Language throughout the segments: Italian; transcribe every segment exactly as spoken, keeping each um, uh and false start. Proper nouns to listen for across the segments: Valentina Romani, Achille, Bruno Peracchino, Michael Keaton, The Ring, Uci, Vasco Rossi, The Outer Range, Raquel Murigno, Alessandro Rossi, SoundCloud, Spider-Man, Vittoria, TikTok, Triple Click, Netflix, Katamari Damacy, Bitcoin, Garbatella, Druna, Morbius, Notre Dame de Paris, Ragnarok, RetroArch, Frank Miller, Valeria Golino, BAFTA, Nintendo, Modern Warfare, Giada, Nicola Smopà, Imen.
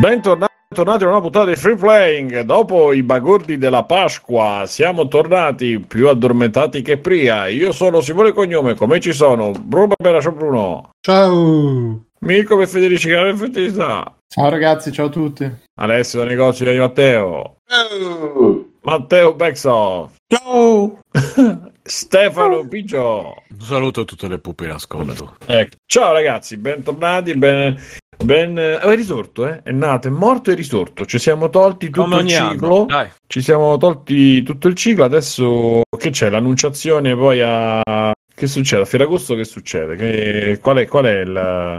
Bentornati a una puntata di Free Playing. Dopo i bagordi della Pasqua siamo tornati più addormentati che prima. Io sono Simone Cognome, come ci sono Bruno Peracchino. Bruno, ciao. Mirko Federici, che festività. Ciao ragazzi, ciao a tutti. Alessio da negozio di Matteo. Ciao. Matteo Bexoff. Ciao. Stefano Piccio. Un saluto a tutte le pupe in ascolto. Ecco. Ciao ragazzi, bentornati, ben... Ben, è risorto, eh? È nato, è morto e risorto. Ci siamo tolti tutto il ciclo. Ci siamo tolti tutto il ciclo. Adesso che c'è l'annunciazione, poi a che succede? A Ferragosto che succede? Che... Qual è, qual è il,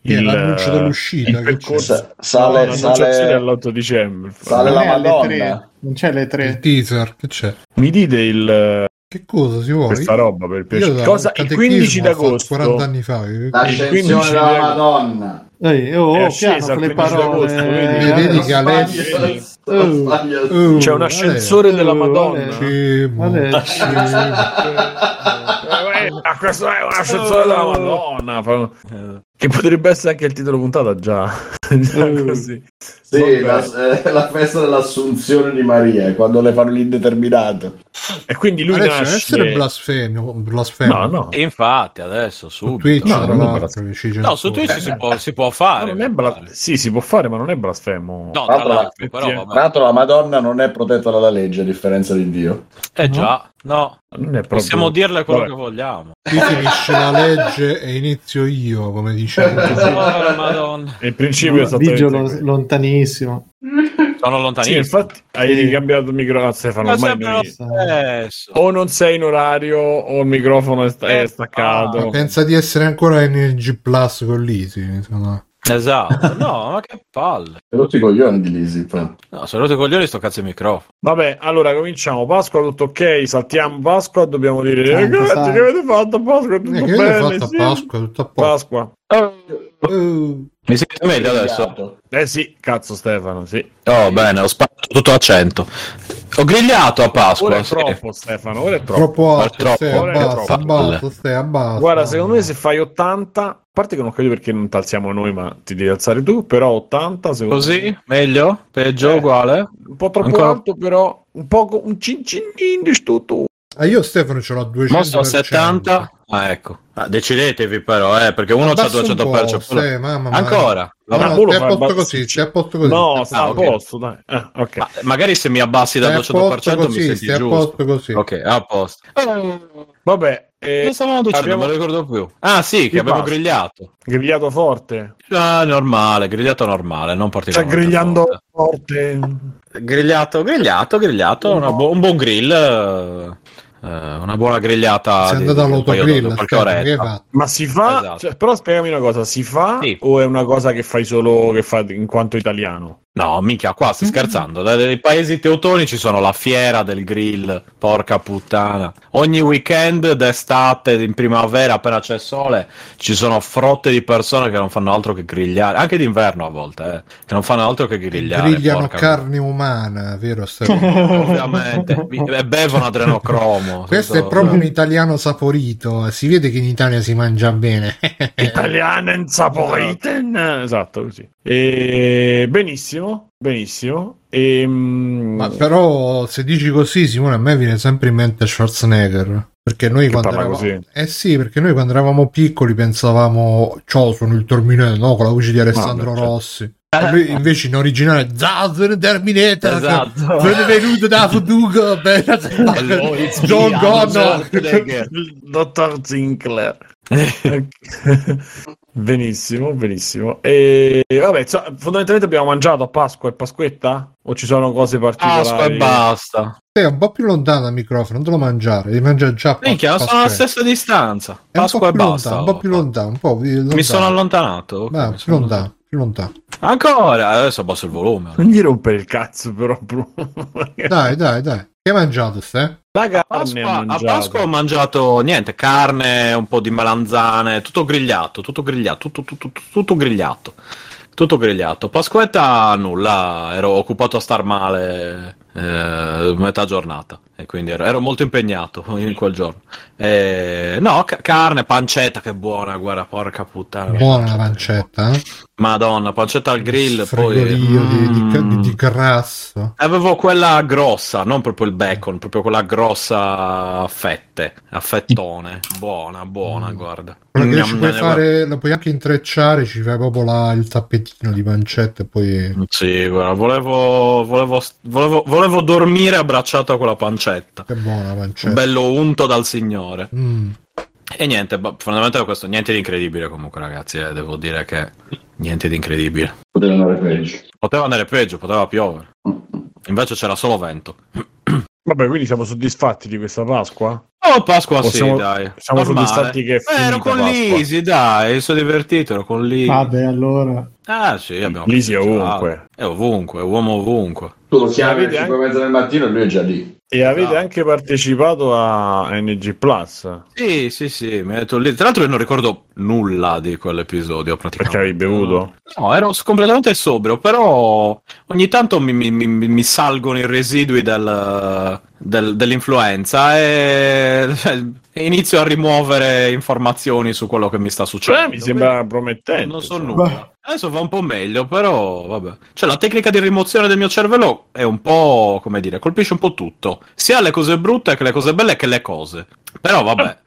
il... l'annuncio dell'uscita? Il percorso... Sale, no, l'annunciazione sale... all'otto dicembre. Sale la Madonna. Non c'è le tre. Il teaser, che c'è? Mi dite il. Che cosa si vuole? Questa roba per piacere. Cosa? Il quindici d'agosto. quaranta anni fa. Il quindici della Madonna. Ehi, oh, è scesa le parole. Eh, vedi che Alessio uh, uh, c'è un ascensore uh, della Madonna. Uh, Madonna. A questo è un ascensore della Madonna. Che potrebbe essere anche il titolo puntata già. già così. Sì, la, la festa dell'assunzione di Maria, quando le fanno l'indeterminato. E quindi lui adesso nasce... essere blasfemo, blasfemo. No, no. Infatti, adesso subito. Su Twitch, no, no, no, no, su Twitch si può, si può fare. Non è bla... Sì, si può fare, ma non è blasfemo. No, tra l'altro, però, vabbè. Tra l'altro la Madonna non è protetta dalla legge, a differenza di Dio. Eh già, no. Non è proprio... Possiamo dirle quello vabbè che vogliamo. Qui finisce la legge e inizio io, come dicevo. Oh, Madonna. Il principio è stato lo, lontanissimo. Sono lontanissimo. Sì, infatti hai sì. cambiato il microfono a Stefano. Ormai non o non sei in orario o il microfono è, st- è staccato. Ma pensa di essere ancora in G Plus con Lisi. Esatto, no, ma che palle. Sono rotti i coglioni di Lisi. No, sono rotti i coglioni, sto cazzo il microfono. Vabbè, allora cominciamo. Pasqua tutto ok, saltiamo Pasqua, dobbiamo dire tanto, ragazzi, che avete fatto a Pasqua? Tutto eh, bene, che avete fatto sì. a Pasqua? Tutto a Pasqua. Uh. Mi sento meglio adesso? Eh sì, cazzo Stefano, sì. Oh bene, ho sparato tutto a cento. Ho grigliato a Pasqua. Ora è troppo sì. Stefano, ora è troppo. Troppo, troppo. Ora è troppo. Abbasso, stai abbasso. Guarda, secondo me se fai ottanta, a parte che non credo perché non t'alziamo noi, ma ti devi alzare tu, però ottanta secondo così, me. Meglio, peggio, eh, uguale. Un po' troppo ancora... alto, però un poco un cincinin di stuto. Ah, io Stefano ce l'ho duecento. Mostro settanta. Ah, ecco. Ah, decidetevi però, eh, perché uno c'ha duecento percento. Sì, mamma mia. Ancora. No, no, no, a posto così, c'è a posto così. No, sta ah, okay. a posto, dai. Ah, okay. Ma, magari se mi abbassi da duecento percento così, mi senti giusto. A posto così. Ok, a posto. Eh, vabbè, eh, stavamo dicendo, abbiamo... non me lo ricordo più. Ah, sì, che abbiamo basta. grigliato. Grigliato forte. Ah, normale, grigliato normale, non particolarmente. Sta grigliando forte. forte. Grigliato, grigliato, grigliato, no. una bu- un buon grill. Uh... una buona grigliata si di, all'autogrill, aspetta, ma si fa esatto. cioè, però spiegami una cosa, si fa sì. o è una cosa che fai solo che fa in quanto italiano? No, minchia, qua stai mm-hmm. scherzando. Dai paesi teutonici sono la fiera del grill, porca puttana. Ogni weekend d'estate, in primavera, appena c'è sole, ci sono frotte di persone che non fanno altro che grigliare, anche d'inverno a volte, eh, che non fanno altro che grigliare. Grigliano carne p- umana, vero? Ovviamente, e bevono adrenocromo. Questo tutto, è proprio eh. un italiano saporito, si vede che in Italia si mangia bene. Italianen saporiten, esatto, così. E... benissimo. Benissimo. E, ma però se dici così, Simone, a me viene sempre in mente Schwarzenegger. Perché noi quando eravamo... così. Eh sì, perché noi quando eravamo piccoli pensavamo ciao, sono il Terminator, no? Con la voce di Alessandro ah, beh, Rossi. Certo. Lui invece in originale Zazen Terminator, esatto. Benvenuto da Fudugo, John Connor, il dottor Zinkler. Benissimo, benissimo. E vabbè, cioè, fondamentalmente abbiamo mangiato a Pasqua e Pasquetta? O ci sono cose particolari? Pasqua e basta. Sei un po' più lontano dal microfono, non te lo mangiare, devi mangiare già. Minchia, sono alla stessa distanza. Pasqua e basta. Un po' più lontano, un po' più lontano. Mi sono allontanato. Okay, Beh, più lontano. Lontano ancora, adesso abbasso il volume. Non gli rompere il cazzo, però. Dai, dai, dai. Che hai mangiato, Ste? La carne a, Pasqua, a Pasqua ho mangiato niente, carne, un po' di melanzane, tutto grigliato, tutto grigliato, tutto, tutto, tutto, tutto grigliato. Tutto grigliato. Pasquetta nulla, ero occupato a star male eh, metà giornata. e quindi ero, ero molto impegnato in quel giorno. E, no, ca- carne, pancetta, che buona, guarda, porca puttana. Buona la pancetta? Eh? Madonna, pancetta al grill, poi mm, di, di, di grasso. Avevo quella grossa, non proprio il bacon, proprio quella grossa a fette, a fettone. Buona, buona, mm. guarda. Perché ci puoi fare, la puoi anche intrecciare, ci fai proprio la, il tappetino di pancetta e poi... Sì, guarda, volevo, volevo, volevo, volevo dormire abbracciato a quella pancetta. Che buona pancetta. Bello unto dal signore. Mm. E niente, fondamentalmente questo, niente di incredibile comunque ragazzi, eh, devo dire che niente di incredibile. Poteva andare peggio. Poteva andare peggio, poteva piovere. Invece c'era solo vento. Vabbè, quindi siamo soddisfatti di questa Pasqua? Oh, Pasqua possiamo, sì, dai. Siamo normale. Soddisfatti che è finita. Beh, ero con Pasqua. Lisi, dai, sono divertito, ero con Lisi. Vabbè, allora. Ah, sì, abbiamo Lisi è ovunque. È ovunque, è uomo ovunque. Tu lo chiami alle cinque e mezza del mattino e lui è già lì. E avete ah. anche partecipato a N G Plus? Sì, sì, sì, mi ha detto lì. Tra l'altro io non ricordo nulla di quell'episodio praticamente. Perché avevi bevuto? No, ero completamente sobrio, però ogni tanto mi, mi, mi, mi salgono i residui del, del, dell'influenza e, e inizio a rimuovere informazioni su quello che mi sta succedendo. Beh, mi sembra promettente. Non so nulla. Beh. Adesso va un po' meglio, però vabbè. Cioè la tecnica di rimozione del mio cervello è un po', come dire, colpisce un po' tutto. Sia le cose brutte che le cose belle che le cose. Però vabbè.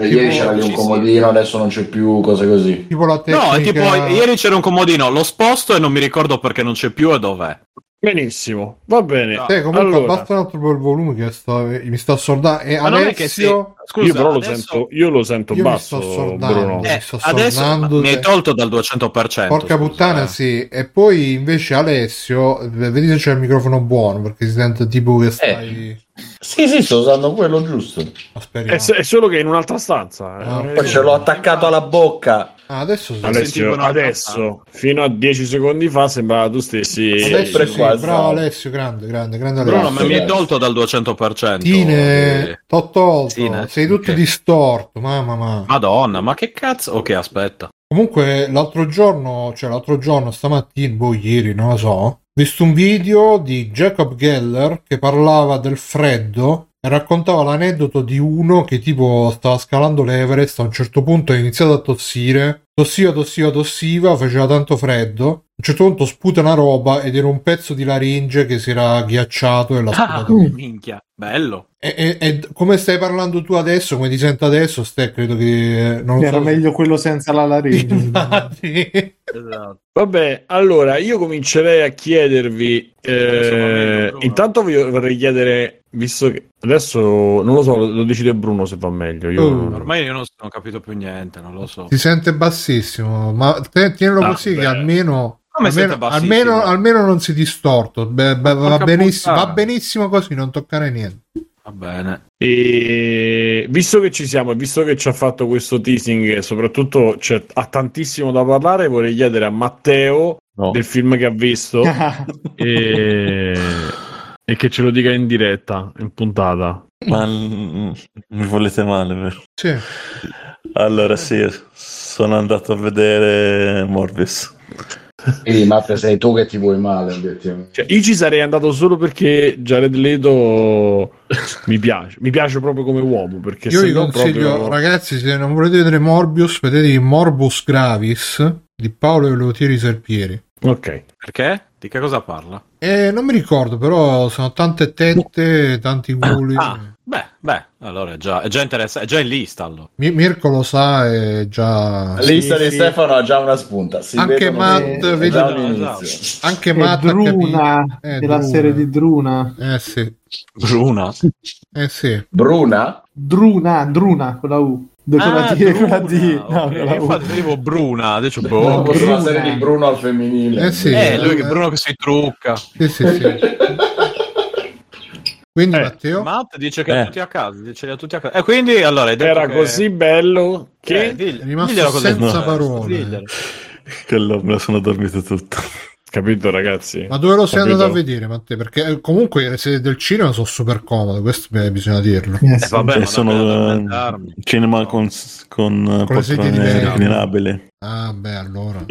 Ieri c'era lì un comodino, adesso non c'è più, cose così. Tipo la tecnica... No, è tipo ieri c'era un comodino, lo sposto e non mi ricordo perché non c'è più e dov'è. Benissimo, va bene. No. Sì, comunque allora. Basta un altro po' il volume che sto, mi sto assordando. E Alessio... Scusa, io però lo adesso... sento, io lo sento io basso, mi sto assordando, Bruno. Eh, mi sto assordando, adesso mi hai tolto dal duecento per cento. Porca scusa, puttana, eh. sì. E poi invece Alessio, vedi se c'è il microfono buono, perché si sente tipo che stai... Eh. Sì, sì, sto usando quello giusto. È, è solo che in un'altra stanza. Eh. Ah, poi ce l'ho attaccato alla bocca. Ah, adesso Alessio, adesso fino a dieci secondi fa sembrava tu stessi. Adesso sì, bravo Alessio, grande, grande, grande Alessio. Bruno, ma mi hai tolto dal duecento per cento. Tine, t'ho tolto. Tine. Sei tutto okay. Distorto, mamma mia. Madonna, ma che cazzo? Ok, aspetta. Comunque l'altro giorno, cioè l'altro giorno, stamattina, boh, ieri, non lo so, visto un video di Jacob Geller che parlava del freddo e raccontava l'aneddoto di uno che tipo stava scalando l'Everest, a un certo punto ha iniziato a tossire, tossiva, tossiva, tossiva, faceva tanto freddo, a un certo punto sputa una roba ed era un pezzo di laringe che si era ghiacciato e l'ha sputato. Ah, minchia, bello. E, e, e come stai parlando tu adesso, come ti sento adesso, Ste, credo che... Non era so... meglio quello senza la laringe. Esatto. Vabbè, allora io comincerei a chiedervi eh, intanto vi vorrei chiedere, visto che adesso non lo so, lo decide Bruno se va meglio, io uh, ormai io non ho capito più niente, non lo so, si sente bassissimo, ma te, tienilo ah, così beh. Che almeno almeno, almeno almeno non si distorto, be, be, va benissimo puttana. Va benissimo così, non toccare niente. Va bene. E visto che ci siamo e visto che ci ha fatto questo teasing e soprattutto c'è, ha tantissimo da parlare, vorrei chiedere a Matteo no. del film che ha visto e... e che ce lo dica in diretta, in puntata. Ma mi volete male, vero? Sì. Allora sì, sono andato a vedere Morbius. Quindi Matteo sei tu che ti vuoi male, obiettivamente. Cioè, io ci sarei andato solo perché Jared Leto mi piace, mi piace proprio come uomo, perché io vi consiglio proprio... ragazzi, se non volete vedere Morbius vedetevi Morbus Gravis di Paolo Elotiri Serpieri. Ok, perché? Di che cosa parla? Eh, non mi ricordo, però sono tante tette, tanti guli. Ah, beh, beh, allora è già, è già interessante, è già in lista allora. Mirko lo sa, è già... La lista sì, di sì. Stefano ha già una spunta. Si anche Matt, le... vedi... Esatto. Anche Matt Druna, eh, della Druna. Serie di Druna. Eh sì. Druna? Eh sì. Bruna? Druna, Druna, con la U. Ah, di, Bruna, di... No, okay. Infatti vedevo Bruna, adesso boh. Bruna. Una serie di Bruno al femminile. Eh sì, eh, lui che Bruno che si trucca. Sì, sì, sì. Quindi eh, Matteo Matt dice che eh. è tutti a casa, dice che è tutti a casa. E eh, quindi allora era che... così bello che eh, dill- è rimasto senza parole. Che lo, me lo sono dormito tutto. Capito ragazzi? Ma dove lo sei capito. Andato a vedere, Matteo? Perché comunque le sedie del cinema sono super comode, questo bisogna dirlo. Eh, vabbè, sono cinema con, con, con le sedie reclinabili. Ah beh, allora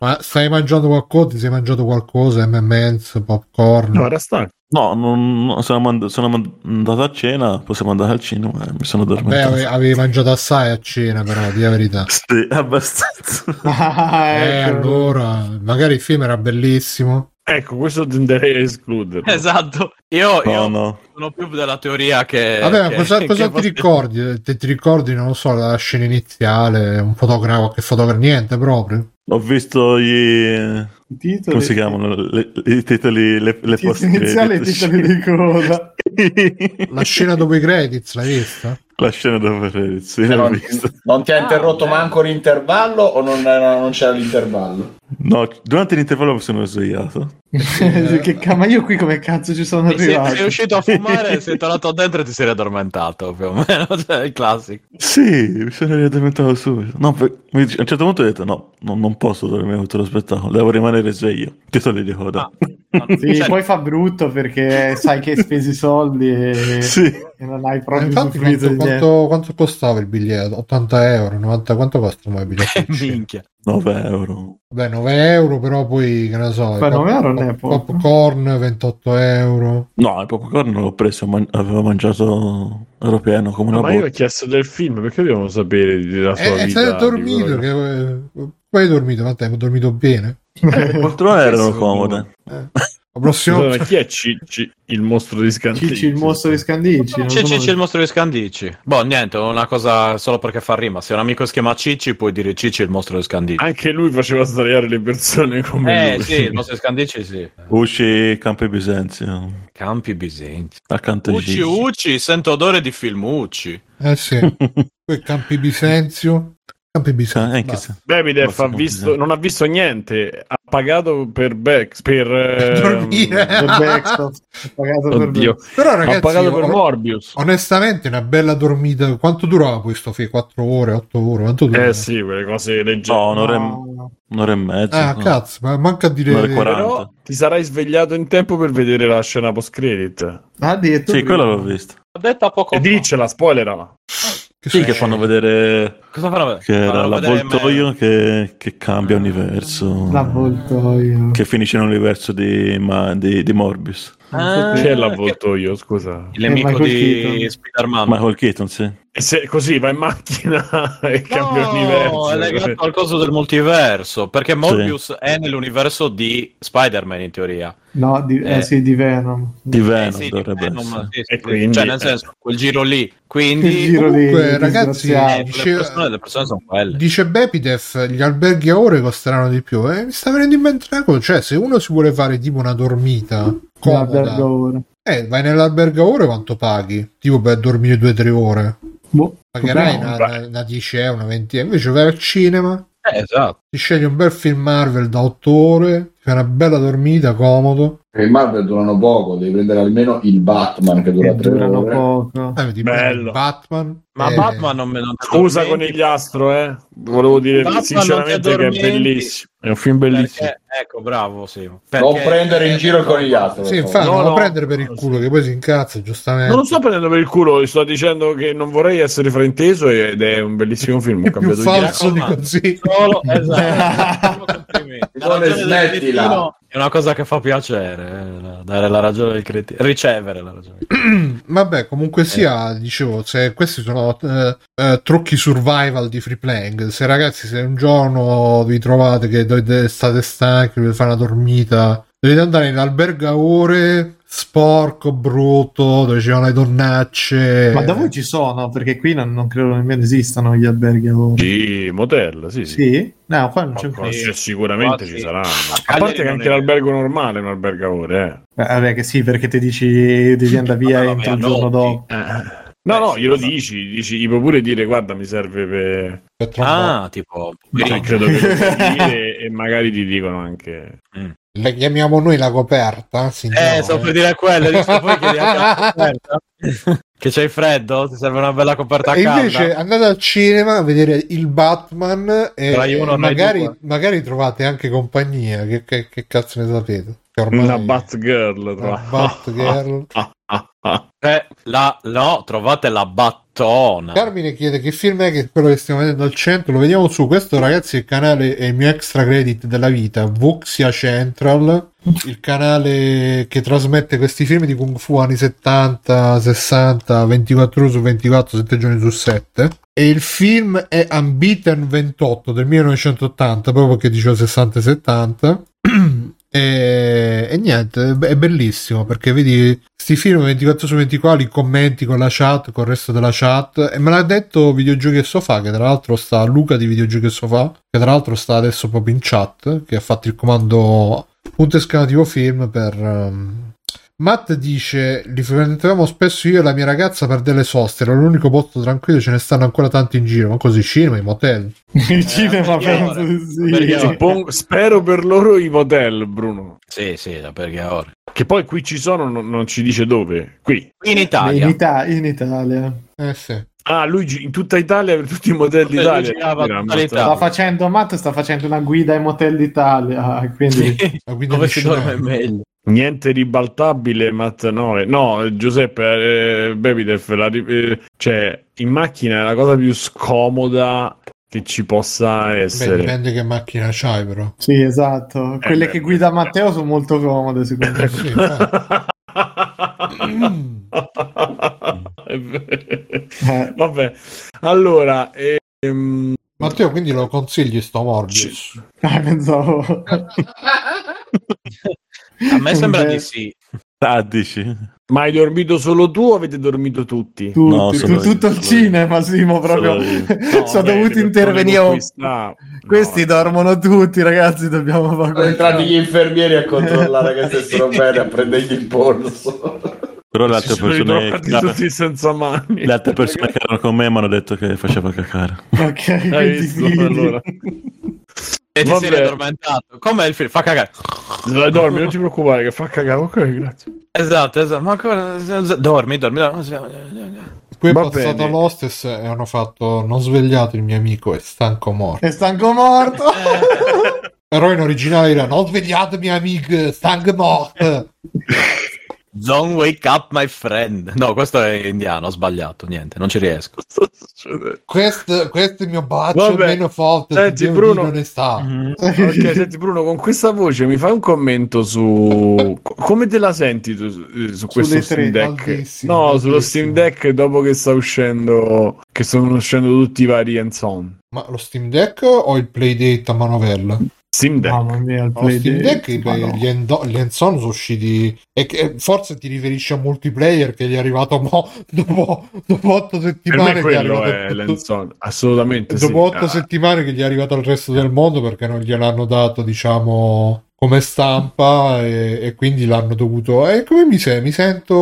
ma stai mangiando qualcosa? Ti sei mangiato qualcosa? M and M's, popcorn? No, era stanco. No, non, no, sono, and- sono andato a cena, poi siamo andati al cinema e mi sono addormentato. Beh, ave- avevi mangiato assai a cena, però, di la verità. Sì, abbastanza. Ah, ecco. Eh, allora, magari il film era bellissimo. Ecco, questo tenderei a escludere. Esatto. Io, no, io no. sono più della teoria che... Vabbè, che, cosa, che cosa che ti ricordi? Ti, ti ricordi, non lo so, la scena iniziale, un fotografo che fotogra... Niente, proprio. Ho visto gli... Titoli. Come si chiamano? Le, i titoli, le, le post iniziali, i titoli di coda. La scena dopo i credits l'hai vista? La scena dopo i credits sì, non, non ti ha interrotto ah, manco l'intervallo o non, non c'era l'intervallo? No, durante l'intervallo mi sono svegliato. Che, ma io qui come cazzo ci sono arrivato? Sei, sei uscito a fumare, sei tornato dentro e ti sei riaddormentato più o meno, cioè il classico. Sì, mi sono riaddormentato subito. No, per, a un certo punto ho detto no, non, non posso dormire tutto lo spettacolo, devo rimanere sveglio. Ti sono di coda. Ah, no, sì, cioè... Poi fa brutto perché sai che hai speso i soldi e, sì. e non hai proprio usufruito di niente. Quanto, quanto costava il biglietto? ottanta euro, novanta, quanto costa il biglietto? Minchia. nove euro. Beh, nove euro, però poi che ne so. Beh, nove euro non è poco. Popcorn ventotto euro. No, il popcorn non l'ho preso, man- avevo mangiato ero pieno come una no, ma io ho chiesto del film, perché dobbiamo sapere della sua eh, vita. E stai dormito, che... poi hai dormito, ma te hai dormito bene. Le poltrone erano comode. Eh. Prossimo... Allora, chi è Cicci il mostro di Scandicci? Cicci il mostro di Scandicci. Non Cicci sono... il mostro di Scandicci. Boh, niente, una cosa solo perché fa rima. Se un amico si chiama Cicci, puoi dire Cicci il mostro di Scandicci. Anche lui faceva sdraiare le persone come eh, lui. Eh sì, il mostro di Scandicci sì. Uci, Campi Bisenzio. Campi Bisenzio. Accanto Uci, Uci, sento odore di film Uci. Eh sì. Poi Campi Bisenzio. Campi Bisenzio. Ah, Bepidef ha visto, non ha visto niente. Pagato per back per eh, dormire per backstop, pagato per... però ragazzi pagato per on- Morbius. Onestamente una bella dormita, quanto durava questo film? quattro ore, otto ore, quanto durava? Eh sì, quelle cose leggere. No, un'ora, no. E, un'ora e mezza. Ah, no. Cazzo, ma manca a dire quaranta. Però ti sarai svegliato in tempo per vedere la scena post credit. Ah, detto. Sì, quella l'ho vista. Ho detto a poco. E diccela, spoilerala. Che sì, che fanno vedere, cosa fanno vedere? Che fanno l'avvoltoio vedere... che, che cambia universo. L'avvoltoio. Che finisce nell'universo di, ma, di, di Morbius. Ah, c'è l'avvoltoio, che... scusa. Il nemico di Keaton. Spider-Man. Michael Keaton, sì. E se così va in macchina e no, cambia universo. No, è legato al coso del multiverso, perché Morbius sì. è nell'universo di Spider-Man in teoria. No, di, eh, eh, sì, di Venom. Di Venom eh, sì, dovrebbe di Venom, sì, sì, e quindi, cioè nel senso, eh. quel giro lì. Quindi giro comunque, lì, ragazzi, eh, dice, le, persone, le persone sono quelle. Dice Bepidef, gli alberghi a ore costeranno di più. Eh, mi sta venendo in mente una cosa, cioè se uno si vuole fare tipo una dormita comoda, ora. Eh, vai nell'albergo a ore, quanto paghi? Tipo per dormire due o tre ore. Boh, pagherai no, una, una, una dieci euro, una venti euro. Invece vai al cinema. Eh, esatto. Ti scegli un bel film Marvel da otto ore, fai una bella dormita, comodo. I Marvel durano poco, devi prendere almeno il Batman che dura tre ore. Poco. Eh, bello. Batman. Ma eh... Batman non me lo... Scusa con gli astro, eh. Volevo dire Batman sinceramente che è bellissimo. È un film bellissimo. Perché, ecco, bravo, sì. Perché... Non prendere in giro con gli altri. Sì, infatti, no, non no, prendere per il culo, che poi si incazza, giustamente. Non lo sto prendendo per il culo, sto dicendo che non vorrei essere frainteso ed è un bellissimo film. Ho cambiato più falso di così. Solo, esatto. Smettila. È una cosa che fa piacere, eh, dare la ragione del cretino, ricevere la ragione. Vabbè, comunque sia, dicevo, se questi sono eh, eh, trucchi survival di Free Playing. Se ragazzi, se un giorno vi trovate che dovete, state stanchi, dovete fare una dormita, dovete andare in albergo a ore, sporco, brutto, dove ci sono le donnacce. Ma da voi ci sono? Perché qui non, non credo nemmeno esistano gli alberghi a ore. Sì, motel, sì, sì. Sì? No, qua non c'è ancora. Sicuramente ci saranno. A parte che anche l'albergo normale è un albergo a ore, eh. Vabbè che sì, perché ti dici devi andare via entro il giorno dopo. No, no, glielo dici, dici, gli puoi pure dire guarda mi serve per... Ah, tipo... Credo che lo puoi dire e magari ti dicono anche... Le chiamiamo noi la coperta, signore. Eh, so per dire quello, visto poi che la coperta. Che c'hai freddo? Ti serve una bella coperta calda. Invece andate al cinema a vedere il Batman e, e magari, magari trovate anche compagnia, che, che, che cazzo ne sapete? Ormai una Batgirl, una Batgirl. Eh, la, no, trovate la Bat Madonna. Carmine chiede che film è che quello che stiamo vedendo al centro. Lo vediamo su questo, ragazzi. Il canale è il mio extra credit della vita, Wuxia Central, il canale che trasmette questi film di Kung Fu anni settanta sessanta, ventiquattro ore su ventiquattro, sette giorni su sette. E il film è Unbeaten ventotto del millenovecentottanta, proprio perché dicevo sessanta e settanta. E, e niente, è bellissimo perché vedi sti film ventiquattro su ventiquattro, i commenti con la chat, con il resto della chat. E me l'ha detto Videogiochi e Sofà, che tra l'altro sta Luca di Videogiochi e Sofà, che tra l'altro sta adesso proprio in chat, che ha fatto il comando punto esclamativo film per... Um... Matt dice: li frequentavamo spesso io e la mia ragazza per delle soste, era l'unico posto tranquillo, ce ne stanno ancora tanti in giro, ma così cinema, i motel. Il cinema, eh, penso sì. Suppongo, spero per loro i motel, Bruno. Sì, sì, da Perghiaore. Che poi qui ci sono, non, non ci dice dove. Qui. In Italia. In, Ita- in Italia. Eh sì. Ah, lui in tutta Italia, per tutti i motel d'Italia. Sta facendo, Matt sta facendo una guida ai motel d'Italia, quindi sì. La guida dove si dorme è meglio. Niente ribaltabile, Matt. No, no, Giuseppe, eh, Bepidef, la, eh, cioè in macchina è la cosa più scomoda che ci possa essere. Beh, dipende che macchina c'hai, però. Sì, esatto. Quelle eh, che beh, guida beh. Matteo sono molto comode, secondo me. Sì, mm. eh. Vabbè, allora. Ehm... Matteo, quindi lo consigli sto Morbius? C- ah, pensavo. A me sembra di sì. Ah, dici. Ma hai dormito solo tu o avete dormito tutti? Tutti, no, tu, tutto io, il cinema, Simo, proprio no, sono beh, dovuti intervenire. No. Questi dormono tutti, ragazzi, dobbiamo fare. Sono entrati gli infermieri a controllare che stessero bene, a prendergli il polso. Però le altre persone, la, tutti senza mani. Le altre persone che erano con me mi hanno detto che faceva cacare. Ok, hai visto, allora. E ti vabbè. Sei addormentato. Com'è il film? Fa cagare. Dormi, non ti preoccupare che fa cagare. Ok, grazie. Esatto, esatto. Ma cosa... Dormi, dormi. dormi. Qui è passato l'hostess e hanno fatto: non svegliato il mio amico, è stanco morto. È stanco morto. Però in originale era: non svegliato mio amico, stanco morto. Don't wake up my friend. No, questo è indiano, ho sbagliato, niente, non ci riesco. Questo, questo è il mio bacio meno forte. Senti Bruno, mm-hmm. okay, senti Bruno, con questa voce mi fai un commento su come te la senti tu, su, su questo Steam Deck? Altissimo, no, altissimo. Sullo Steam Deck dopo che sta uscendo, che stanno uscendo tutti i vari hands-on. Ma lo Steam Deck o il Playdate a manovella? Steam Deck, mamma mia, il Play Steam Deck dei... beh, no. Gli hands-on sono usciti e che, forse ti riferisci a multiplayer che gli è arrivato mo, dopo, dopo otto settimane. Per me quello è, è l'hands-on, assolutamente. Dopo sì. otto ah. settimane che gli è arrivato al resto del mondo perché non gliel'hanno dato, diciamo, come stampa e, e quindi l'hanno dovuto. E eh, come mi sei? Mi sento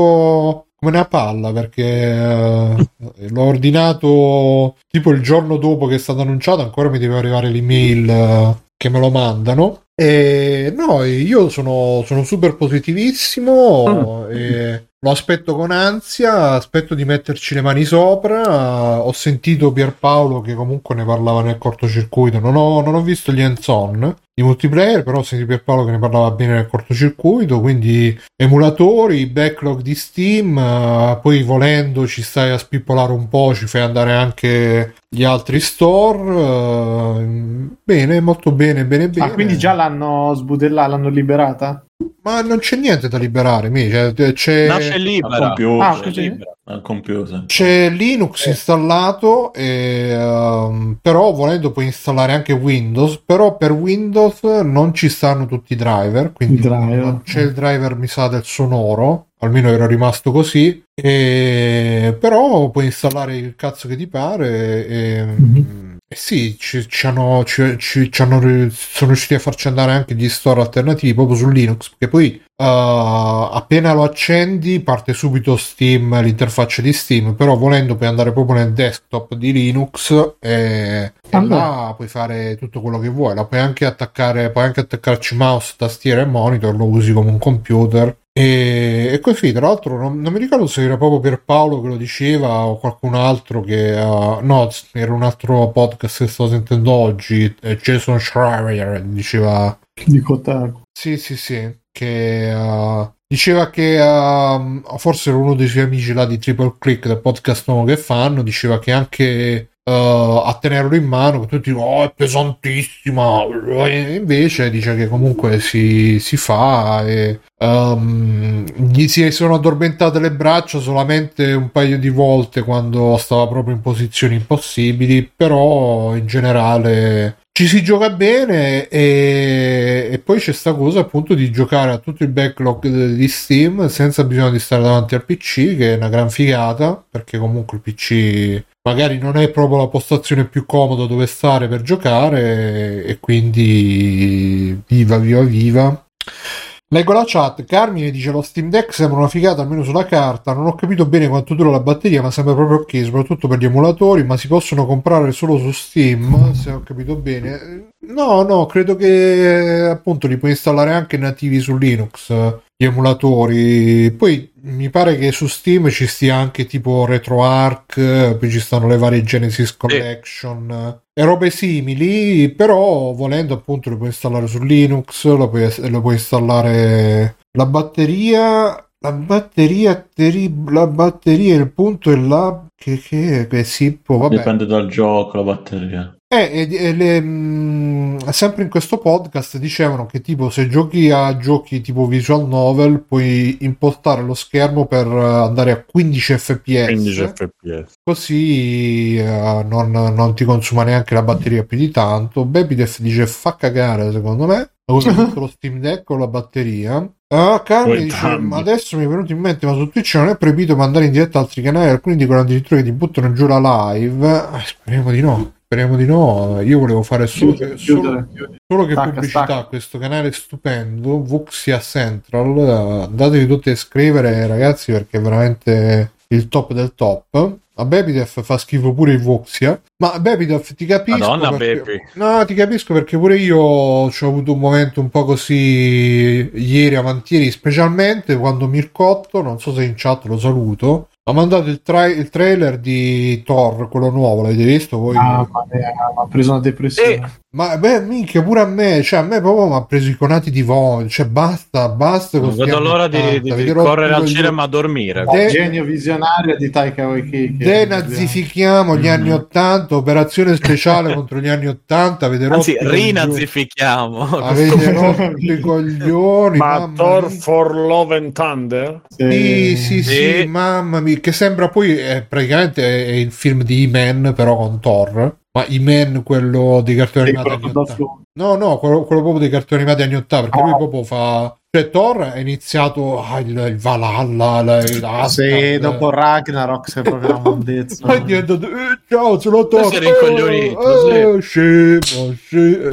come una palla perché eh, l'ho ordinato tipo il giorno dopo che è stato annunciato, ancora mi deve arrivare l'email. Eh, che me lo mandano e no, io sono, sono super positivissimo mm. e lo aspetto con ansia, aspetto di metterci le mani sopra. Ho sentito Pierpaolo che comunque ne parlava nel cortocircuito, non ho, non ho visto gli hands-on di multiplayer, però ho sentito Pierpaolo che ne parlava bene nel cortocircuito, quindi emulatori, backlog di Steam, poi volendo ci stai a spippolare un po', ci fai andare anche gli altri store, bene, molto bene, bene, bene. Ah, quindi già l'hanno sbudellata, l'hanno liberata? Ma non c'è niente da liberare, mi, cioè, c'è nasce libera. Computer, ah, c'è, libera. Computer. C'è Linux eh. installato, e, um, però volendo puoi installare anche Windows, però per Windows non ci stanno tutti i driver, quindi driver. Non c'è il driver, mi sa, del sonoro, almeno era rimasto così, e, però puoi installare il cazzo che ti pare e... Mm-hmm. Eh sì, ci, ci hanno, ci, ci, ci hanno, sono riusciti a farci andare anche gli store alternativi proprio su Linux, perché poi uh, appena lo accendi parte subito Steam, l'interfaccia di Steam, però volendo puoi andare proprio nel desktop di Linux e, e là puoi fare tutto quello che vuoi, la puoi anche attaccare, puoi anche attaccarci mouse, tastiera e monitor, lo usi come un computer. E, e così, tra l'altro non, non mi ricordo se era proprio Pierpaolo che lo diceva o qualcun altro che uh, no, era un altro podcast che stavo sentendo oggi, Jason Schreier diceva di Kotaku, sì sì sì, che uh, Diceva che uh, forse era uno dei suoi amici là di Triple Click, del podcast nuovo che fanno, diceva che anche uh, a tenerlo in mano, che tutti dicono oh, è pesantissima, e invece dice che comunque si, si fa e um, gli si sono addormentate le braccia solamente un paio di volte quando stava proprio in posizioni impossibili, però in generale ci si gioca bene. E, e poi c'è sta cosa appunto di giocare a tutto il backlog di Steam senza bisogno di stare davanti al P C, che è una gran figata, perché comunque il P C magari non è proprio la postazione più comoda dove stare per giocare, e quindi viva viva viva. Leggo la chat. Carmine dice: lo Steam Deck sembra una figata almeno sulla carta, non ho capito bene quanto dura la batteria, ma sembra proprio ok, soprattutto per gli emulatori, ma si possono comprare solo su Steam, se ho capito bene. No, no, credo che appunto li puoi installare anche nativi su Linux, gli emulatori. Poi mi pare che su Steam ci stia anche tipo RetroArch, poi ci stanno le varie Genesis Collection e robe simili, però volendo appunto lo puoi installare su Linux, lo puoi, lo puoi installare. La batteria, la batteria terrib- la batteria, il punto è la che che, che si può, vabbè. Dipende dal gioco la batteria. Eh, eh, le, mh, sempre in questo podcast dicevano che tipo se giochi a giochi tipo visual novel puoi impostare lo schermo per andare a quindici F P S, quindici F P S. Così eh, non, non ti consuma neanche la batteria più di tanto. Bepidef dice fa cagare secondo me lo Steam Deck con la batteria. Ah, Carmine dice, adesso mi è venuto in mente, ma su Twitch non è proibito mandare in diretta altri canali, alcuni dicono addirittura che ti buttano giù la live. Ah, speriamo di no. Speriamo di no, io volevo fare solo, chiudere, solo, chiudere. solo che stacca, pubblicità stacca. Questo canale stupendo, Wuxia Central, andatevi tutti a iscrivere ragazzi perché è veramente il top del top. A Bepidef fa schifo pure il Wuxia, ma Bepidef ti capisco, Madonna, perché... no, ti capisco perché pure io ho avuto un momento un po' così ieri, avantieri, specialmente quando Mircotto, non so se in chat lo saluto, ha mandato il, tra- il trailer di Thor, quello nuovo, l'avete visto voi? Ah, ma ha preso una depressione. Eh. Ma beh, minchia, pure a me, cioè a me proprio mi ha preso i conati di vomito, cioè basta, basta. Non vedo l'ora di, di, di correre al cinema a dormire. De- genio visionario di Taika Waititi. Denazifichiamo gli mm. anni ottanta, operazione speciale contro gli anni ottanta, vedrò. Anzi, rinazifichiamo. Avete rotto i coglioni. Ma Thor for Love and Thunder? Sì, sì, sì, sì, mamma mia, che sembra poi, eh, praticamente è il film di Imen, però con Thor. Ma Imen, quello dei cartoni animati anni ottanta, no no quello, quello proprio dei cartoni animati anni ottanta, perché oh. lui proprio fa, cioè Thor è iniziato ah, il, il Valhalla, il sì, dopo Ragnarok se proprio una mondezza. Poi diventa eh, ciao sono Thor, oh, scemo, scemo.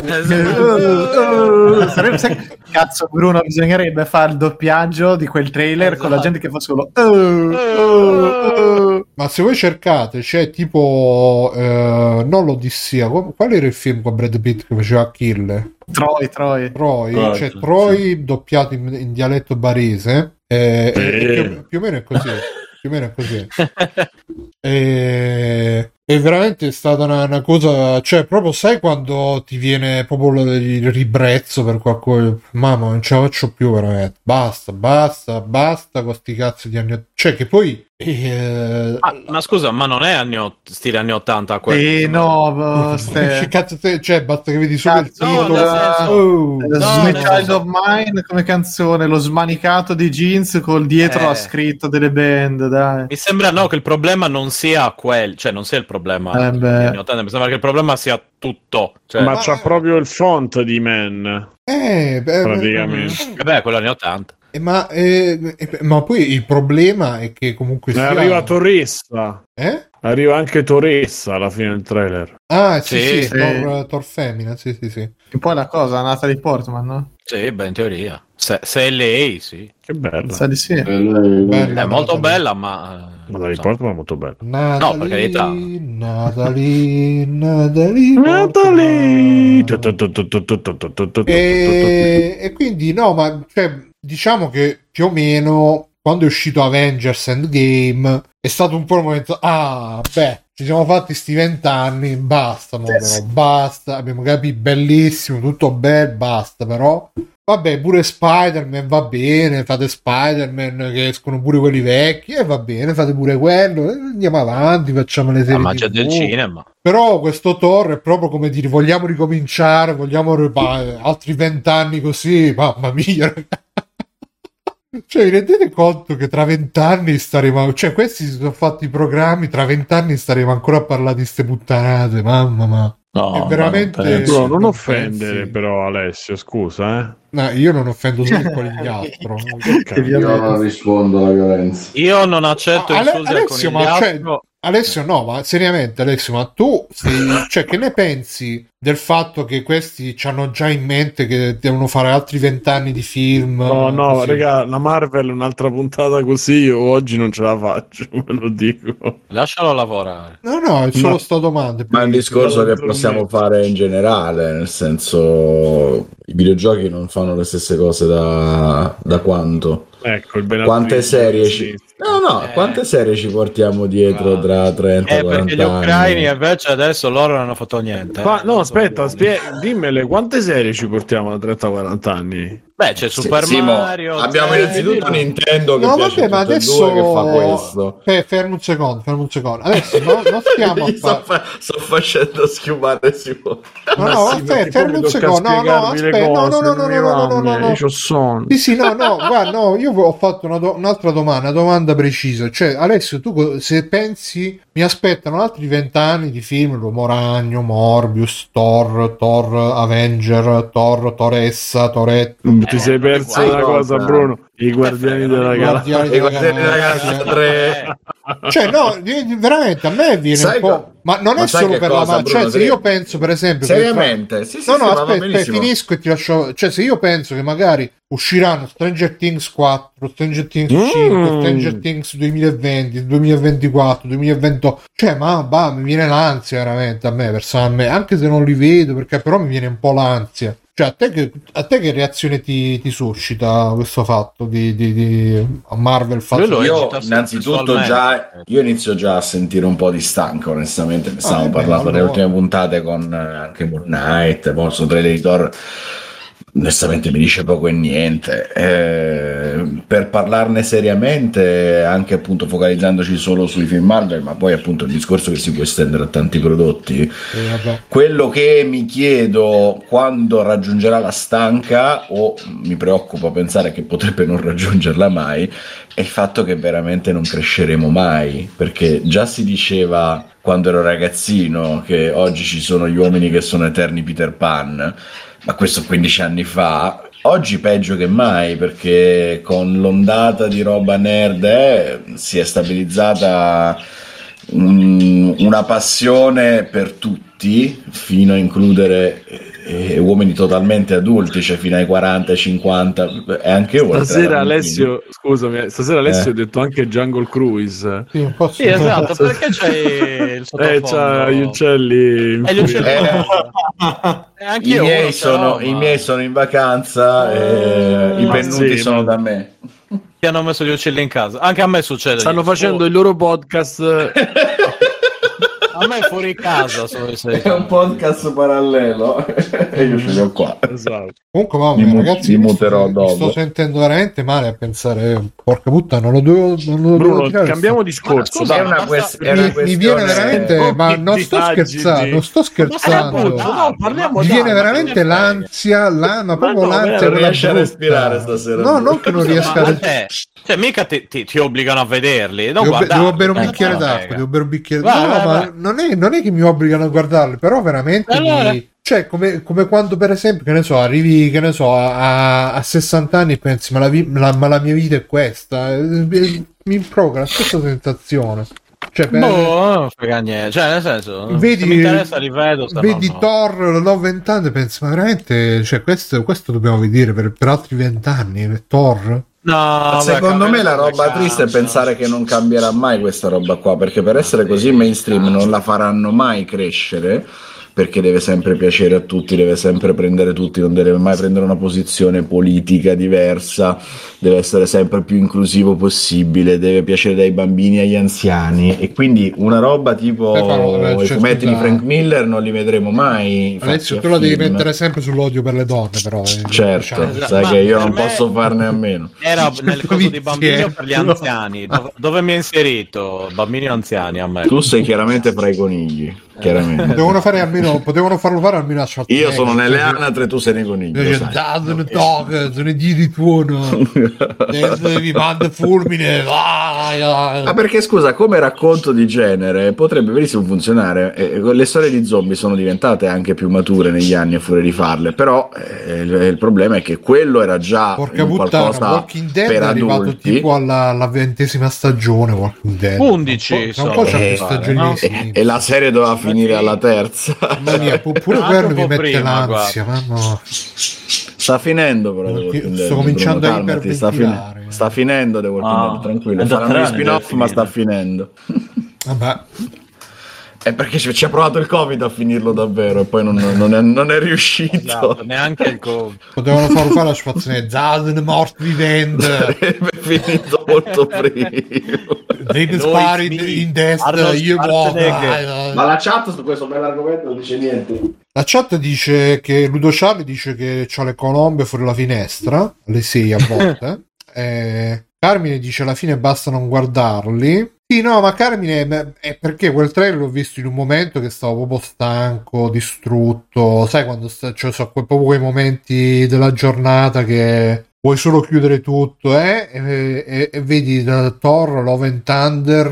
Sarebbe, sai, cazzo Bruno, bisognerebbe fare il doppiaggio di quel trailer, esatto, con la gente che fa solo oh, oh, oh. Ma se voi cercate c'è tipo eh, non l'Odissia, qual era il film con Brad Pitt che faceva Achille? Troy, Troy, Troy, Troy, cioè Troy sì, doppiato in, in dialetto barese, eh, eh. Più, più o meno è così, più o meno è così. eh, è veramente stata una, una cosa, cioè proprio sai quando ti viene proprio il ribrezzo per qualcosa, mamma non ce la faccio più veramente, basta, basta, basta con sti cazzo di anni, cioè che poi Eh, ah, ma scusa, ma non è anni ot- stile anni ottanta quello? Eh no, ste... cazzo te, cioè basta che vedi solo il titolo. No, no, Sweet Child of Mine come canzone, lo smanicato di jeans col dietro eh. ha scritto delle band, dai. Mi sembra no che il problema non sia quel, cioè non sia il problema. Eh anni ottanta, mi sembra che il problema sia tutto, cioè... ma c'ha proprio il font di Man. Eh, beh, praticamente. Beh, beh, quello anni ottanta. Eh, ma, eh, eh, ma poi il problema è che comunque sia... arriva Torressa, eh? Arriva anche Torressa alla fine del trailer. Ah sì, sì, sì, sì. Tor, Tor Femina, sì sì sì. Che poi la cosa, Natalie Portman, no? Sì, beh in teoria. Se, se è lei, sì. Che bella. Sa di sì. È, lei, bella, è molto bella, ma... Natalie so. Portman è molto bella. Natalie, no, per carità. Natalie, Natalie, Natalie. E, e quindi no, ma... cioè, diciamo che più o meno quando è uscito Avengers Endgame è stato un po' il momento ah beh ci siamo fatti sti vent'anni, basta, yes. Però, basta, abbiamo capito, bellissimo, tutto bel, basta, però Vabbè, pure Spider-Man va bene, fate Spider-Man che escono pure quelli vecchi, e eh, va bene, fate pure quello, andiamo avanti, facciamo le serie. La magia del cinema. Però questo Thor è proprio come dire, vogliamo ricominciare, vogliamo ripare, altri vent'anni così, mamma mia. Cioè, vi rendete conto che tra vent'anni staremo, cioè questi si sono fatti i programmi, tra vent'anni staremo ancora a parlare di ste puttanate, mamma mia. No, è veramente... no, non, non offendere pensi... però Alessio, scusa, eh. No, io non offendo solo con gli altri. Io non rispondo alla violenza. Io non accetto ah, insulti Ale- Alessio, ma cioè, Alessio, no, ma seriamente Alessio, ma tu sei, cioè, che ne pensi del fatto che questi ci hanno già in mente che devono fare altri vent'anni di film? No, no, così. Raga, la Marvel un'altra puntata così io oggi non ce la faccio, ve lo dico. Lascialo lavorare. No, no, è solo no. sta domanda. Ma è un discorso che possiamo me. fare in generale, nel senso i videogiochi non fanno le stesse cose da, da quanto? Ecco, il quante serie ci... No, no, eh. quante serie ci portiamo dietro ah. tra trenta e quaranta anni? Eh, perché gli ucraini invece adesso loro non hanno fatto niente. Ma, eh. no, aspetta, spie... dimmele, quante serie ci portiamo da trenta a quaranta anni? Beh, c'è Super sì, Mario... Sì, abbiamo eh, innanzitutto Nintendo che no, vabbè, ma adesso... che fa questo. Eh, fermo un secondo, fermo un secondo. Adesso no, non stiamo a fare... fa... Sto facendo schiumare Simone. No, no, aspetta, fermo un secondo. No, no, aspetta, no, no, no, no, no, no, no, no. Io sono... Sì, sì, no, no, guarda, no, io ho fatto una do... un'altra domanda, una domanda precisa. Cioè, Alessio, tu se pensi... Mi aspettano altri vent'anni di film, L'Uomo Ragno, Morbius, Thor, Thor Avenger, Thor, Toressa, Toretto... Ti eh, sei perso una cosa, cosa, Bruno. I Guardiani eh, della Galassia. I Guardiani della Galassia tre. Cioè, no, veramente a me viene sai un po'. Qua? Ma non ma è solo per cosa, la mano. Bruno, cioè, se io penso, per esempio. Seriamente? Che... Sì, sì, no, sì, no, aspetta, finisco e ti lascio. Cioè, se io penso che magari usciranno Stranger Things quattro, Stranger Things cinque, mm. Stranger Things duemilaventi, duemilaventiquattro, duemilaventotto. Cioè, ma bah, mi viene l'ansia veramente a me, personalmente. Anche se non li vedo, perché però mi viene un po' l'ansia. Cioè, a te che, a te che reazione ti, ti suscita questo fatto di, di, di Marvel? Fatto io, io innanzitutto già io inizio già a sentire un po' di stanco, onestamente. Ne stavamo ah, parlando nelle allora. ultime puntate con anche Moon Knight, Morso Predator. Onestamente mi dice poco e niente. Eh, per parlarne seriamente, anche appunto focalizzandoci solo sui film Marvel, ma poi appunto il discorso che si può estendere a tanti prodotti, eh, quello che mi chiedo quando raggiungerà la stanca, o mi preoccupa pensare che potrebbe non raggiungerla mai, è il fatto che veramente non cresceremo mai, perché già si diceva quando ero ragazzino che oggi ci sono gli uomini che sono eterni Peter Pan, ma questo quindici anni fa. Oggi peggio che mai, perché con l'ondata di roba nerd eh, si è stabilizzata um, una passione per tutti, fino a includere eh, uomini totalmente adulti, cioè fino ai quaranta cinquanta e anche oltre. Stasera Alessio, scusami, stasera Alessio eh. ho detto anche Jungle Cruise. Sì, sì esatto, perché c'è il sottofondo? Eh, c'ha gli uccelli. E gli uccelli. Eh, I miei, sono, I miei sono in vacanza, eh, i pennuti sì, sono ma... da me. Ti hanno messo gli uccelli in casa. Anche a me succede. Stanno facendo oh. il loro podcast. A me fuori casa. Sono è un podcast parallelo. E io ce l'ho qua. Esatto. Comunque, mamma, mi ragazzi, mi sto, mi sto sentendo veramente male a pensare. Porca puttana, non lo devo. Non lo Bruno, devo cambiamo discorso. Scusa, è una quest- è una mi, mi viene veramente. Eh, ma non sto scherzando, di... non sto scherzando. Appunto, no, parliamo mi viene veramente l'ansia, la, ma proprio ma no, l'ansia. Non riesci a respirare stasera. No, non che non riesca a respirare. Cioè, mica ti, ti, ti obbligano a vederli. No, devo, devo bere un bicchiere eh, d'acqua, devo bere un bicchiere d'acqua. No, vai, ma vai. Non, è, non è che mi obbligano a guardarli, però veramente allora. mi... Cioè, come, come quando, per esempio, che ne so, arrivi, che ne so, a, a sessanta anni e pensi, ma la, vi, la, ma la mia vita è questa. Mi provoca la stessa sensazione. Cioè, per... No, non frega niente. Cioè, nel senso, vedi, se mi interessa li vedo. Vedi no. Thor Love and Thunder, pensi, ma veramente, cioè, questo, questo dobbiamo vedere per, per altri vent'anni, Thor... No, secondo beh, me la roba triste è pensare che non cambierà mai questa roba qua, perché per essere così mainstream non la faranno mai crescere, perché deve sempre piacere a tutti, deve sempre prendere tutti, non deve mai prendere una posizione politica diversa, deve essere sempre più inclusivo possibile, deve piacere dai bambini agli anziani, e quindi una roba tipo eh, i fumetti di Frank Miller non li vedremo mai. Alessio, tu la devi mettere sempre sull'odio per le donne, però eh, certo, diciamo. Sai, ma che io non posso farne a meno. Era nel caso dei bambini o per gli anziani? Dove, dove mi ha inserito? Bambini o anziani? A me. Tu sei chiaramente fra i conigli. Chiaramente potevano, fare almeno, potevano farlo fare almeno a shot. Io sono nelle anatre, tu sei nei conigli. Sono dog, sono i dì di tuono. Mi manda fulmine. Ma perché, scusa, come racconto di genere potrebbe benissimo funzionare. Eh, le storie di zombie sono diventate anche più mature negli anni a furia di farle, però eh, il, il problema è che quello era già un qualcosa Walking Dead per è arrivato adulti. Tipo alla, alla ventesima stagione Walking Dead. undici so. eh, vale, no? e, e la serie doveva finire alla terza. Mamma mia, pure quello mi mette prima, l'ansia, mamma. Sta finendo, però. Perché, sto cominciando a iperventilare. Sta, fin- sta finendo, devo ah, tranquillo. Faranno gli spin-off, ma sta finendo. Vabbè. È perché ci ha provato il Covid a finirlo davvero e poi non, non, è, non è riuscito. Esatto, neanche il Covid. Potevano farlo fare la situazione Zazen morto vivente. Sarebbe finito molto prima. Devi spari in destra, io muovo. Ma la chat su questo bell'argomento non dice niente. La chat dice che Ludo Charlie dice che c'ha le colombe fuori la finestra, alle sei a volte. eh, Carmine dice alla fine basta non guardarli. Sì, no, ma Carmine, è perché quel trailer l'ho visto in un momento che stavo proprio stanco, distrutto, sai quando sta, cioè, so, que- proprio quei momenti della giornata che vuoi solo chiudere tutto, eh? E, e, e vedi da Thor Love and Thunder.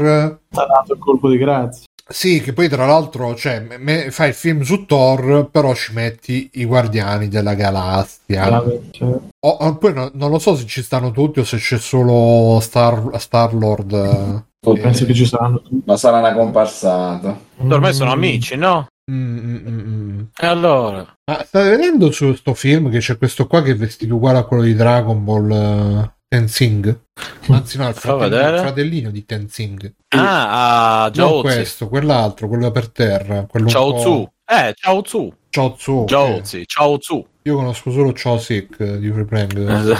Ha dato il colpo di grazia. Sì, che poi tra l'altro, cioè, me, me, fai il film su Thor, però ci metti i Guardiani della Galassia. Ah, beh, cioè. o, o, poi no, non lo so se ci stanno tutti o se c'è solo Star, Star-Lord. Mm-hmm. Penso eh, che ci saranno, ma sarà una comparsata. Ormai sono amici, no? Mm, mm, mm. E allora? Ma state vedendo su sto film che c'è questo qua che è vestito uguale a quello di Dragon Ball Tenzing? Anzi, no, il fratello, fratellino di Tenzing. Ah, uh, non questo, quell'altro, quello per terra. Quello Ciao Tzu. Eh, Ciao Tzu. Ciao Tzu. Ciao Tzu. Eh. Ciao Tzu. Io conosco solo Ciao Sick di Free Playing.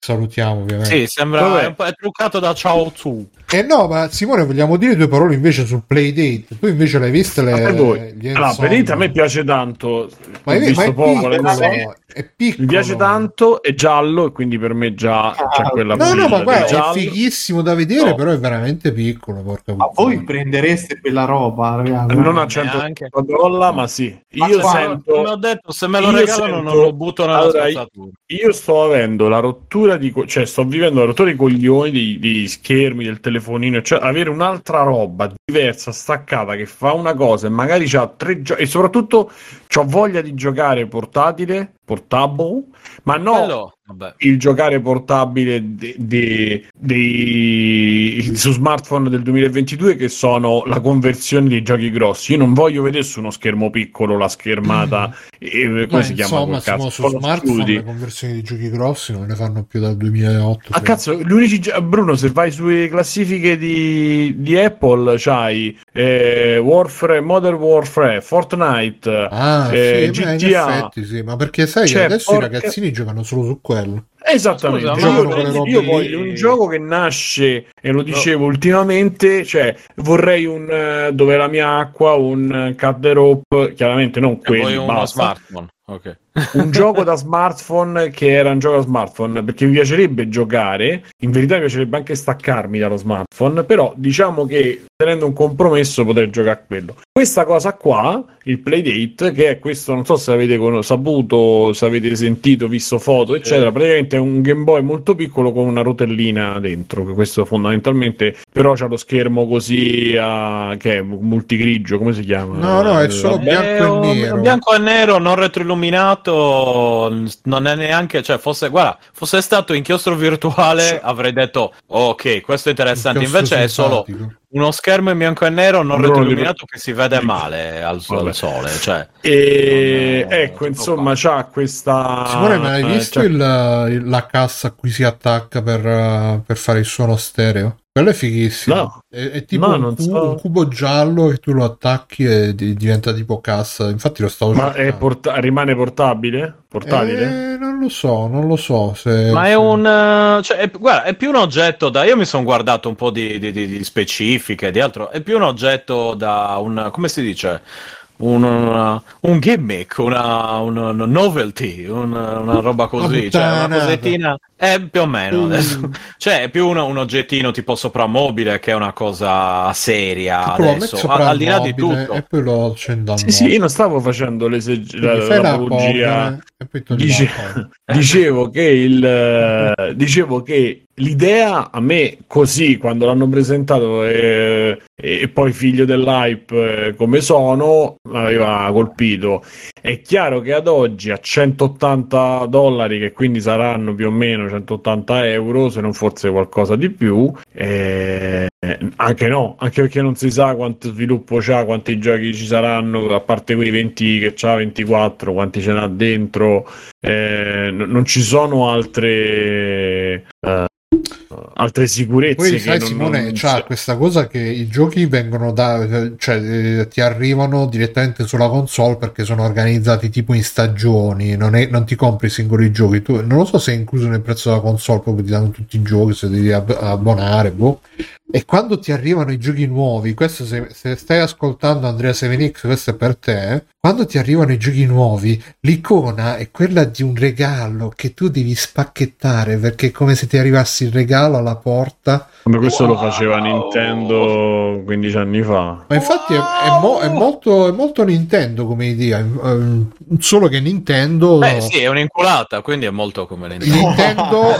Salutiamo ovviamente. Sì, sembra è un po' è truccato da Ciao Tzu. Eh no, ma Simone, vogliamo dire due parole invece sul Playdate? Tu invece l'hai vista le, le, le allora, Playdate a me piace tanto. Ma, è, visto ma è, poco, piccolo, so. È piccolo. Mi piace tanto, è giallo, quindi per me già c'è ah, quella. No, no, ma guarda, è fighissimo da vedere, no. Però è veramente piccolo. Porca ma voi mia. Prendereste quella roba? Ragazzi. Non a cento dollari, ma sì. Ma io sento. L'ho detto, se me lo regalano sento... non lo butto nella allora, spazzatura. Io sto avendo la rottura di co- cioè sto vivendo la rottura di coglioni di, di schermi del telefonino, cioè avere un'altra roba diversa staccata che fa una cosa e magari c'ha tre giochi e soprattutto c'ho voglia di giocare portatile portable ma no Hello. Vabbè. Il giocare portabile de, de, de, su smartphone del duemilaventidue che sono la conversione dei giochi grossi. Io non voglio vedere su uno schermo piccolo la schermata mm. e, come Beh, si chiama insomma siamo su Polo smartphone studi. Le conversioni dei giochi grossi non ne fanno più dal duemilaotto. Ah, cazzo, gi- Bruno, se vai sulle classifiche di, di Apple c'hai eh, Warfare, Modern Warfare, Fortnite, ah, eh, sì, G T A in effetti, sì. Ma perché sai che adesso porca... i ragazzini giocano solo su quello. Esattamente. Scusa, io, io voglio un gioco che nasce e lo dicevo no. ultimamente, cioè vorrei un uh, dove la mia acqua, un uh, cut the rope, chiaramente non quello, uno basta. Smartphone. Okay. Un gioco da smartphone che era un gioco da smartphone perché mi piacerebbe giocare, in verità mi piacerebbe anche staccarmi dallo smartphone, però diciamo che tenendo un compromesso potrei giocare a quello. Questa cosa qua, il Playdate, che è questo, non so se avete con- saputo, se avete sentito, visto foto eccetera, praticamente è un Game Boy molto piccolo con una rotellina dentro, che questo fondamentalmente però c'ha lo schermo così a... che è multigrigio, come si chiama? No, no, è solo bianco e nero. Bianco e nero, non retroilluminato. Non è neanche, cioè fosse, guarda, fosse stato inchiostro virtuale avrei detto ok, questo è interessante, invece è solo uno schermo in bianco e nero non retroilluminato che si vede male al, al sole, cioè. E non, ecco, non insomma, c'ha questa. Simone, ma hai visto il, la cassa a cui si attacca per, per fare il suono stereo? Quello è fighissimo. No. È, è tipo no, un, cubo, so. un cubo giallo che tu lo attacchi e di, diventa tipo cassa. Infatti lo stavo. Ma è porta- rimane portabile? Portabile? Eh, non lo so, non lo so. Se, Ma è se... un. Cioè, è, guarda, è più un oggetto da. Io mi sono guardato un po' di, di, di specifiche, di altro. È più un oggetto da un. Come si dice? Un, una, un gimmick, una, una, una novelty, una, una roba così, cioè una cosettina, eh, più o meno adesso. Mm. Cioè è più una, un oggettino tipo soprammobile che è una cosa seria adesso, ah, al di là di tutto. E poi lo accendo. Sì, sì, io non stavo facendo l'eseg- la, la, la bugia. Dice- dicevo che il uh, dicevo che l'idea a me così quando l'hanno presentato e, e poi figlio dell'hype come sono aveva colpito. È chiaro che ad oggi a centottanta dollari, che quindi saranno più o meno centottanta euro se non forse qualcosa di più, eh, anche no, anche perché non si sa quanto sviluppo c'ha, quanti giochi ci saranno, a parte quei venti che c'ha, ventiquattro, quanti ce n'ha dentro, eh, n- non ci sono altre... Eh, altre sicurezze. Poi, che sai, non, Simone non... c'ha questa cosa che i giochi vengono da, cioè ti arrivano direttamente sulla console perché sono organizzati tipo in stagioni, non, è, non ti compri singoli giochi, tu non lo so se è incluso nel prezzo della console proprio ti danno tutti i giochi, se devi abbonare, boh. E quando ti arrivano i giochi nuovi, questo se, se stai ascoltando Andrea sette X, questo è per te, quando ti arrivano i giochi nuovi l'icona è quella di un regalo che tu devi spacchettare perché è come se ti arrivassi il regalo alla porta. Ma questo wow. lo faceva Nintendo quindici anni fa. Ma infatti wow. è, è, mo, è molto è molto Nintendo come idea, solo che Nintendo eh sì è un'inculata, quindi è molto come Nintendo. Nintendo uh,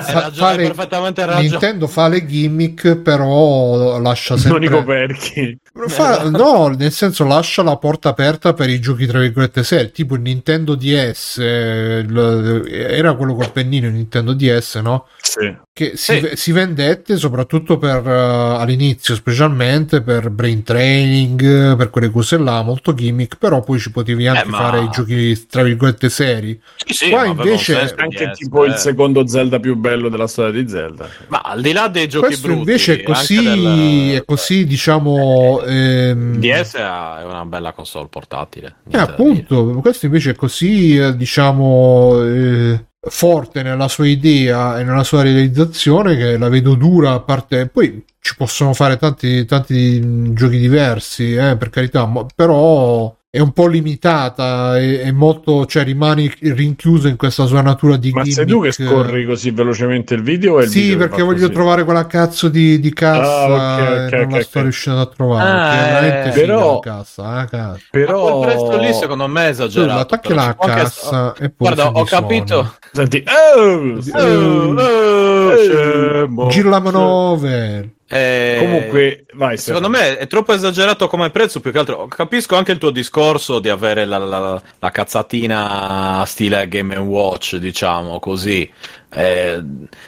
fa, fa le, perfettamente ragione. Nintendo fa le gimmick però lascia sempre non i coperchi. Fa, no, nel senso lascia la porta aperta per i giochi tra virgolette seri, tipo il Nintendo D S, il, era quello col pennino il Nintendo D S, no? Sì. Che si, sì. si vendette soprattutto per uh, all'inizio, specialmente per brain training, per quelle cose là, molto gimmick, però poi ci potevi anche eh, ma... fare i giochi tra virgolette seri. Sì, sì, qua invece anche tipo eh. il secondo Zelda più bello della storia di Zelda. Ma al di là dei giochi questo brutti, invece è così, della... è così diciamo ehm... D S è una bella console portatile. Eh, appunto, questo invece è così diciamo eh... forte nella sua idea e nella sua realizzazione che la vedo dura, a parte poi ci possono fare tanti tanti giochi diversi eh, per carità, però è un po' limitata, è, è molto, cioè rimani rinchiuso in questa sua natura di ma gimmick. Sei tu che scorri così velocemente il video? Il sì, video perché voglio così. Trovare quella cazzo di, di cassa ah, okay, okay, e okay, non okay, la sto okay. riuscendo a trovare. Ah, eh, però cassa, eh, cazzo. Però quel prezzo lì secondo me è esagerato. Attacchi la cassa anche... e poi guarda, ho capito. Senti, oh, oh, oh, oh, gira la manovra. Eh, comunque vai, secondo Stefano. Me è troppo esagerato come prezzo, più che altro capisco anche il tuo discorso di avere la, la, la cazzatina stile Game and Watch, diciamo così. Eh,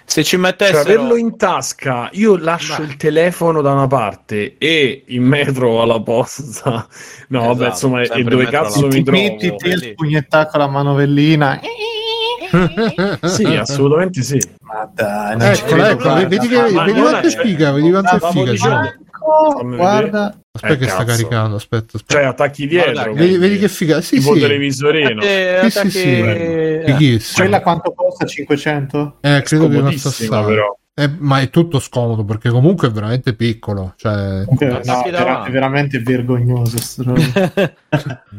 se ci mettessero cioè, averlo in tasca, io lascio Beh. il telefono da una parte e in metro alla posta. No, esatto, vabbè, insomma, e dove in cazzo mi trovo? Mettiti il pugnettato alla manovellina. Sì, assolutamente sì. Ma dai, non ecco, ecco, vedi che vedi quanto spiga, vedi quanto è figa. Guarda, aspetta eh, che cazzo. Sta caricando, aspetta, aspetta. Cioè attacchi dietro, guarda, vedi, vedi che figa, sì, tipo sì. televisorino. Eh, sì, attacchi... sì, sì. Eh. Quella quanto costa? cinquecento? Eh, credo che non sta però. È, ma è tutto scomodo perché comunque è veramente piccolo, cioè okay, no, è veramente vergognoso.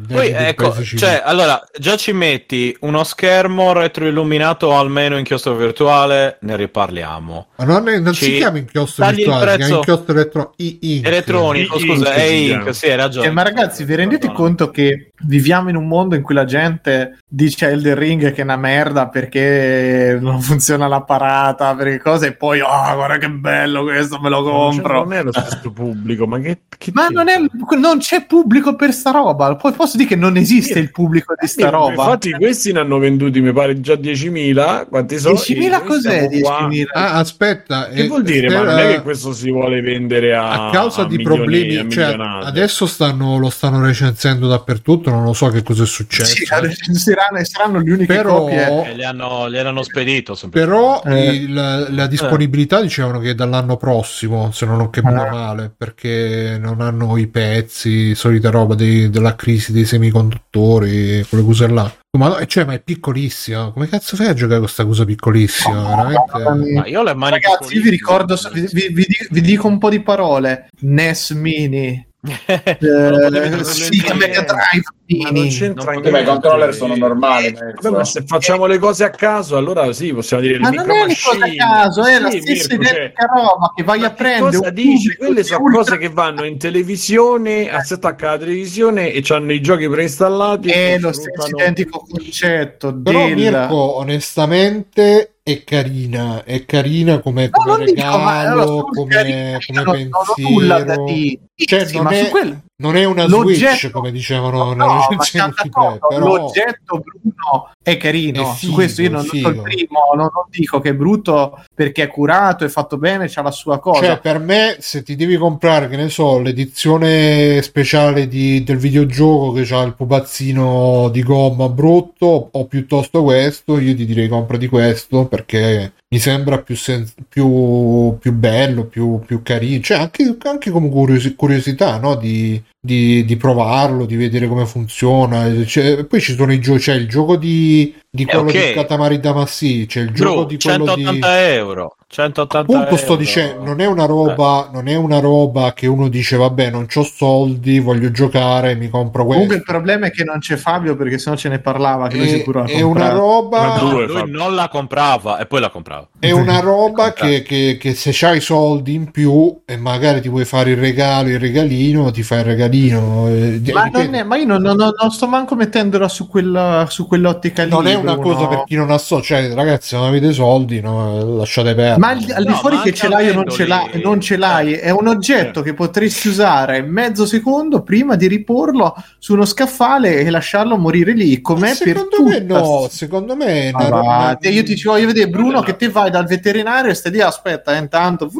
Poi ecco, cioè, allora già ci metti uno schermo retroilluminato almeno inchiostro virtuale, ne riparliamo. Ma non, è, non ci... si chiama inchiostro Tagli virtuale, è inchiostro retro... elettronico. Scusa, è ink, sì, hai ragione. Cioè, ma ragazzi, vi rendete no, conto no. che viviamo in un mondo in cui la gente dice Elden Ring che è una merda perché non funziona la parata, perché cosa, e poi poi ah oh, guarda che bello questo, me lo compro. Non è lo stesso pubblico, ma che, che ma non, è, non c'è pubblico per sta roba. Poi posso dire che non esiste io, il pubblico di sta io, roba. Infatti questi ne hanno venduti mi pare già diecimila. Quanti sono? diecimila cos'è? diecimila Ah, aspetta, che eh, vuol dire? Eh, ma non è che questo si vuole vendere a, a causa a di problemi, cioè, adesso stanno lo stanno recensendo dappertutto, non lo so che cosa è successo. Sì, saranno, saranno gli unici che li hanno, li hanno spedito, però eh. la, la disponibilità dicevano che dall'anno prossimo, se non ho capito ah. male, perché non hanno i pezzi, solita roba dei, della crisi dei semiconduttori, quelle cose là. Ma, cioè, ma è piccolissimo, come cazzo fai a giocare con questa cosa piccolissima? Oh, veramente? Ma io le mani ragazzi, io vi ricordo, vi, vi, vi dico un po' di parole: N E S Mini. eh, non sì, ma non c'entra anche i controller sono normali. Vabbè, ma se facciamo eh. le cose a caso, allora sì, possiamo dire il micro machine. Ma non è a caso, è sì, la stessa Mirko, identica cioè, roba che vai a prendere. Cosa dici? Quelle sono ultra... cose che vanno in televisione, a settacca la televisione e hanno i giochi preinstallati. È lo stesso identico concetto. Però del... Mirko, onestamente è carina, è carina come, no, come regalo, dico, ma, allora, come, carina, come non, pensiero. Non ho nulla da dire. Cioè, sì, non, ma è, su quel... non è una l'oggetto... Switch come dicevano no, no, recensione però... l'oggetto Bruno è carino, è figo, su questo io non sono il primo, non, non dico che è brutto perché è curato, è fatto bene, c'ha la sua cosa. Cioè per me se ti devi comprare, che ne so, l'edizione speciale di, del videogioco che c'ha il pupazzino di gomma brutto o piuttosto questo, io ti direi compra di questo perché mi sembra più, sen- più, più bello, più, più carino, cioè anche, anche come curiosi- curiosità, no? Di, di, di provarlo, di vedere come funziona. Cioè, poi ci sono i giochi, c'è cioè il gioco di, di quello okay. di Katamari Damacy, c'è cioè il gioco Bro, di quello centottanta di... euro. centottanta appunto sto euro. Dicendo non è una roba eh. non è una roba che uno dice vabbè non c'ho soldi voglio giocare mi compro questo. Comunque il problema è che non c'è Fabio perché sennò ce ne parlava che e, lui sicuro è una roba due, lui non la comprava e poi la comprava è una roba che, che, che se c'hai soldi in più e magari ti vuoi fare il regalo il regalino ti fai il regalino eh, ma, non è, ma io non, non, non sto manco mettendola su quella su quell'ottica lì non è una cosa no. Per chi non ha so cioè ragazzi non avete soldi no, lasciate perdere. Ma al, al no, di fuori che ce l'hai o non ce l'hai, non ce l'hai, è un oggetto che potresti usare mezzo secondo prima di riporlo su uno scaffale e lasciarlo morire lì. Com'è per tutta... me no, secondo me ah, no, no, no. Io ti ci voglio vedere Bruno no. Che te vai dal veterinario e stai lì aspetta intanto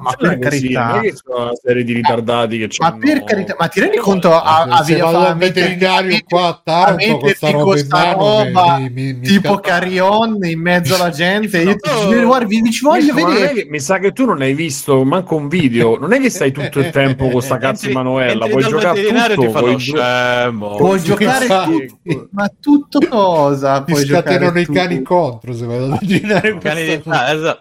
ma per carità una serie di ritardati che ma per carità ma ti rendi conto a, a se vado al veterinario qua tanto questa roba, roba mi, mi, mi tipo Carion in mezzo alla gente io ti guardi mi ci voglio vedere mi sa che tu non hai visto manco un video non è che stai tutto il tempo con sta cazzo di manovella vuoi giocare tutto vuoi giocare tutto ma tutto cosa ti scatenano i cani contro se vado al veterinario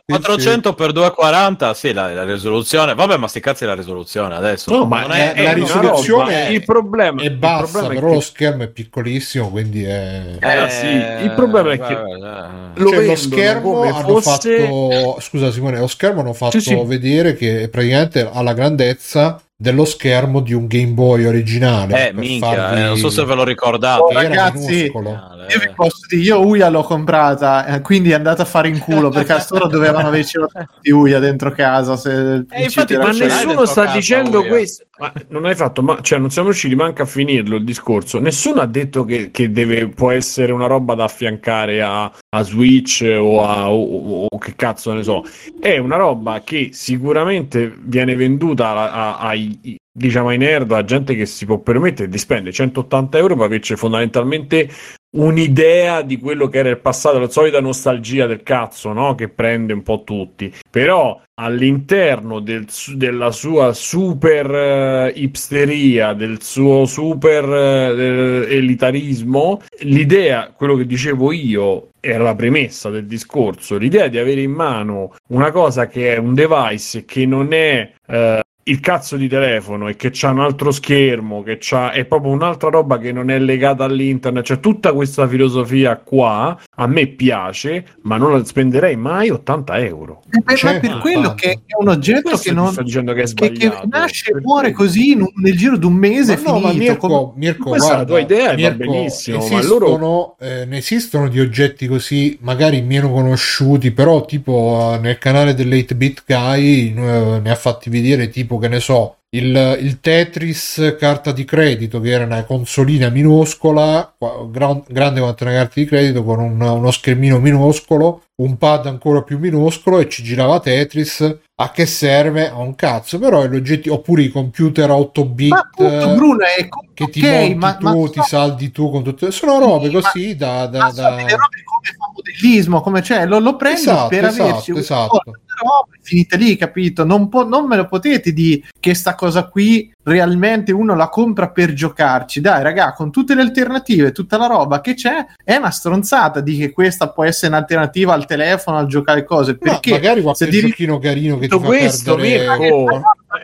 quattrocento per duecentoquaranta sì la, la risoluzione vabbè ma sti cazzi la risoluzione adesso no, ma non è, è la risoluzione è, il problema è bassa il problema però è che... lo schermo è piccolissimo quindi è eh, eh, sì. Il problema è che eh, lo, cioè, lo schermo hanno fosse... fatto scusa Simone lo schermo hanno fatto sì, sì. Vedere che praticamente ha la grandezza dello schermo di un Game Boy originale eh, minchia, farvi... eh, non so se ve lo ricordate oh, ragazzi io vi posso dire io Uia l'ho comprata eh, quindi è andata a fare in culo perché a storo dovevano averci tutti Uia dentro casa se eh, infatti, ma nessuno sta casa, dicendo Uia. Questo ma non hai fatto ma cioè non siamo riusciti manca a finirlo il discorso nessuno ha detto che, che deve può essere una roba da affiancare a, a Switch o a o, o, o che cazzo ne so è una roba che sicuramente viene venduta ai diciamo ai nerd a gente che si può permettere di spendere centottanta euro per averci fondamentalmente un'idea di quello che era il passato, la solita nostalgia del cazzo, no? Che prende un po' tutti. Però all'interno del, della sua super uh, hipsteria, del suo super uh, elitarismo, l'idea, quello che dicevo io, era la premessa del discorso, l'idea di avere in mano una cosa che è un device che non è... Uh, il cazzo di telefono e che c'ha un altro schermo, che c'ha, è proprio un'altra roba che non è legata all'internet, cioè tutta questa filosofia qua a me piace, ma non la spenderei mai ottanta euro. E per, cioè, per quello che è un oggetto che non sto dicendo che è sbagliato, che, che nasce e muore così in, nel giro di un mese, no, finito. No, ma Mirko, come... Mirko, questa guarda, la tua idea Mirko, va benissimo, esistono, ma loro... eh, ne esistono di oggetti così magari meno conosciuti, però tipo nel canale dell'otto bit guy ne ha fatti vedere tipo, che ne so, il, il Tetris carta di credito, che era una consolina minuscola, gran, grande quanto una carta di credito, con un, uno schermino minuscolo, un pad ancora più minuscolo, e ci girava Tetris. A che serve? A un cazzo. Però l'oggetto, oppure i computer otto bit, ma appunto, Bruno, è com- che ti okay, monti ma, tu, ma ti so... saldi tu con tutte, sono robe sì, così ma, da, da, ma da... sono delle robe come fa modellismo, come c'è, cioè, lo, lo prendo esatto, per esatto, averci esatto. un roba finita lì, capito? Non, po- non me lo potete dire che sta cosa qui realmente uno la compra per giocarci, dai raga, con tutte le alternative, tutta la roba che c'è, è una stronzata di che questa può essere un'alternativa al telefono, al giocare cose, perché no, magari qualche giochino dir- carino che ti fa questo, perdere Mirko,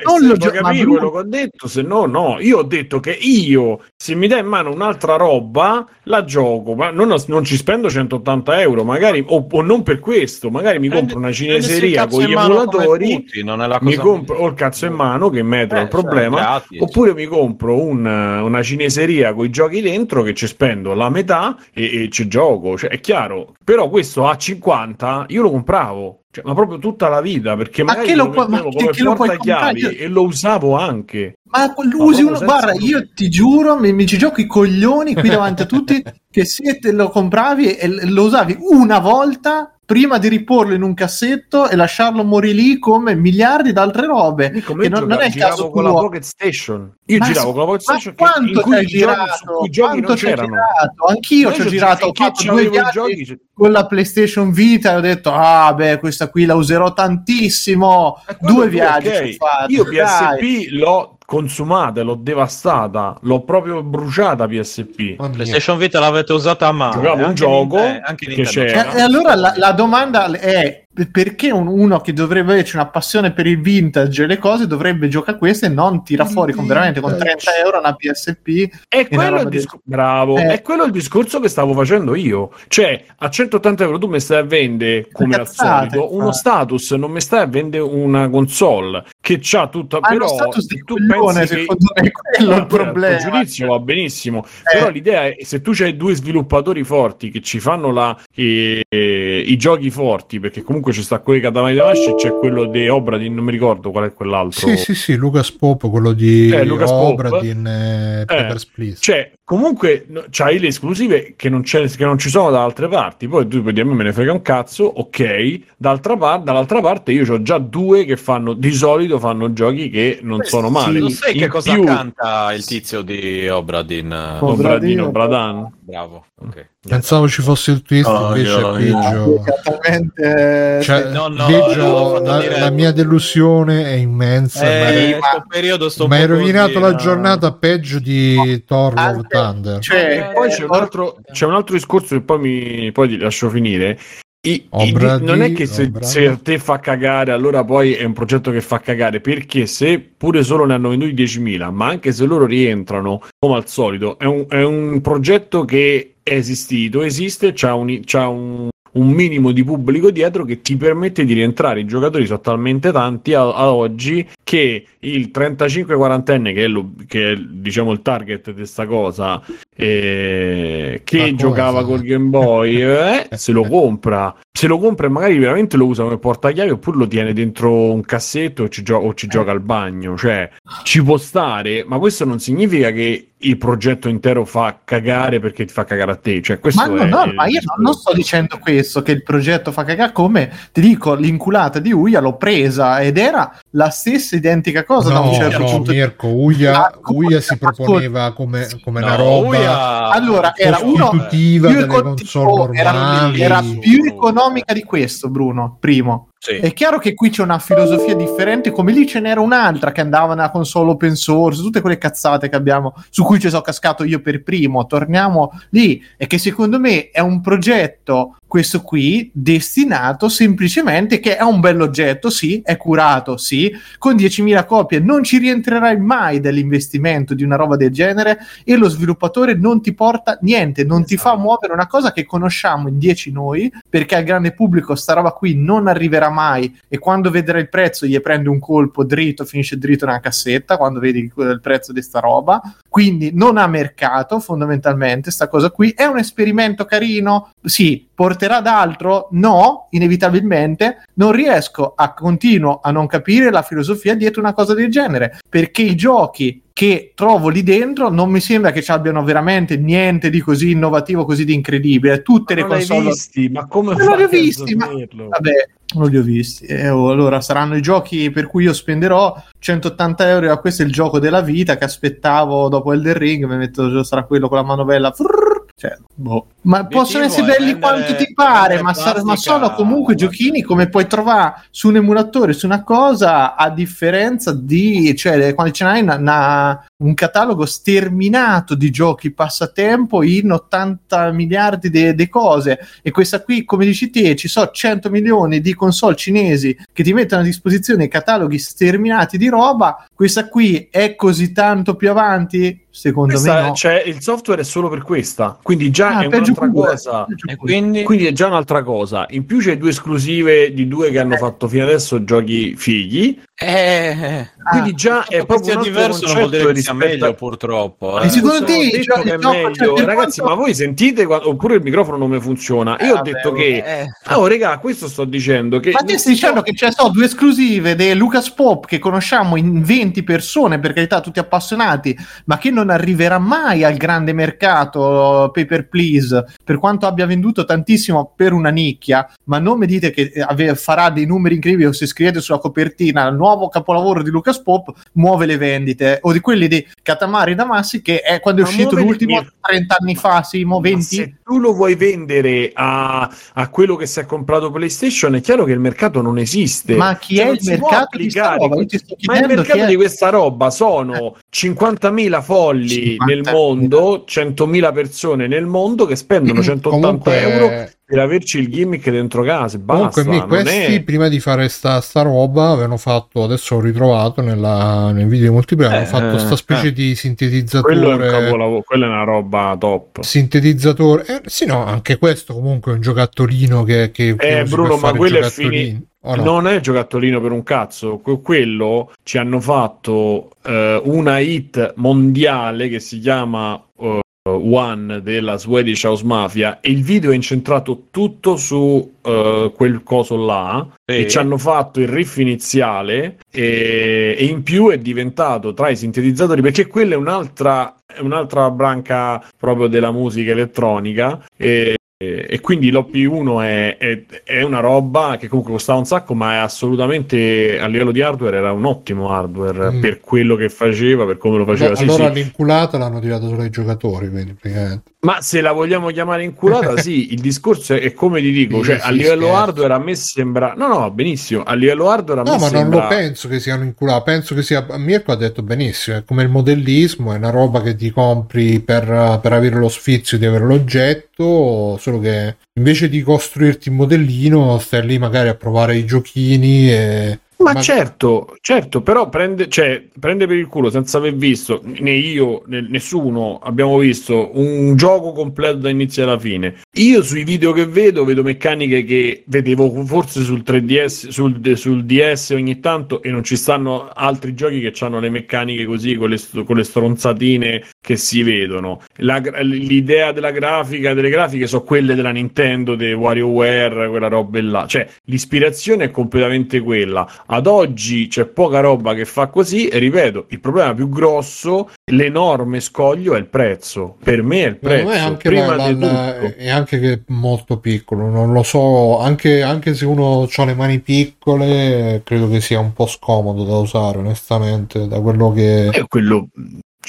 non lo gio- capivo quello che ho detto, se no no, io ho detto che io se mi dai in mano un'altra roba la gioco, ma non, non ci spendo centottanta euro magari, o, o non per questo, magari mi compro una cineseria con gli emulatori, non è la cosa, mi compro o il cazzo in mano che metto eh, il problema, cioè, gratis, oppure mi compro un, una cineseria con i giochi dentro che ci spendo la metà e, e ci gioco, cioè, è chiaro, però questo a cinquanta io lo compravo, cioè, ma proprio tutta la vita, perché ma magari che lo, lo, ma come che lo puoi chiavi comprare? E lo usavo anche, ma, ma usi uno, guarda, uno. Io ti giuro mi, mi ci gioco i coglioni qui davanti a tutti che se te lo compravi e lo usavi una volta prima di riporlo in un cassetto e lasciarlo morire lì come miliardi di altre robe. Io che non, non è il caso con tuo. La Pocket Station. Io ma giravo con la Pocket Station che, in cui hai girato, i giochi non c'erano. Girato? Anch'io ci ho girato, ho fatto due viaggi con la PlayStation Vita e ho detto ah beh, questa qui la userò tantissimo. Due viaggi okay. ci ho fatto. Io P S P dai. l'ho consumata, l'ho devastata, l'ho proprio bruciata P S P. Oh, PlayStation Vita l'avete usata a mano. Giocavo un gioco in, eh, anche che c'era. E, e allora la, la domanda è perché un, uno che dovrebbe averci una passione per il vintage e le cose dovrebbe giocare queste e non tira il fuori con, veramente con trenta euro una P S P. È quello il discor- del... bravo, eh. È quello il discorso che stavo facendo io, cioè a centottanta euro tu mi stai a vendere come al solito uno status, non mi stai a vendere una console che c'ha tutta, ma però se tu pensi che secondo me è quello il problema, il giudizio va benissimo, eh. Però l'idea è se tu c'hai due sviluppatori forti che ci fanno la, eh, eh, i giochi forti, perché comunque ci sta quello di Katamari Damashi e c'è quello di Obradin, non mi ricordo qual è quell'altro, sì sì sì Lucas Pope, quello di eh, Lucas Obradin eh, Papers, eh, Please, cioè comunque no, c'hai le esclusive che non, c'è, che non ci sono da altre parti, poi tu puoi dire a me me ne frega un cazzo, ok, d'altra, par- dall'altra parte io ho già due che fanno di solito fanno giochi che non Beh, sono male, sì, lo sai in che cosa più... canta il tizio di Obradin Obradin, Obradan bravo, ok. Pensavo ci fosse il twist, no, invece no, è peggio. Esattamente. Cioè, no, no, peggio, no, la, la mia delusione è immensa. Eh, in questo periodo sto ma hai rovinato così, la no. giornata peggio di no. Thor Love and Thunder. Cioè, eh, poi c'è un altro, c'è un altro discorso che poi mi poi ti lascio finire. I, i, non è che se, se te fa cagare allora poi è un progetto che fa cagare, perché se pure solo ne hanno venduti diecimila, ma anche se loro rientrano come al solito è un, è un progetto che è esistito, esiste, c'ha un, c'ha un, un minimo di pubblico dietro che ti permette di rientrare, i giocatori sono talmente tanti a, a oggi che il trentacinque quarantenne che è, lo, che è diciamo il target di sta cosa, eh, che Ma giocava cosa? col Game Boy eh, se lo compra se lo compra e magari veramente lo usa come portachiavi oppure lo tiene dentro un cassetto o ci, gio- o ci gioca al bagno, cioè ci può stare, ma questo non significa che il progetto intero fa cagare perché ti fa cagare a te, cioè questo ma, è, no, no, è ma io non sto dicendo questo, che il progetto fa cagare, come ti dico l'inculata di Uia l'ho presa ed era la stessa identica cosa, no, da un certo no, punto Mirko, Uia, ah, Uia si proponeva come, come no, una roba Uia... allora era uno sostitutiva delle console normali, era, era più economica di questo, Bruno, primo. Sì. È chiaro che qui c'è una filosofia differente, come lì ce n'era un'altra che andava nella console open source, tutte quelle cazzate che abbiamo, su cui ci sono cascato io per primo, torniamo lì, e che secondo me è un progetto questo qui destinato semplicemente, che è un bell'oggetto, sì, è curato, sì, con diecimila copie non ci rientrerai mai dell'investimento di una roba del genere, e lo sviluppatore non ti porta niente, non esatto. ti fa muovere una cosa che conosciamo in dieci noi, perché al grande pubblico sta roba qui non arriverà mai, e quando vedrai il prezzo gli prende un colpo dritto, finisce dritto nella cassetta quando vedi il prezzo di sta roba. Quindi non ha mercato fondamentalmente sta cosa qui. È un esperimento carino? Sì. Porterà ad altro? No, inevitabilmente. Non riesco a continuo a non capire la filosofia dietro una cosa del genere, perché i giochi che trovo lì dentro non mi sembra che ci abbiano veramente niente di così innovativo, così di incredibile. Tutte ma le console non visti, ma come non li ho visti, ma vabbè, non li ho visti. Eh, oh, allora saranno i giochi per cui io spenderò centottanta euro. Ah, questo è il gioco della vita che aspettavo dopo Elden Ring. Mi metto, sarà quello con la manovella. Frrr, cioè, boh. Ma l'obiettivo possono essere belli quanto ti pare, ma, plastica, ma sono comunque giochini come puoi trovare su un emulatore, su una cosa, a differenza di, cioè, quando ce n'hai una, una, un catalogo sterminato di giochi passatempo in ottanta miliardi di cose, e questa qui, come dici te, ci sono cento milioni di console cinesi che ti mettono a disposizione cataloghi sterminati di roba. Questa qui è così tanto più avanti? Secondo questa, me no. Cioè, il software è solo per questa, quindi già ah, è un'altra pure, cosa, e quindi... quindi è già un'altra cosa. In più c'è due esclusive di due che hanno eh. fatto fino adesso giochi fighi, eh. quindi già ah, è proprio un diverso, non vuol dire che sia meglio, purtroppo. Eh. Secondo te cioè, che è no, meglio, cioè, ragazzi, quanto... ma voi sentite quando... oppure il microfono non mi funziona? Eh, Io ho vabbè, detto che eh. oh regà, questo sto dicendo che. Ma te stai dicendo che c'è sono due esclusive di Lucas Pop che conosciamo in venti persone, per carità, tutti appassionati, ma che non arriverà mai al grande mercato pay per please, per quanto abbia venduto tantissimo per una nicchia. Ma non mi dite che ave- farà dei numeri incredibili, o se scrivete sulla copertina il nuovo capolavoro di Lucas Pop muove le vendite, o di quelli di Katamari Damacy, che è quando è ma uscito l'ultimo le... trenta anni fa, sì, mo venti. Se tu lo vuoi vendere a, a quello che si è comprato PlayStation, è chiaro che il mercato non esiste. Ma chi cioè, è il mercato di questa roba? Ma il mercato di questa roba sono cinquantamila foto nel mondo, centomila persone nel mondo che spendono centottanta comunque... euro per averci il gimmick dentro casa. Basta, comunque questi è... prima di fare sta, sta roba avevano fatto, adesso ho ritrovato nella, nel video multiplayer, eh, hanno fatto sta specie eh. di sintetizzatore. Quello è un capolavoro, quella è una roba top. Sintetizzatore, eh, sì no, anche questo comunque è un giocattolino che, che, che eh, Bruno, ma quello è finito. Oh no. Non è giocattolino per un cazzo, quello ci hanno fatto eh, una hit mondiale che si chiama uh, One della Swedish House Mafia, e il video è incentrato tutto su uh, quel coso là, e, e ci hanno fatto il riff iniziale, e, e in più è diventato tra i sintetizzatori, perché quella è un'altra, un'altra branca proprio della musica elettronica, e e quindi l'O P uno è, è, è una roba che comunque costava un sacco, ma è assolutamente, a livello di hardware era un ottimo hardware mm. per quello che faceva, per come lo faceva. Beh, sì, allora sì. L'inculata l'hanno tirata solo ai giocatori, quindi praticamente. Ma se la vogliamo chiamare inculata sì, il discorso è, è come ti dico, cioè a livello hardware a me sembra no no benissimo, a livello hardware a no, me ma sembra... non lo penso che siano inculati, penso che sia, Mirko ha detto benissimo, è come il modellismo, è una roba che ti compri per, per avere lo sfizio di avere l'oggetto, solo che invece di costruirti il modellino stai lì magari a provare i giochini e... Ma, Ma certo, certo, però prende, cioè, prende per il culo senza aver visto, né io né nessuno abbiamo visto un gioco completo dall'inizio alla fine. Io sui video che vedo, vedo meccaniche che vedevo forse sul tre D S, sul, sul D S ogni tanto, e non ci stanno altri giochi che hanno le meccaniche così, con le, con le stronzatine che si vedono. La, l'idea della grafica, delle grafiche sono quelle della Nintendo, dei WarioWare, quella roba là. Cioè, l'ispirazione è completamente quella. Ad oggi c'è poca roba che fa così, e ripeto, il problema più grosso, l'enorme scoglio è il prezzo. Per me è il prezzo. È anche, prima la, la, tutto... è anche che è molto piccolo, non lo so, anche, anche se uno ha le mani piccole, credo che sia un po' scomodo da usare, onestamente, da quello che... È quello...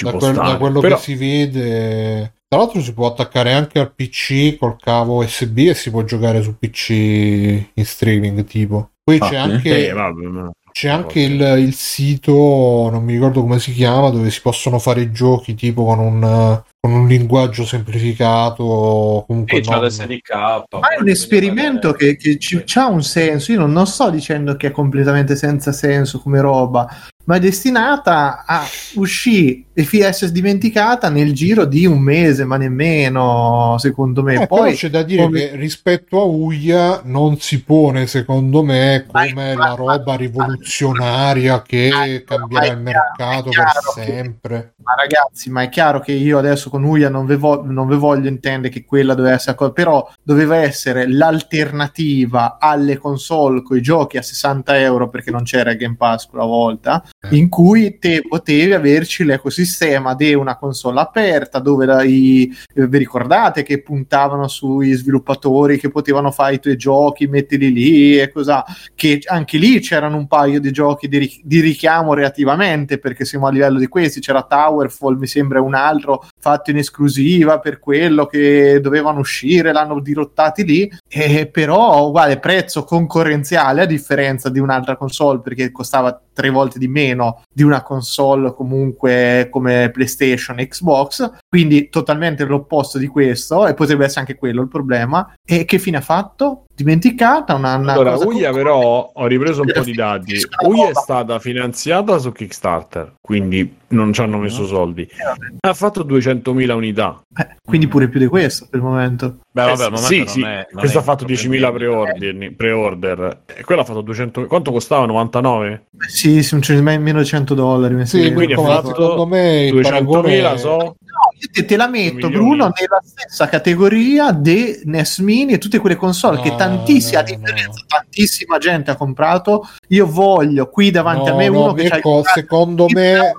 Da, quel, da quello però... che si vede, Tra l'altro si può attaccare anche al P C col cavo U S B e si può giocare su P C in streaming, tipo. Poi ah, c'è anche, eh, vabbè, no. c'è anche il, il sito, non mi ricordo come si chiama, dove si possono fare i giochi tipo con un, con un linguaggio semplificato. Comunque c'è la S D K. Ma è un esperimento che, che ci, c'ha un senso. Io non, non sto dicendo che è completamente senza senso come roba, ma è destinata a uscire F S dimenticata nel giro di un mese, ma nemmeno, secondo me. Eh, Poi c'è da dire come... che rispetto a Wuxia non si pone, secondo me, come ma, la roba ma, rivoluzionaria ma, che ma, cambierà ma il mercato chiaro, per sempre. Che, ma ragazzi, ma è chiaro che io adesso con Wuxia non ve vo- non ve voglio intendere che quella doveva essere, però doveva essere l'alternativa alle console coi giochi a sessanta euro, perché non c'era il Game Pass quella volta, in cui te potevi averci l'ecosistema di una console aperta, dove la, i, vi ricordate che puntavano sui sviluppatori che potevano fare i tuoi giochi, mettili lì e cos'ha, che anche lì c'erano un paio di giochi di, di richiamo relativamente, perché siamo a livello di questi, c'era Towerfall mi sembra un altro fatto in esclusiva per quello che dovevano uscire, l'hanno dirottati lì, e però uguale prezzo concorrenziale a differenza di un'altra console, perché costava tre volte di meno di una console comunque come PlayStation e Xbox, quindi totalmente l'opposto di questo, e potrebbe essere anche quello il problema. E che fine ha fatto? Dimenticata una, una allora cosa Wuxia, però ho ripreso un po' di dati. Wuxia è stata finanziata su Kickstarter, quindi non ci hanno messo soldi, eh, ha fatto duecentomila unità, eh, quindi pure più di questo per il momento. Beh, vabbè, al momento sì, non sì. È, non questo è, ha fatto diecimila pre-order, pre-order. E quello ha fatto duecento. Quanto costava? novantanove? Beh, sì, sì, meno di cento dollari. Sì, quindi ha fatto, secondo me, duecentomila, so. No, io te, te la metto, Bruno, nella stessa categoria di N E S Mini e tutte quelle console, no, che tantissima, no, a differenza, no. tantissima gente ha comprato. Io voglio qui davanti no, a me uno no, che ecco, c'ha secondo me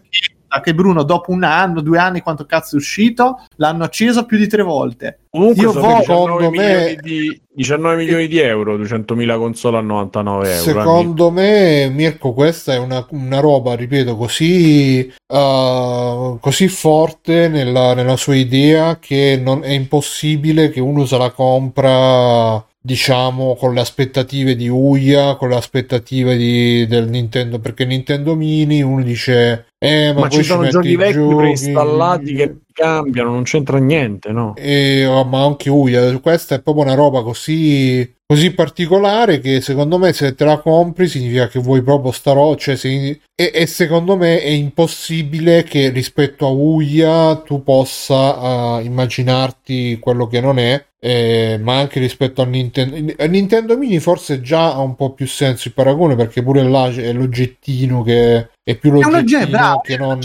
che Bruno dopo un anno, due anni, quanto cazzo è uscito, l'hanno acceso più di tre volte. Comunque io voglio, secondo me, di diciannove milioni di euro, duecentomila console a novantanove euro. Secondo eh, me, Mirko, questa è una, una roba, ripeto, così uh, così forte nella, nella sua idea, che non è impossibile che uno se la compra, diciamo, con le aspettative di Wuxia, con le aspettative di, del Nintendo, perché Nintendo Mini uno dice eh, ma, ma ci sono ci giochi vecchi giochi... preinstallati che cambiano, non c'entra niente, no? E, oh, ma anche Wuxia, questa è proprio una roba così così particolare che secondo me se te la compri significa che vuoi proprio sta roba, cioè, se... e, e secondo me è impossibile che rispetto a Wuxia tu possa uh, immaginarti quello che non è. Eh, ma anche rispetto a Nintendo a Nintendo Mini forse già ha un po' più senso il paragone, perché pure là è l'oggettino che è più l'oggettino è bravo, che non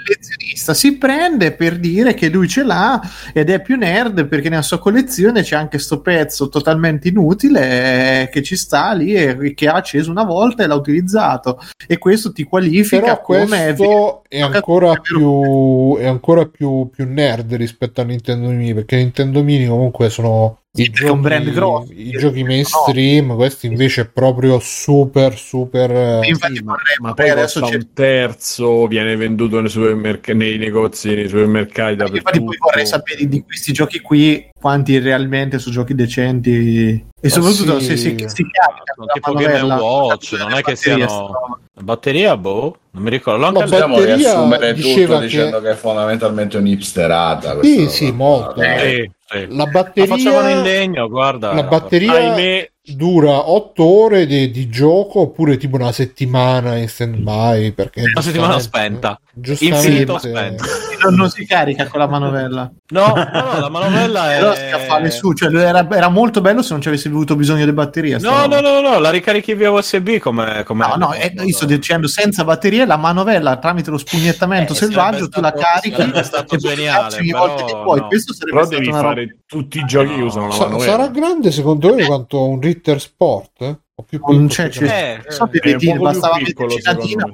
collezionista si prende per dire che lui ce l'ha ed è più nerd perché nella sua collezione c'è anche sto pezzo totalmente inutile che ci sta lì e che ha acceso una volta e l'ha utilizzato, e questo ti qualifica. Però come questo è, è ancora più è ancora più, più nerd rispetto a Nintendo Mini, perché Nintendo Mini comunque sono i giochi, un brand grosso, i giochi mainstream, no. Questo invece è proprio super super infatti sì, ma, ma poi adesso c'è un terzo, viene venduto nei, supermerc- nei negozi, nei supermercati da infatti tutto. Poi vorrei sapere di questi giochi qui quanti realmente sono giochi decenti, e oh, soprattutto sì. se si, si capita no, tipo Game and Watch, non è che siano stava. La batteria, boh, non mi ricordo. L'anche possiamo riassumere tutto che... dicendo che è fondamentalmente un'ipsterata. Sì, sì, molto. Eh, sì. La batteria... La facevano in legno, guarda. La batteria... Ahimè... dura otto ore di, di gioco, oppure tipo una settimana in stand by, perché una settimana spenta, giustamente spenta. Non, non si carica con la manovella, no, no, no, la manovella è su, cioè, era, era molto bello se non ci avessi avuto bisogno di batteria, no no, no no no la ricarichi via U S B come come no, no, è, io sto dicendo senza batteria la manovella tramite lo spugnettamento eh, selvaggio tu la carichi, è stato geniale, però, no. Questo però devi una fare roba. Tutti i giochi no. usano la manovella. Sarà grande secondo me quanto un Sport eh? O più non c'è, c'è, c'è. So che vedi, bastava piccolo,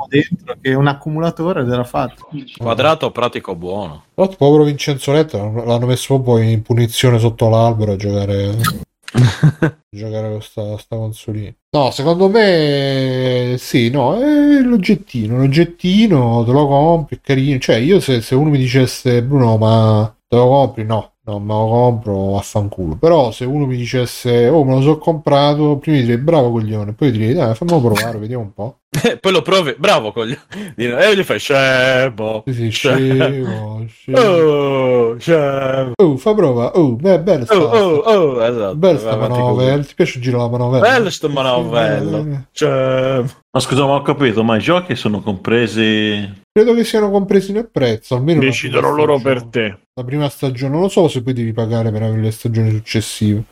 dentro che un accumulatore ed era fatto quadrato pratico buono. Però povero Vincenzo Letta l'hanno messo poi in punizione sotto l'albero a giocare a giocare con sta, sta consolina. No, secondo me sì, no, è l'oggettino l'oggettino te lo compri, è carino. Cioè io se, se uno mi dicesse Bruno ma te lo compri? No, non me lo compro, affanculo. Però se uno mi dicesse oh me lo so comprato, prima direi bravo coglione, poi direi dai fammi provare, vediamo un po'. Eh, poi lo provi, bravo coglione, e gli fai scemo, sì, sì, scemo, scemo. Oh, scemo, oh fa prova, oh beh, bello sta, oh, oh, oh, esatto, bello sta manovella, ti piace il giro la manovella, bello sta manovella, scemo. Ma scusa, ma ho capito, ma i giochi sono compresi? Credo che siano compresi nel prezzo, almeno decidono loro per te la prima stagione, non lo so se poi devi pagare per avere le stagioni successive.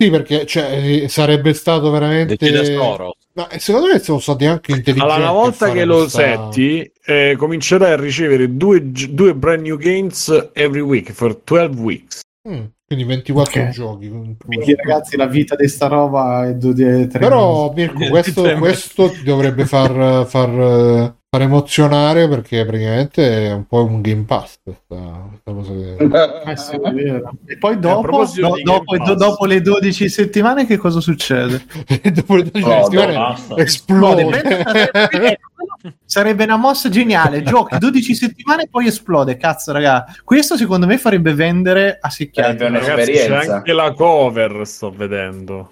Sì, perché cioè, sarebbe stato veramente. Ma secondo me sono stati anche intelligenti. Allora, una volta che lo questa... setti, eh, comincerai a ricevere due, due brand new games every week for twelve weeks. Mm, quindi ventiquattro okay. Giochi. Quindi, ragazzi, la vita di sta roba è due, tre. Però, Mirko, questo, questo ti dovrebbe far, far, far emozionare, perché praticamente è un po' un Game Pass. Questa, questa cosa che... eh, sì, è vero. E poi dopo, do, dopo, do, dopo le dodici settimane, che cosa succede? Dopo le dodici oh, settimane no, esplode. No, dipende... Sarebbe una mossa geniale, giochi dodici settimane e poi esplode, cazzo raga, questo secondo me farebbe vendere a secchiare. Eh, ragazzi, c'è anche la cover, sto vedendo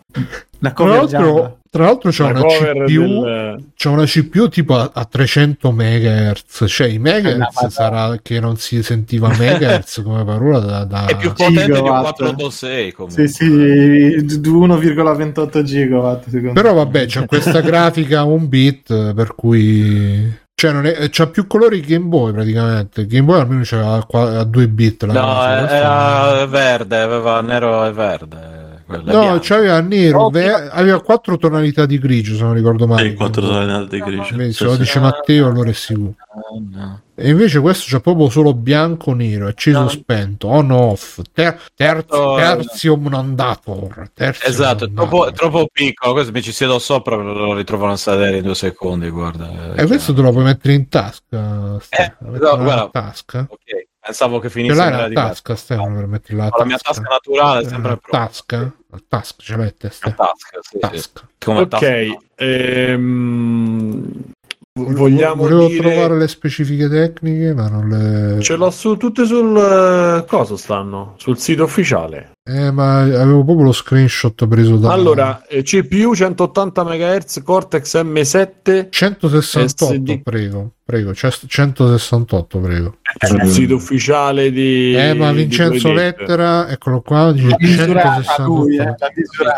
la cover, tra l'altro, tra l'altro c'è, la una C P U, del... c'è una C P U tipo a, a trecento megahertz, cioè i megahertz sarà che non si sentiva megahertz come parola da, da... è più potente gigawatt. Di quattrocentottantasei comunque. Sì, sì, uno virgola ventotto gigawatt però vabbè c'è questa grafica un bit per cui cioè non è, c'ha più colori Game Boy praticamente. Game Boy almeno c'era a due bit la no cosa, era è... verde, aveva nero e verde. No, c'aveva nero, ve- aveva quattro tonalità di grigio se non ricordo male. quattro tonalità di grigio. Beh, se lo dice Matteo allora è sicuro. E invece questo c'è proprio solo bianco nero, acceso no. Spento, on off, ter- terzo, terzium non dator. Terzium esatto, non troppo, troppo piccolo, questo mi ci siedo sopra lo ritrovo a sedere in due secondi, guarda. E questo te lo puoi mettere in tasca, eh, no, guarda, in tasca. Ok. Pensavo che finisse nella la tasca, Stefano, per metterla la, la mia tasca naturale è sempre tasca, tasca ce mette Stefano. Tasca, sì, tasca. Sì. Come ok, tasca. Ehm... vogliamo volevo dire... trovare le specifiche tecniche, ma non le ce l'ho su tutte sul cosa stanno sul sito ufficiale. Eh, ma avevo proprio lo screenshot preso da allora C P U centottanta megahertz Cortex M sette centosessantotto S D. prego prego centosessantotto prego eh, il sito ufficiale di eh ma Vincenzo Lettera eccolo qua centosessantotto lui, eh,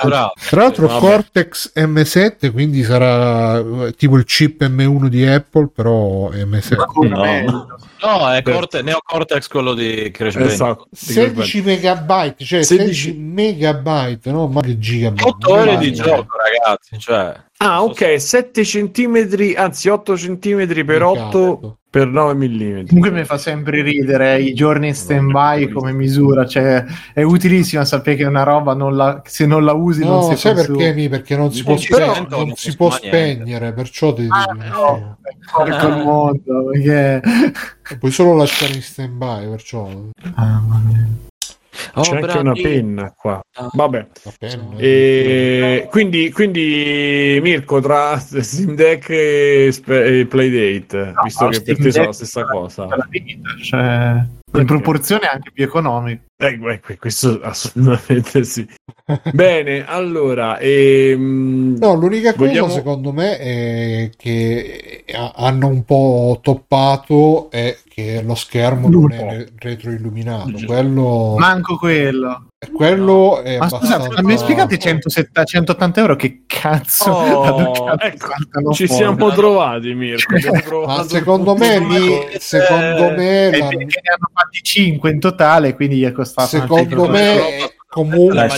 la tra l'altro eh, Cortex M sette quindi sarà tipo il chip M uno di Apple però M sette no, no è Corte, Neo Cortex quello di Crash esatto. sedici megabyte cioè se sedici megabyte, no? Ma che gigabyte? otto ore di gioco, ragazzi. Cioè. Ah, ok, sette centimetri, anzi otto centimetri per otto per nove millimetri. Comunque mi fa sempre ridere eh, i giorni in stand-by come misura, cioè è utilissimo sapere che una roba non la, se non la usi no, non si sai perché mi perché non si può, però, spegnere, non si può spegnere, perciò ti ah, no, porco il mondo, perché puoi solo lasciare in stand-by, perciò. Ah, vabbè. Oh, c'è bravi. Anche una penna qua vabbè penna. E quindi, quindi Mirko tra Steam Deck e, e Playdate no, visto no, che Steam per te sono la stessa cosa la vita, cioè in proporzione anche più economico eh, eh, questo assolutamente sì. Bene allora ehm, no l'unica cosa vogliamo... secondo me è che hanno un po' toppato è che lo schermo Lupo. Non è retroilluminato quello... manco quello quello no. È ma abbastanza... scusate mi spiegate centosettanta centottanta euro che cazzo oh, ecco, ci siamo un po' trovati Mirko ma secondo me lì secondo me eh, la... ne hanno fatti cinque in totale quindi gli è costato secondo me comunque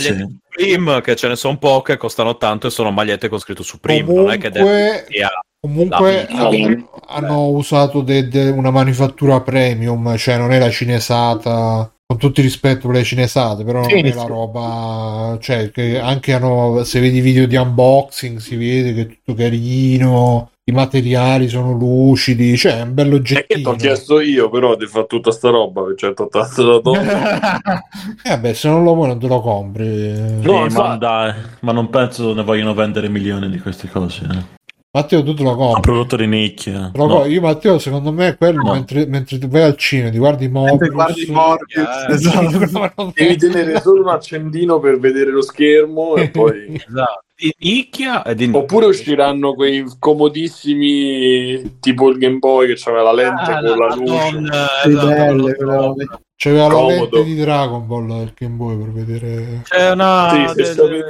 Prime, che ce ne sono poche costano tanto e sono magliette con scritto su Prime comunque... non è che deve... Comunque hanno, hanno usato de, de una manifattura premium, cioè non è la cinesata, con tutto il rispetto per le cinesate, però non è la roba, cioè che anche hanno, se vedi video di unboxing si vede che è tutto carino, i materiali sono lucidi, cioè è un bello oggettino. È che t'ho chiesto io però di fare tutta sta roba per centottanta dollari. Eh beh, se non lo vuoi non te lo compri. No, eh, ma, dai, ma non penso ne vogliono vendere milioni di queste cose, eh. Matteo, tu te lo compri. Un prodotto di nicchia. No. Io, Matteo, secondo me è quello, no. mentre, mentre vai al cinema, ti guardi Morbius. Guardi Morbius, eh, esatto. Devi tenere solo un accendino per vedere lo schermo e poi... Esatto. Di nicchia e di nicchia. Oppure usciranno quei comodissimi tipo il Game Boy che c'aveva la lente ah, con la, la luce. Donna, belle, però... C'aveva comodo. La lente di Dragon Ball il Game Boy per vedere. C'è una... sì, se del...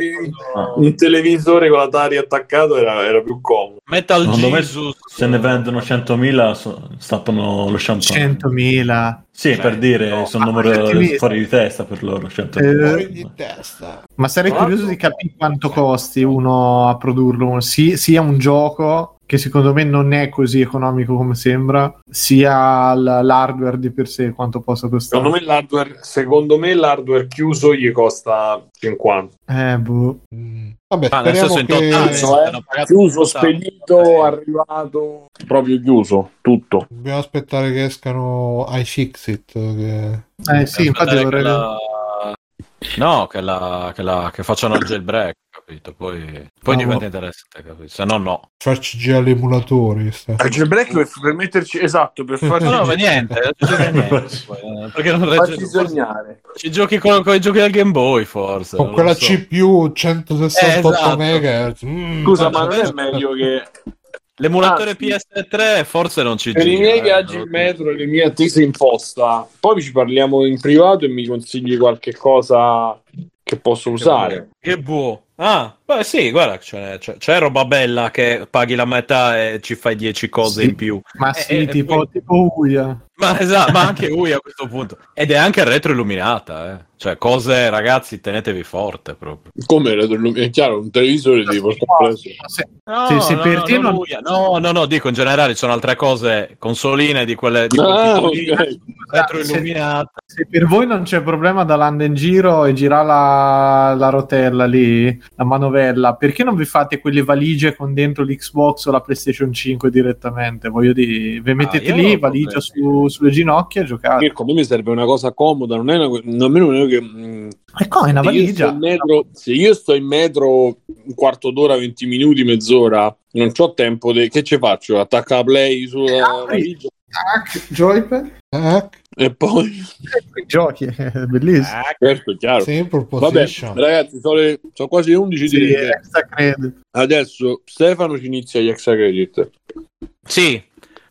un no. televisore con l'Atari attaccato era, era più comodo. Metal Jesus. Se ne vendono centomila so, stappano lo champagne. centomila Sì, cioè, per dire, no, sono un numero fuori di testa per loro. Eh, di testa. Ma sarei Quanto? curioso di capire quanto costi uno a produrlo, sia sì, sì, un gioco che secondo me non è così economico come sembra, sia l'hardware di per sé, quanto possa costare. Secondo me l'hardware, secondo me l'hardware chiuso gli costa cinquanta Eh, boh. Mm. Vabbè, ah, speriamo che... totale, no, eh, chiuso, spedito, arrivato, proprio chiuso, tutto. Dobbiamo aspettare che escano iFixit. Che... Eh sì, infatti dovrei... La... No, che, la, che, la, che facciano il jailbreak, capito? Poi, poi ah, diventa interessante, capito? Se no, no. Farci già gli emulatori. Il jailbreak per, per metterci, esatto, per farci... No, no, ma niente, niente perché non facci sognare. Ci giochi con, con i giochi del Game Boy, forse. Con quella so. C P U centosessantotto eh, esatto. megahertz. Mm, Scusa, ma non è meglio che... L'emulatore ah, sì. P S tre forse non ci gira. Per i miei viaggi in metro e le mie attese in posta. Poi ci parliamo in privato e mi consigli qualche cosa che posso che usare. Buo. Che buo. Ah, beh sì, guarda, c'è, c'è, c'è roba bella che paghi la metà e ci fai dieci cose sì. in più. Ma sì, e, tipo, e poi... tipo Uia. Ma esatto, ma anche Uia a questo punto. Ed è anche retroilluminata, eh. Cioè, cose, ragazzi, tenetevi forte proprio. Come retroilluminata? È chiaro, un televisore no, tipo... Se, no, se, se no, per no, te non... Uia. no, no, no, dico, in generale ci sono altre cose, consoline di quelle... Di ah, okay. retroilluminata. Se, se per voi non c'è problema da andare in giro e girare la, la rotella lì... la manovella, perché non vi fate quelle valigie con dentro l'Xbox o la PlayStation cinque direttamente? Voglio dire, vi mettete ah, lì, valigia su, sulle ginocchia e giocate. Mirko, a me mi serve una cosa comoda, non è una, non è che mh, ecco, è una valigia. Io metro, se io sto in metro un quarto d'ora, venti minuti, mezz'ora, non c'ho tempo, de- che ci faccio? Attacca la play sulla valigia? Tac, joypad, tac. E poi i giochi è bellissimo, ah, certo, chiaro. Vabbè, ragazzi, sono, le... sono quasi undici sì, di adesso. Stefano ci inizia gli extra credit. Sì,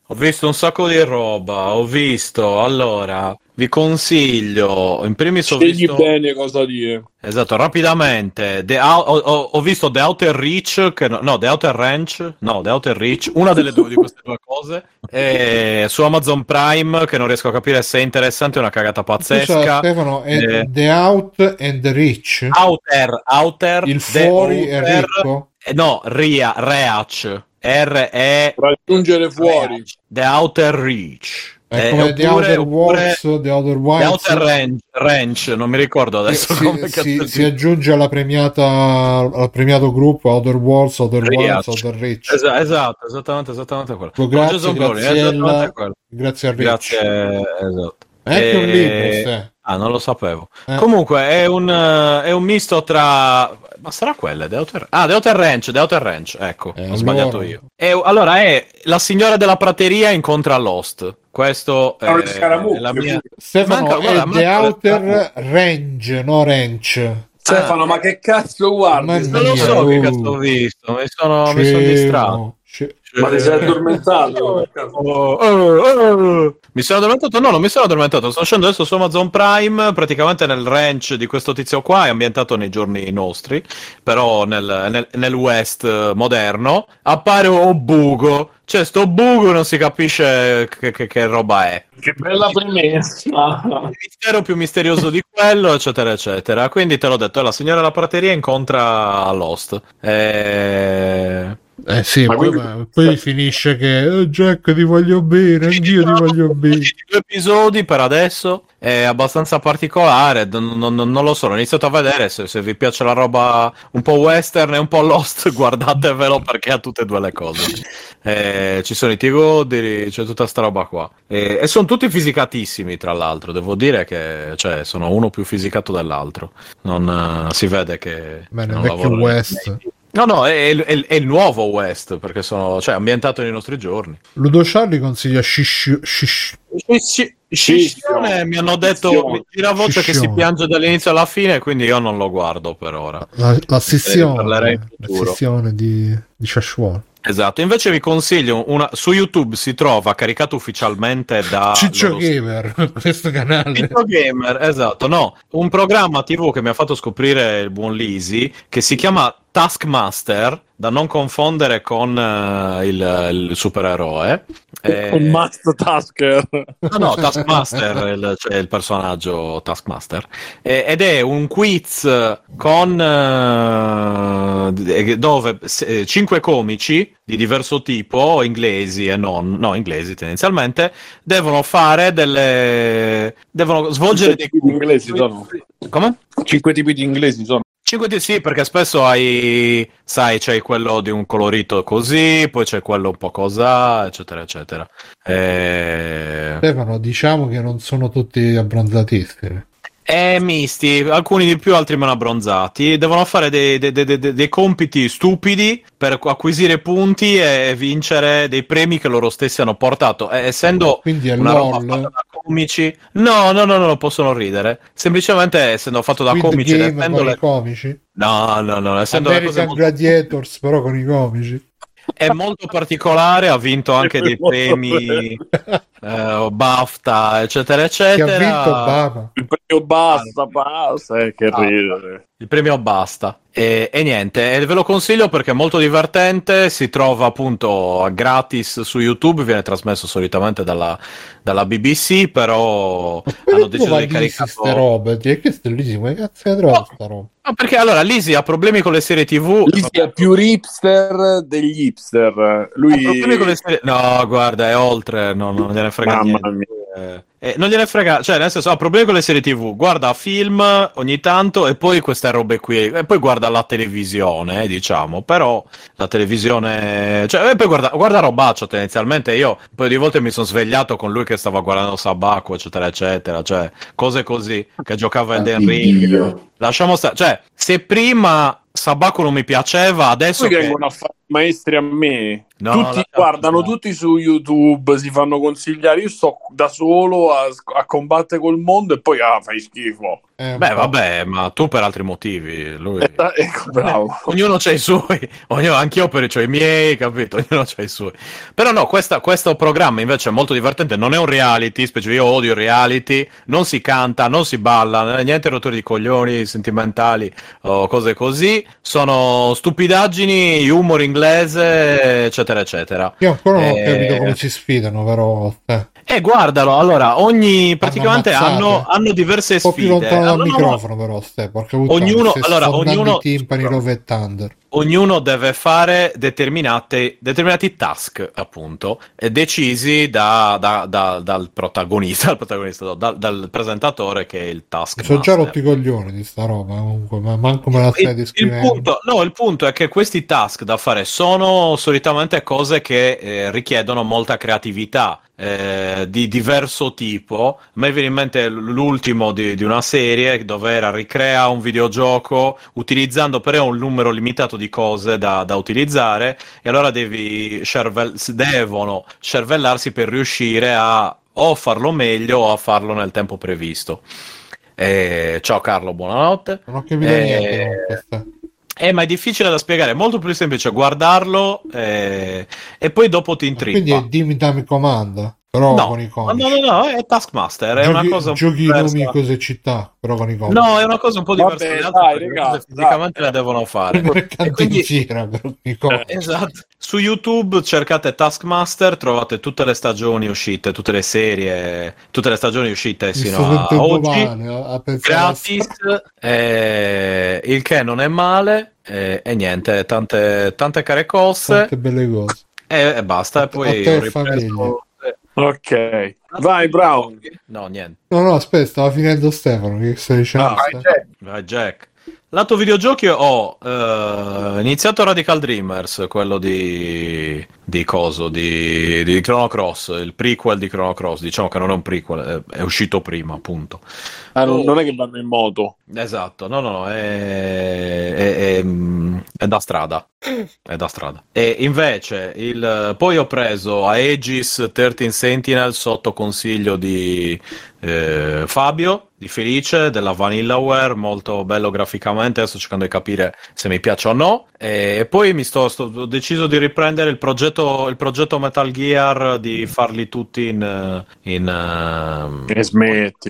ho visto un sacco di roba. Ho visto, allora vi consiglio in primis ho scegli visto... bene cosa dire. Esatto, rapidamente The Out... ho, ho visto The Outer Reach che... no, The Outer Range no, The Outer Reach, una delle due di queste due cose e... su Amazon Prime, che non riesco a capire se è interessante, è una cagata pazzesca. Scusa, Stefano, è e... The Out and the Reach Outer, Outer il fuori outer... è ricco? No, Ria, Reach R E raggiungere fuori reach. The Outer Reach è eh, come oppure, The Outer Worlds, oppure... The Outer Wilds, The Outer Range, Range, non mi ricordo adesso eh, come si, si, si aggiunge alla premiata al premiato gruppo Outer Worlds, Outer Wilds, Outer Reach. Esa, esatto, esattamente, esattamente quello. Grazie, grazie, Bruni, esattamente quello. Grazie a Rich. Grazie, esatto. È anche e... un libro, se. Ah, non lo sapevo. Eh. Comunque è un è un misto tra ma sarà quella The Outer... Ah, The Outer Range, The Outer Range, ecco, eh, ho sbagliato allora. io. E allora è la signora della prateria incontra Lost. Questo è, è la mia Stefano manca, è guarda, The Outer Range, no Ranch. Stefano, ah, ma che cazzo guardi? Non lo so che cazzo ho visto, mi sono mi sono distratto. C'è... ma ti sei addormentato? oh, oh, oh. Mi sono addormentato? No, non mi sono addormentato. Sto scendendo adesso su Amazon Prime, praticamente nel ranch di questo tizio qua, è ambientato nei giorni nostri, però nel, nel, nel West moderno. Appare un buco, cioè sto buco non si capisce che, che, che roba è. Che bella premessa. Il mistero più misterioso di quello, eccetera, eccetera. Quindi te l'ho detto, è la signora della prateria incontra Lost. E... Eh sì, ma poi, quindi... poi finisce che oh, Jack ti voglio bene, anch'io ti voglio bene. Due episodi per adesso è abbastanza particolare, non, non, non lo so, ho iniziato a vedere, se, se vi piace la roba un po' western e un po' Lost guardatevelo perché ha tutte e due le cose. Eh, ci sono i tigodi, c'è tutta sta roba qua eh, e sono tutti fisicatissimi, tra l'altro devo dire che cioè, sono uno più fisicato dell'altro, non uh, si vede che, beh, non lavora West. No, no, è, è, è il nuovo West, perché sono, cioè, ambientato nei nostri giorni. Ludo Charlie consiglia Sciscione. Shish... Shish... Shish... Mi hanno detto, la voce che si piange dall'inizio alla fine, quindi io non lo guardo per ora. La, la sessione, la sessione di, di Sciscione. Esatto, invece vi consiglio una su YouTube, si trova caricato ufficialmente da Ciccio Gamer, questo canale Ciccio Gamer, esatto, no, un programma tivù che mi ha fatto scoprire il buon Lisi, che si chiama Taskmaster, da non confondere con uh, il, il supereroe. E... un Master Tasker. No, no, Taskmaster, il, cioè il personaggio Taskmaster. E, ed è un quiz con uh, dove se, cinque comici di diverso tipo, inglesi e non, no, inglesi tendenzialmente, devono fare delle... devono svolgere cinque dei... tipi di inglesi sono. Come? Cinque tipi di inglesi sono. cinque sì, perché spesso hai, sai, c'è quello di un colorito così, poi c'è quello un po' cos'ha, eccetera, eccetera. E... Stefano, diciamo che non sono tutti abbronzatissimi. Eh, misti, alcuni di più, altri meno abbronzati. Devono fare dei, dei, dei, dei, dei compiti stupidi per acquisire punti e vincere dei premi che loro stessi hanno portato. E, essendo una roba fatta da comici, no, no, no, no, possono ridere. Semplicemente essendo fatto da comici, essendo le... comici. No, no, no, essendo American molto... Gladiators, però con i comici. È molto particolare, ha vinto anche dei premi eh, BAFTA, eccetera, eccetera. Che ha vinto Obama. Il premio Basta, Basta, eh, che ah, ridere. Il premio Basta. E, e niente, e ve lo consiglio perché è molto divertente, si trova appunto gratis su YouTube, viene trasmesso solitamente dalla, dalla B B C, però ma hanno deciso di caricare queste robe, ti è chiesto Lisi, come cazzo è troppo sta roba? No, perché allora Lisi ha problemi con le serie tivù. Lisi è proprio... più hipster degli hipster. Lui ha problemi con le serie... No, guarda, è oltre, no, non gliene frega Mamma niente. Mia. Eh, eh, non gliene frega, cioè nel senso ha problemi con le serie tivù, guarda film ogni tanto e poi queste robe qui e poi guarda la televisione, eh, diciamo, però la televisione, cioè, e poi guarda, guarda robaccia tendenzialmente. Io un paio di volte mi sono svegliato con lui che stava guardando Sabacco, eccetera eccetera, cioè cose così, che giocava Elden Ring. Lasciamo stare, cioè se prima Sabacco non mi piaceva, adesso poi che vengono a fare maestri a me, no, tutti guardano, no, tutti su YouTube si fanno consigliare, io sto da solo a, a combattere col mondo e poi ah fai schifo. Eh, beh, vabbè, ma tu per altri motivi, lui... eh, ecco, bravo. Eh, ognuno c'ha i suoi, ognuno, anch'io per i miei, capito? Ognuno c'ha i suoi. Però no, questa, questo programma invece è molto divertente, non è un reality, specie io odio reality, non si canta, non si balla, niente rottori di coglioni sentimentali o cose così, sono stupidaggini, humor inglese, eccetera, eccetera. Io ancora non ho eh... capito come ci sfidano, però... Eh. Eh, guardalo, allora, ogni... praticamente hanno, hanno diverse sfide. Al microfono però Stefano, ognuno, allora, ognuno, timpani, Love and Thunder. Ognuno deve fare determinate, determinati task appunto decisi da, da, da, dal protagonista, dal, protagonista da, dal presentatore che è il task. Sono già rotti i coglioni di sta roba comunque, ma manco me la stai descrivendo. Il punto, no, il punto è che questi task da fare sono solitamente cose che eh, richiedono molta creatività. Eh, di diverso tipo. A me viene in mente l'ultimo di, di una serie dove era ricrea un videogioco utilizzando però un numero limitato di cose da, da utilizzare e allora devi cervel- devono cervellarsi per riuscire a o farlo meglio o a farlo nel tempo previsto. Eh, ciao Carlo, buonanotte. Non ho capito eh... niente. Eh, ma è difficile da spiegare, è molto più semplice guardarlo eh, e poi dopo ti intrippa. Quindi è dimmi, dammi comando, però no, con i comici. No, no, no, è Taskmaster, è giochi, una cosa un giochi po' diversa. Giochi nomi, cose, città, però con i comici. No, è una cosa un po' diversa. Vabbè, dai, ragazzi, fisicamente la devono fare. E quindi... gira, esatto. Su YouTube cercate Taskmaster, trovate tutte le stagioni uscite, tutte le serie, tutte le stagioni uscite sino a oggi, gratis, eh, il che non è male, eh, e niente, tante, tante care cose. Tante belle cose. E, e basta, e poi ho ripreso... Ok, vai Brown. No, niente. No, no, aspetta, stava finendo Stefano, che stai dicendo? Vai Jack. Vai Jack. Lato videogiochi ho eh, iniziato Radical Dreamers, quello di di coso, di, di Chrono Cross, il prequel di Chrono Cross, diciamo che non è un prequel, è uscito prima, appunto. Ah, non, non è che vanno in moto. Esatto, no, no, no, è, è, è, è da strada, è da strada. E invece, il, poi ho preso Aegis tredici Sentinel sotto consiglio di eh, Fabio, di Felice, della Vanillaware, molto bello graficamente, sto cercando di capire se mi piace o no. E poi mi sto, sto ho deciso di riprendere il progetto il progetto Metal Gear, di farli tutti in in e smetti,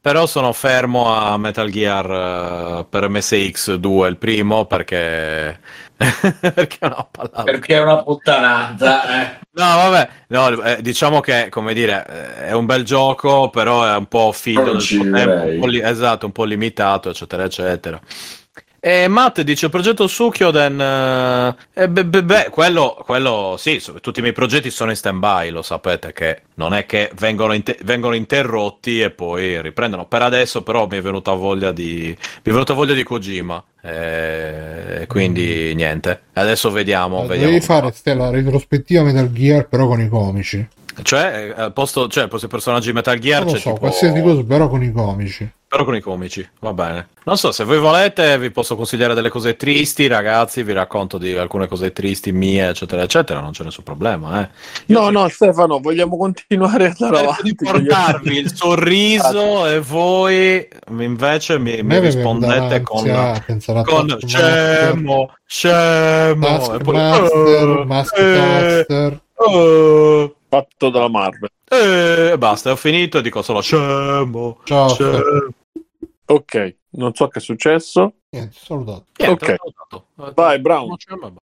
però sono fermo a Metal Gear per M S X due, il primo, perché perché è una pallata, perché è una puttanata, eh. No, vabbè, no, eh, diciamo che, come dire, è un bel gioco, però è un po' figlio del suo tempo, un po' li- esatto, un po' limitato, eccetera, eccetera. E Matt dice progetto Sukkyoden, eh, beh, beh, beh, quello, quello sì, tutti i miei progetti sono in stand-by, lo sapete che non è che vengono, inter- vengono interrotti e poi riprendono. Per adesso però mi è venuta voglia di mi è venuta voglia di Kojima, eh, quindi niente, adesso vediamo. Devi vediamo. fare Stella retrospettiva Metal Gear però con i comici. Cioè, al posto, cioè, posto i personaggi di Metal Gear, non lo c'è so, tipo... qualsiasi cosa, però con i comici. Però con i comici, va bene. Non so, se voi volete vi posso consigliare delle cose tristi, ragazzi, vi racconto di alcune cose tristi mie, eccetera, eccetera, non c'è nessun problema, eh. Io no, no, che... Stefano, vogliamo continuare a andare avanti. Portarvi il sorriso e voi invece mi, mi rispondete con... Ansia, con scemo, scemo. Taskmaster, Master Taster... fatto dalla Marvel e eh, basta, ho finito e dico solo scemo, ciao, scemo. Ok, non so che è successo. Niente, salutato. Niente, ok, vai Brown.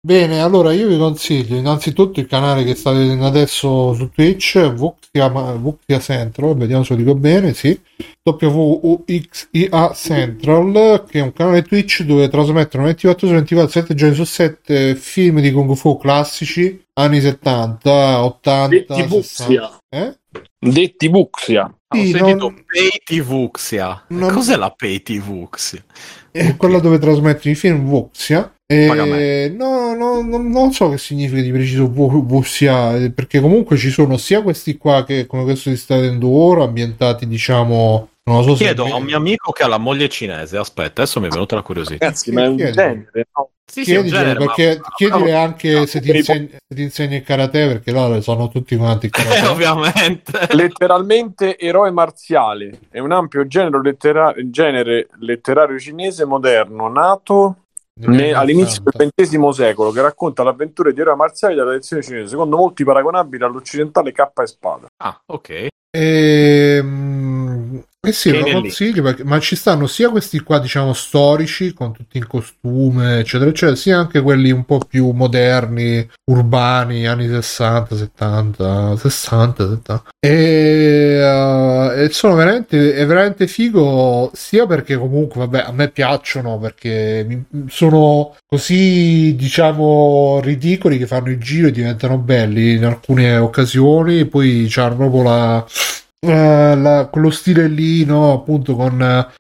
Bene, allora io vi consiglio innanzitutto il canale che state vedendo adesso su Twitch, Wuxia, Wuxia Central, vediamo se lo dico bene, sì, W U X I A Central, che è un canale Twitch dove trasmettono ventiquattro su ventiquattro, sette giorni su sette film di Kung Fu classici anni settanta, ottanta, detti Wuxia, eh? Detti Wuxia. Ah, ho sì, sentito non... Peti Wuxia. Non... Cos'è la Peti Wuxia? È okay. Quella dove trasmetti i film Wuxia. Eh, no, no, no, non so che significa di preciso Wuxia, perché comunque ci sono sia questi qua che come questo di state vedendo ora, ambientati diciamo... Non lo so. Chiedo se... a un mio amico che ha la moglie cinese, aspetta, adesso mi è venuta la curiosità. Ragazzi, ma è un genere, no? Sì, sì, genere, perché ma... chiedile anche no, se, ti insegni, se ti insegni il karate, perché là sono tutti quanti karate. Eh, ovviamente. Letteralmente eroe marziale, è un ampio genere, lettera... genere letterario cinese moderno, nato ne... all'inizio del ventesimo secolo, che racconta l'avventura di eroi marziali della tradizione cinese, secondo molti paragonabile all'occidentale Kappa e Spada. Ah, ok. Ehm... Eh sì, lo consiglio perché, ma ci stanno sia questi qua diciamo storici con tutti in costume eccetera eccetera, sia anche quelli un po' più moderni, urbani, anni sessanta settanta sessanta settanta, e, uh, e sono veramente, è veramente figo, sia perché comunque vabbè a me piacciono perché mi, sono così diciamo ridicoli che fanno il giro e diventano belli in alcune occasioni, poi c'hanno proprio la Uh, la, quello stile lì, no? Appunto con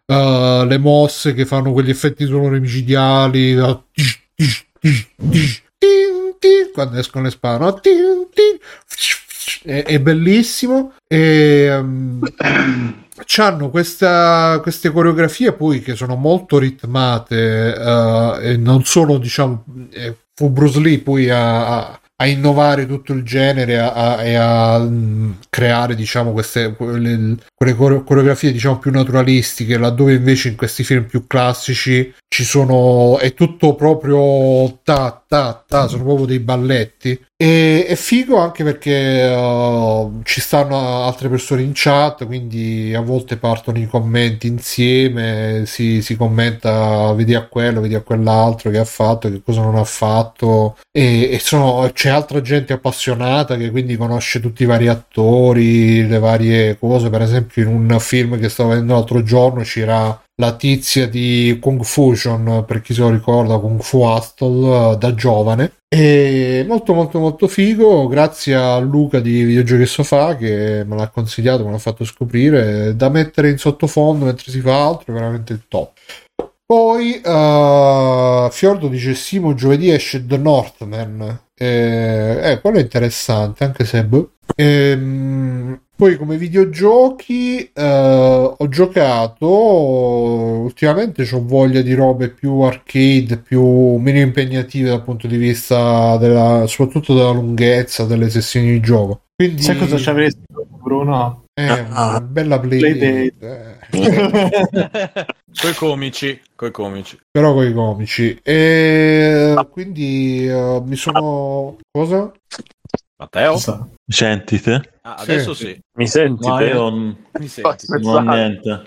uh, le mosse che fanno quegli effetti sonori micidiali, no? Tish, tish, tish, tish, tin, tin, quando escono le spade, no? Tin, tin, è, è bellissimo e um, c'hanno questa, queste coreografie poi che sono molto ritmate uh, e non sono diciamo eh, fu Bruce Lee poi a, a a innovare tutto il genere e a, a, a creare diciamo queste quelle, quelle coreografie diciamo più naturalistiche, laddove invece in questi film più classici ci sono è tutto proprio ta ta ta, sono proprio dei balletti. E è figo anche perché uh, ci stanno altre persone in chat, quindi a volte partono i commenti insieme, si, si commenta vedi a quello, vedi a quell'altro che ha fatto, che cosa non ha fatto, e, e sono, c'è altra gente appassionata che quindi conosce tutti i vari attori, le varie cose. Per esempio in un film che stavo vedendo l'altro giorno c'era la tizia di Kung Fusion, per chi se lo ricorda, Kung Fu Hustle, da giovane, e molto molto molto figo. Grazie a Luca di Videogiochi e Sofà che me l'ha consigliato, me l'ha fatto scoprire, da mettere in sottofondo mentre si fa altro, veramente il top. Poi uh, Fiordo dice Simo, giovedì esce The Northman. Eh, eh, quello è interessante, anche se... Boh. Ehm, poi come videogiochi uh, ho giocato... Ultimamente ho voglia di robe più arcade, più meno impegnative dal punto di vista della, soprattutto della lunghezza delle sessioni di gioco. Quindi... Sai cosa ci avresti, Bruno? Eh, ah, una bella Playdate. Play coi comici, coi comici. Però coi comici. E quindi uh, mi sono... Cosa? Matteo? Mi senti te? Ah, adesso sì. sì. Mi senti no, te? Non... Mi senti. Non niente.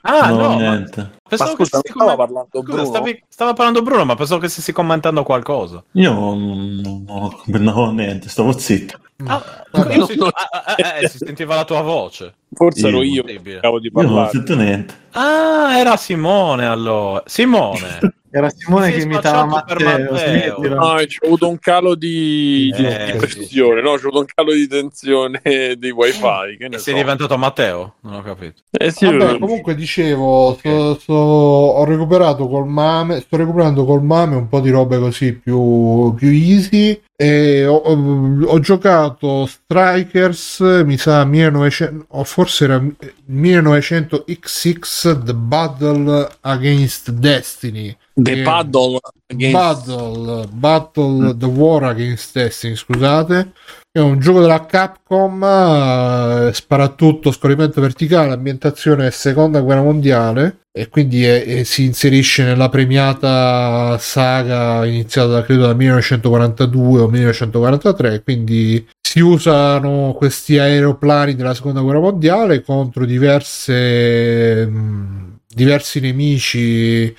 Ah, non no, niente. Ma... Pensavo ma scusa, che stava, com... parlando scusa stavi... stava parlando Bruno, ma pensavo che stessi commentando qualcosa. Io non ho no, niente, stavo zitto. Ah, io si... ah, eh, eh, si sentiva la tua voce. Forse ero io che di parlare. Io non ho sentito niente. Ah, era Simone allora. Simone. Era Simone che imitava Matteo. Matteo. No, c'ho avuto un calo di, eh, di pressione, sì. no, c'ho avuto un calo di tensione di wifi. Che ne e so. Sei diventato Matteo? Non ho capito. Eh sì, Vabbè, lo... Comunque dicevo, okay. so, so, ho recuperato col Mame, sto recuperando col Mame un po' di robe così più, più easy. E ho, ho, ho giocato Strikers, mi sa millenovecento, o forse era millenovecento X X The Battle Against Destiny. The Battle Against Battle, Battle mm. The War Against Destiny, scusate. È un gioco della Capcom, sparatutto, scorrimento verticale, ambientazione seconda guerra mondiale, e quindi è, è, si inserisce nella premiata saga iniziata da, credo dal millenovecentoquarantadue o millenovecentoquarantatré, quindi si usano questi aeroplani della seconda guerra mondiale contro diverse, mh, diversi nemici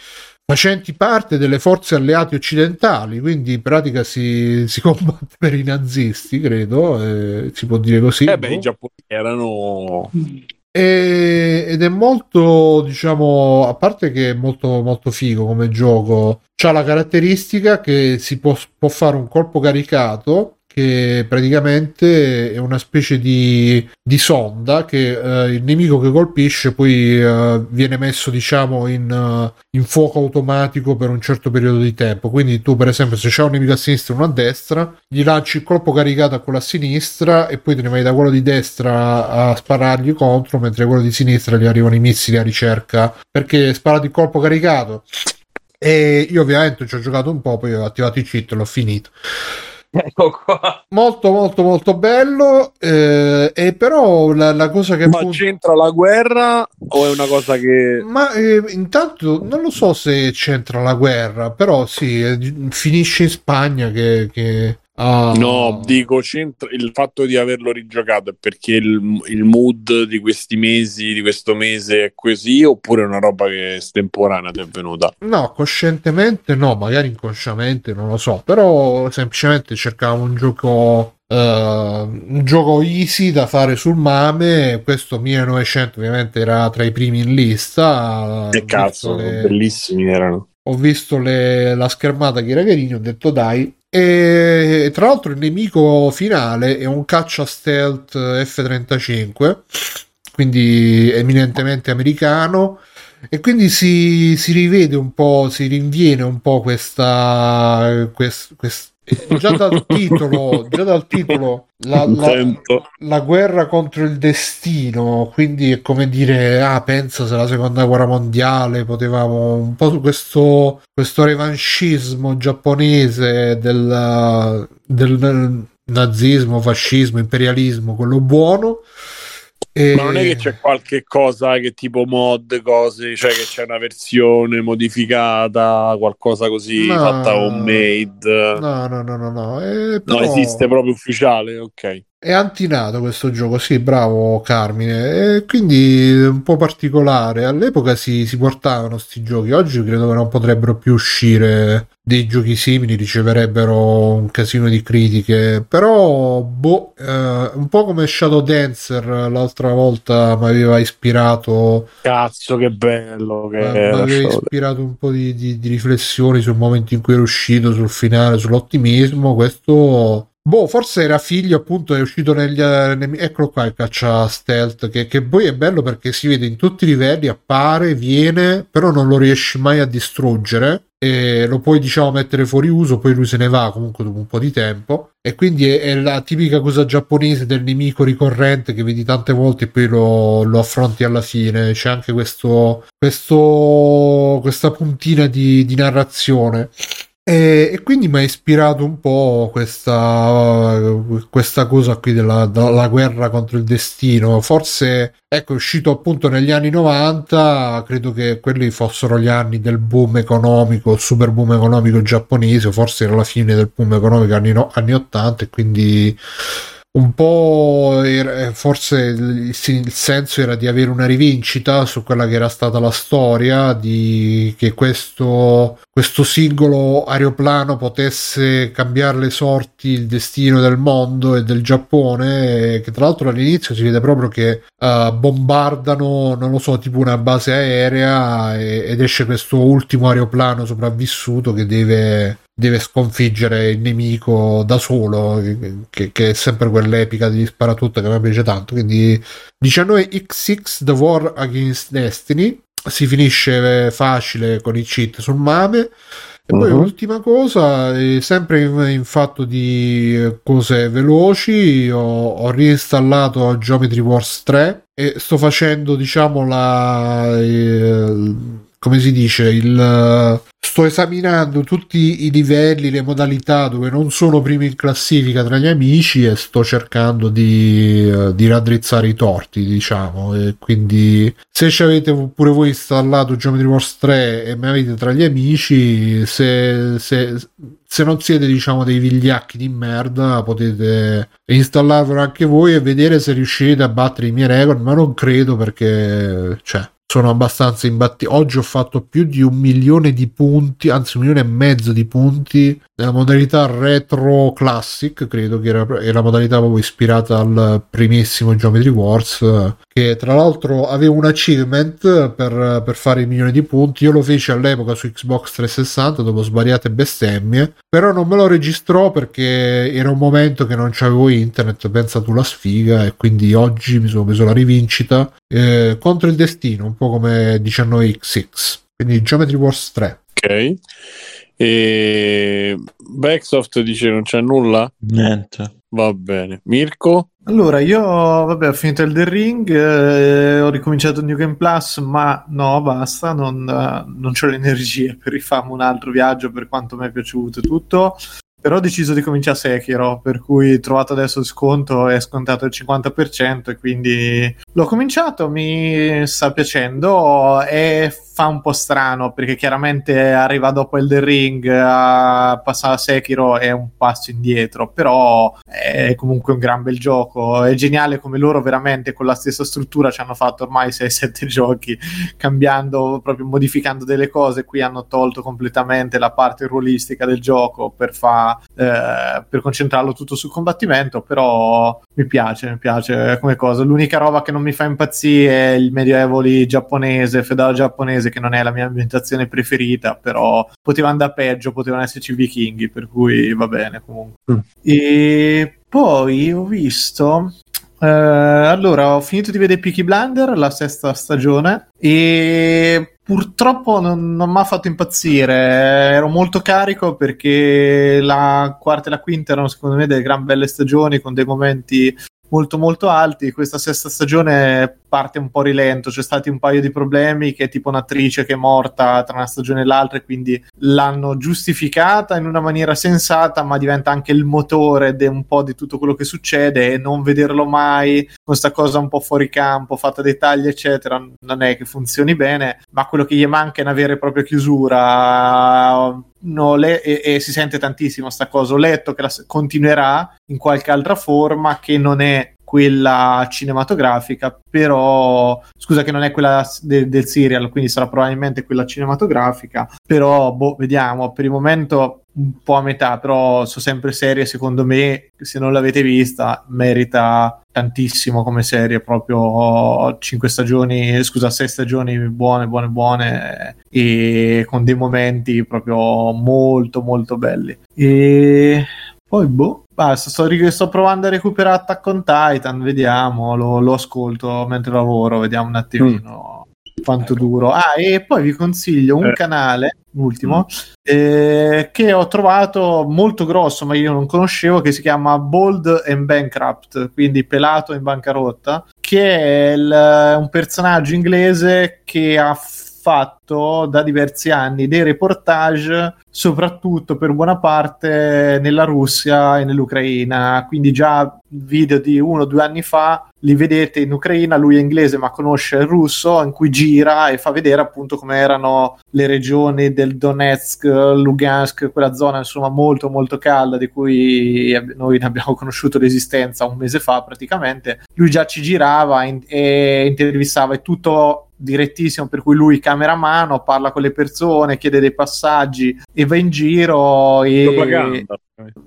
facenti parte delle forze alleate occidentali, quindi in pratica si, si combatte per i nazisti, credo, eh, si può dire così. Eh beh, no? I giapponesi erano... E, ed è molto, diciamo, a parte che è molto, molto figo come gioco, c'ha la caratteristica che si può, può fare un colpo caricato, che praticamente è una specie di, di sonda che eh, il nemico che colpisce poi eh, viene messo, diciamo, in, in fuoco automatico per un certo periodo di tempo. Quindi tu, per esempio, se c'è un nemico a sinistra e uno a destra, gli lanci il colpo caricato a quello a sinistra e poi te ne vai da quello di destra a sparargli contro, mentre quello di sinistra gli arrivano i missili a ricerca, perché sparati il colpo caricato. E io ovviamente ci ho giocato un po', poi ho attivato i cheat e l'ho finito. Ecco qua. Molto molto molto bello, eh, e però la, la cosa che ma appunto... c'entra la guerra o è una cosa che ma eh, intanto non lo so se c'entra la guerra, però sì, eh, finisce in Spagna che, che... Ah. No, dico c'entra il fatto di averlo rigiocato, è perché il, il mood di questi mesi, di questo mese è così, oppure è una roba che è estemporanea ti è venuta? No, coscientemente no, magari inconsciamente non lo so, però semplicemente cercavo un gioco uh, un gioco easy da fare sul Mame. Questo millenovecento ovviamente era tra i primi in lista. Che cazzo, le... bellissimi erano. Ho visto le... la schermata Chiragherini, ho detto dai. E tra l'altro il nemico finale è un caccia stealth F trentacinque, quindi eminentemente americano, e quindi si, si rivede un po', si rinviene un po' questa quest, quest, già dal titolo già dal titolo la, la, la guerra contro il destino, quindi è come dire ah pensa se la seconda guerra mondiale potevamo un po' questo questo revanchismo giapponese del, del nazismo, fascismo, imperialismo, quello buono. E... Ma non è che c'è qualche cosa che tipo mod, cose, cioè che c'è una versione modificata, qualcosa così, no, fatta homemade? No, no, no, no, no. Eh, però... No, esiste proprio ufficiale, ok. È antinato questo gioco, sì, bravo Carmine, e quindi un po' particolare. All'epoca si, si portavano sti giochi, oggi credo che non potrebbero più uscire dei giochi simili, riceverebbero un casino di critiche, però boh, eh, un po' come Shadow Dancer l'altra volta mi aveva ispirato, cazzo che bello che eh, era, mi aveva ispirato un po' di, di, di riflessioni sul momento in cui era uscito, sul finale, sull'ottimismo. Questo Boh, forse era figlio, appunto, è uscito negli... Ne, eccolo qua il caccia stealth, che, che poi è bello perché si vede in tutti i livelli, appare, viene, però non lo riesci mai a distruggere. E lo puoi, diciamo, mettere fuori uso, poi lui se ne va comunque dopo un po' di tempo, e quindi è, è la tipica cosa giapponese del nemico ricorrente che vedi tante volte e poi lo, lo affronti alla fine. C'è anche questo, questo questa puntina di, di narrazione, e, e quindi mi ha ispirato un po' questa questa cosa qui della, della guerra contro il destino, forse. Ecco, è uscito appunto negli anni novanta, credo che quelli fossero gli anni del boom economico, super boom economico giapponese, forse era la fine del boom economico anni, no, anni ottanta, e quindi un po' era, forse il, il senso era di avere una rivincita su quella che era stata la storia, di che questo, questo singolo aeroplano potesse cambiare le sorti, il destino del mondo e del Giappone, che tra l'altro all'inizio si vede proprio che uh, bombardano, non lo so, tipo una base aerea, e, ed esce questo ultimo aeroplano sopravvissuto che deve... deve sconfiggere il nemico da solo, che, che è sempre quell'epica di sparatutto che mi piace tanto. Quindi diciannove per sei The War Against Destiny, si finisce facile con i cheat sul mame. E poi uh-huh. Ultima cosa, sempre in, in fatto di cose veloci, ho, ho reinstallato Geometry Wars tre e sto facendo, diciamo, la... Eh, come si dice, il sto esaminando tutti i livelli, le modalità dove non sono primi in classifica tra gli amici, e sto cercando di, di raddrizzare i torti, diciamo. E quindi se ci avete pure voi installato Geometry Wars tre e mi avete tra gli amici, se, se, se non siete, diciamo, dei vigliacchi di merda, potete installarlo anche voi e vedere se riuscite a battere i miei record, ma non credo, perché cioè sono abbastanza imbattibili. Oggi ho fatto più di un milione di punti, anzi un milione e mezzo di punti nella modalità retro classic, credo che era, era la modalità proprio ispirata al primissimo Geometry Wars, che tra l'altro aveva un achievement per, per fare il milione di punti. Io lo feci all'epoca su Xbox trecentosessanta dopo svariate bestemmie, però non me lo registrò perché era un momento che non c'avevo internet, pensa tu la sfiga, e quindi oggi mi sono preso la rivincita eh, contro il destino, po' come diciannove per sei, quindi Geometry Wars tre. Ok, e Backsoft dice non c'è nulla? Niente. Va bene, Mirko? Allora, io vabbè, ho finito Elden Ring, eh, ho ricominciato New Game Plus, ma no, basta, non, eh, non c'ho l'energia per rifare un altro viaggio, per quanto mi è piaciuto tutto. Però ho deciso di cominciare Sekiro, per cui ho trovato adesso il sconto, è scontato il cinquanta per cento, e quindi l'ho cominciato, mi sta piacendo, e fa un po' strano perché chiaramente arriva dopo Elden Ring, a passare a Sekiro è un passo indietro, però è comunque un gran bel gioco, è geniale come loro veramente con la stessa struttura ci hanno fatto ormai sei sette giochi, cambiando, proprio modificando delle cose. Qui hanno tolto completamente la parte ruolistica del gioco per fare Eh, per concentrarlo tutto sul combattimento, però mi piace, mi piace come cosa. L'unica roba che non mi fa impazzire è il medioevo lì giapponese, feudale giapponese, che non è la mia ambientazione preferita, però poteva andare peggio, potevano esserci vichinghi, per cui va bene comunque. Mm. E poi ho visto... Uh, allora, ho finito di vedere Peaky Blinders, la sesta stagione, e purtroppo non, non mi ha fatto impazzire. Ero molto carico perché la quarta e la quinta erano secondo me delle gran belle stagioni con dei momenti molto molto alti. Questa sesta stagione parte un po' rilento, c'è stati un paio di problemi, che è tipo un'attrice che è morta tra una stagione e l'altra, e quindi l'hanno giustificata in una maniera sensata, ma diventa anche il motore di un po' di tutto quello che succede, e non vederlo mai con sta cosa un po' fuori campo, fatta dei tagli eccetera, non è che funzioni bene. Ma quello che gli manca è una vera e propria chiusura, no, le, e, e si sente tantissimo sta cosa. Ho letto che la continuerà in qualche altra forma che non è quella cinematografica, però scusa, che non è quella de- del serial, quindi sarà probabilmente quella cinematografica, però boh, vediamo. Per il momento un po' a metà, però sono sempre serie, secondo me, se non l'avete vista, merita tantissimo come serie, proprio cinque stagioni, scusa, sei stagioni buone, buone, buone, e con dei momenti proprio molto molto belli. E Poi boh, basta, sto, sto provando a recuperare Attack on Titan, vediamo, lo, lo ascolto mentre lavoro, vediamo un attimino mm. quanto ecco. duro. Ah, e poi vi consiglio un eh. canale, l'ultimo, mm. eh, che ho trovato molto grosso, ma io non conoscevo, che si chiama Bold and Bankrupt, quindi pelato in bancarotta, che è il, un personaggio inglese che ha fatto da diversi anni dei reportage soprattutto per buona parte nella Russia e nell'Ucraina, quindi già video di uno o due anni fa li vedete in Ucraina, lui è inglese ma conosce il russo, in cui gira e fa vedere appunto come erano le regioni del Donetsk, Lugansk, quella zona insomma molto molto calda di cui noi ne abbiamo conosciuto l'esistenza un mese fa praticamente. Lui già ci girava in- e intervistava, è tutto direttissimo, per cui lui cameramano parla con le persone, chiede dei passaggi e va in giro e... propaganda.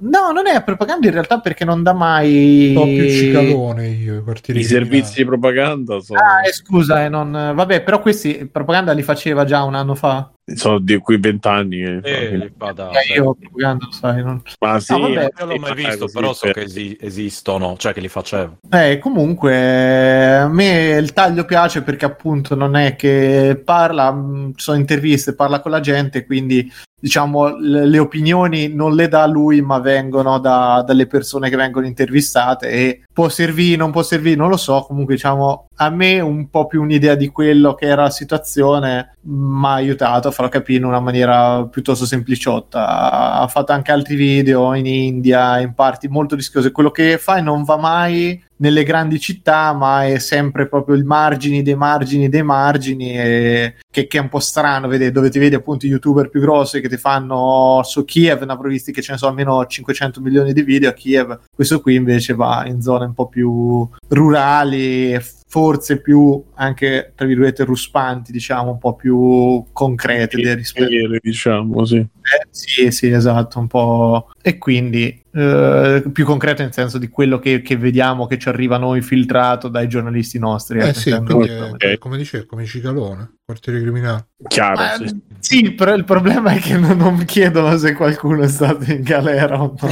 No, non è propaganda in realtà, perché non dà mai... Sto più cicalone io, i quartieri i servizi di propaganda sono... Ah, eh, scusa, eh, non... vabbè, però questi propaganda li faceva già un anno fa. Sono di qui vent'anni che eh, li fa da... eh, io propaganda lo sai, non... Ma sì, no, vabbè, non l'ho mai visto, così, però so per... che esi- esistono, cioè che li facevo. Eh, comunque, a me il taglio piace perché appunto non è che parla, sono interviste, parla con la gente, quindi... diciamo le opinioni non le dà lui ma vengono da, dalle persone che vengono intervistate, e può servire, non può servire, non lo so, comunque diciamo a me un po' più un'idea di quello che era la situazione mi ha aiutato a farlo capire in una maniera piuttosto sempliciotta. Ha fatto anche altri video in India, in parti molto rischiose, quello che fai non va mai nelle grandi città, ma è sempre proprio il margini dei margini dei margini, e che, che è un po' strano vedere, dove ti vedi appunto i youtuber più grossi che ti fanno su Kiev, ne ha previsti che ce ne sono almeno cinquecento milioni di video a Kiev, questo qui invece va in zone un po' più rurali, forse più anche tra virgolette ruspanti, diciamo un po' più concrete e, rispetto e, diciamo sì. Eh, sì sì esatto, un po', e quindi eh, più concreto nel senso di quello che, che vediamo che ci arriva noi filtrato dai giornalisti nostri, eh, eh sì, quindi, è, okay. come dicevo, come Cicalone, quartiere criminale, chiaro. Ma, sì. Sì, però il problema è che non, non chiedono se qualcuno è stato in galera o no.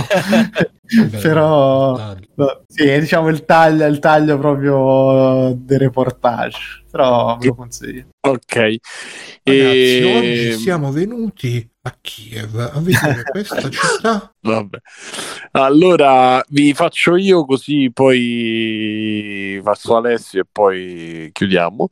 Però no, sì, diciamo il taglio, il taglio proprio del reportage, però ve lo consiglio. Ok, ragazzi, e... oggi siamo venuti a Kiev a vedere questa città. Vabbè, allora vi faccio io così poi passo Alessio e poi chiudiamo.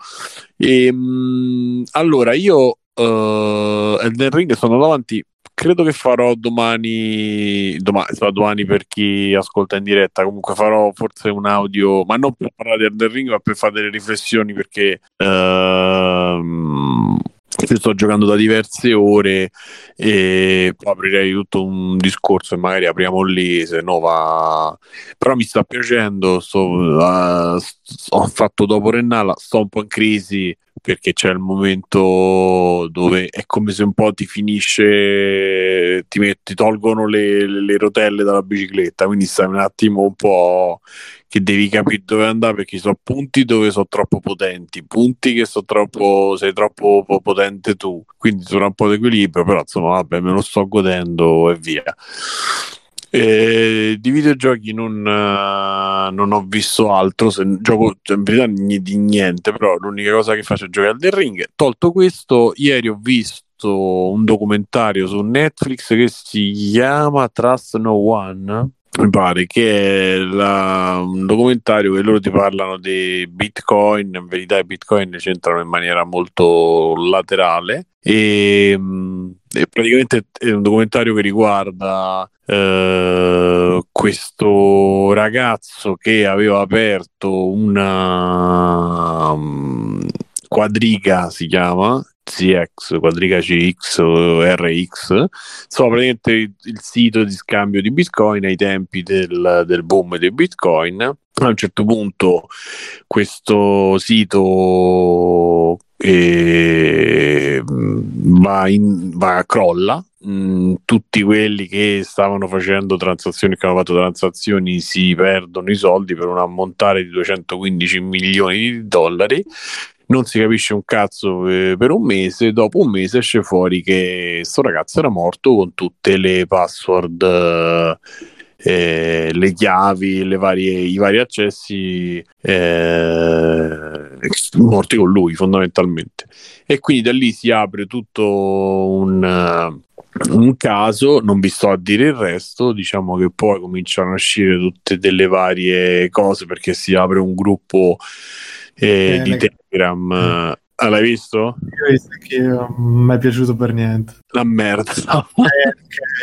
E, mh, allora io uh, Elden Ring sono davanti, credo che farò domani domani, domani per chi ascolta in diretta, comunque farò forse un audio, ma non per parlare di Elden Ring ma per fare delle riflessioni, perché uh, io sto giocando da diverse ore e aprirei tutto un discorso e magari apriamo lì, se no va. Però mi sta piacendo, sto, uh, sto, ho fatto dopo Rennala, sto un po' in crisi perché c'è il momento dove è come se un po' ti finisce, ti, met, ti tolgono le, le rotelle dalla bicicletta, quindi stai un attimo un po' che devi capire dove andare, perché ci sono punti dove sono troppo potenti, punti che sono troppo, sei troppo potente tu, quindi c'è un po' di equilibrio, però insomma vabbè, me lo sto godendo e via. Eh, di videogiochi non, uh, non ho visto altro, se gioco in verità n- di niente, però l'unica cosa che faccio è giocare al The Ring. Tolto questo, ieri ho visto un documentario su Netflix che si chiama Trust No One, mi pare, che è la, un documentario che loro ti parlano di Bitcoin, in verità i Bitcoin c'entrano in maniera molto laterale, e, e praticamente è un documentario che riguarda eh, questo ragazzo che aveva aperto una um, quadriga, si chiama C X, quadriga C X o R X, insomma praticamente il sito di scambio di Bitcoin ai tempi del, del boom dei Bitcoin. A un certo punto questo sito eh, va, in, va crolla, mm, tutti quelli che stavano facendo transazioni, che hanno fatto transazioni, si perdono i soldi per un ammontare di duecentoquindici milioni di dollari. Non si capisce un cazzo per un mese, dopo un mese esce fuori che sto ragazzo era morto con tutte le password le chiavi, le varie, i vari accessi, eh, morti con lui fondamentalmente, e quindi da lì si apre tutto un, un caso, non vi sto a dire il resto, diciamo che poi cominciano a uscire tutte delle varie cose, perché si apre un gruppo eh, eh, di le... Telegram. Eh. Ah, l'hai visto? Io ho visto, che non mi è piaciuto per niente. La merda.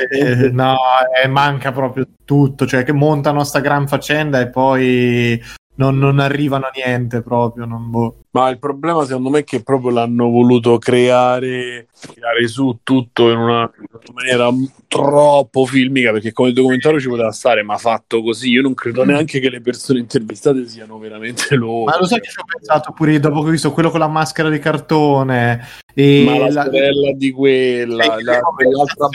eh, eh, no, eh, manca proprio tutto, cioè che montano sta gran faccenda e poi non, non arrivano a niente proprio. Non boh. Ma il problema secondo me è che proprio l'hanno voluto creare, creare su tutto in una, in una maniera troppo filmica, perché come il documentario ci poteva stare, ma fatto così io non credo neanche che le persone intervistate siano veramente loro. Ma lo sai che ci ho pensato pure dopo che ho visto quello con la maschera di cartone e ma la, la sorella di quella, e la, l'altra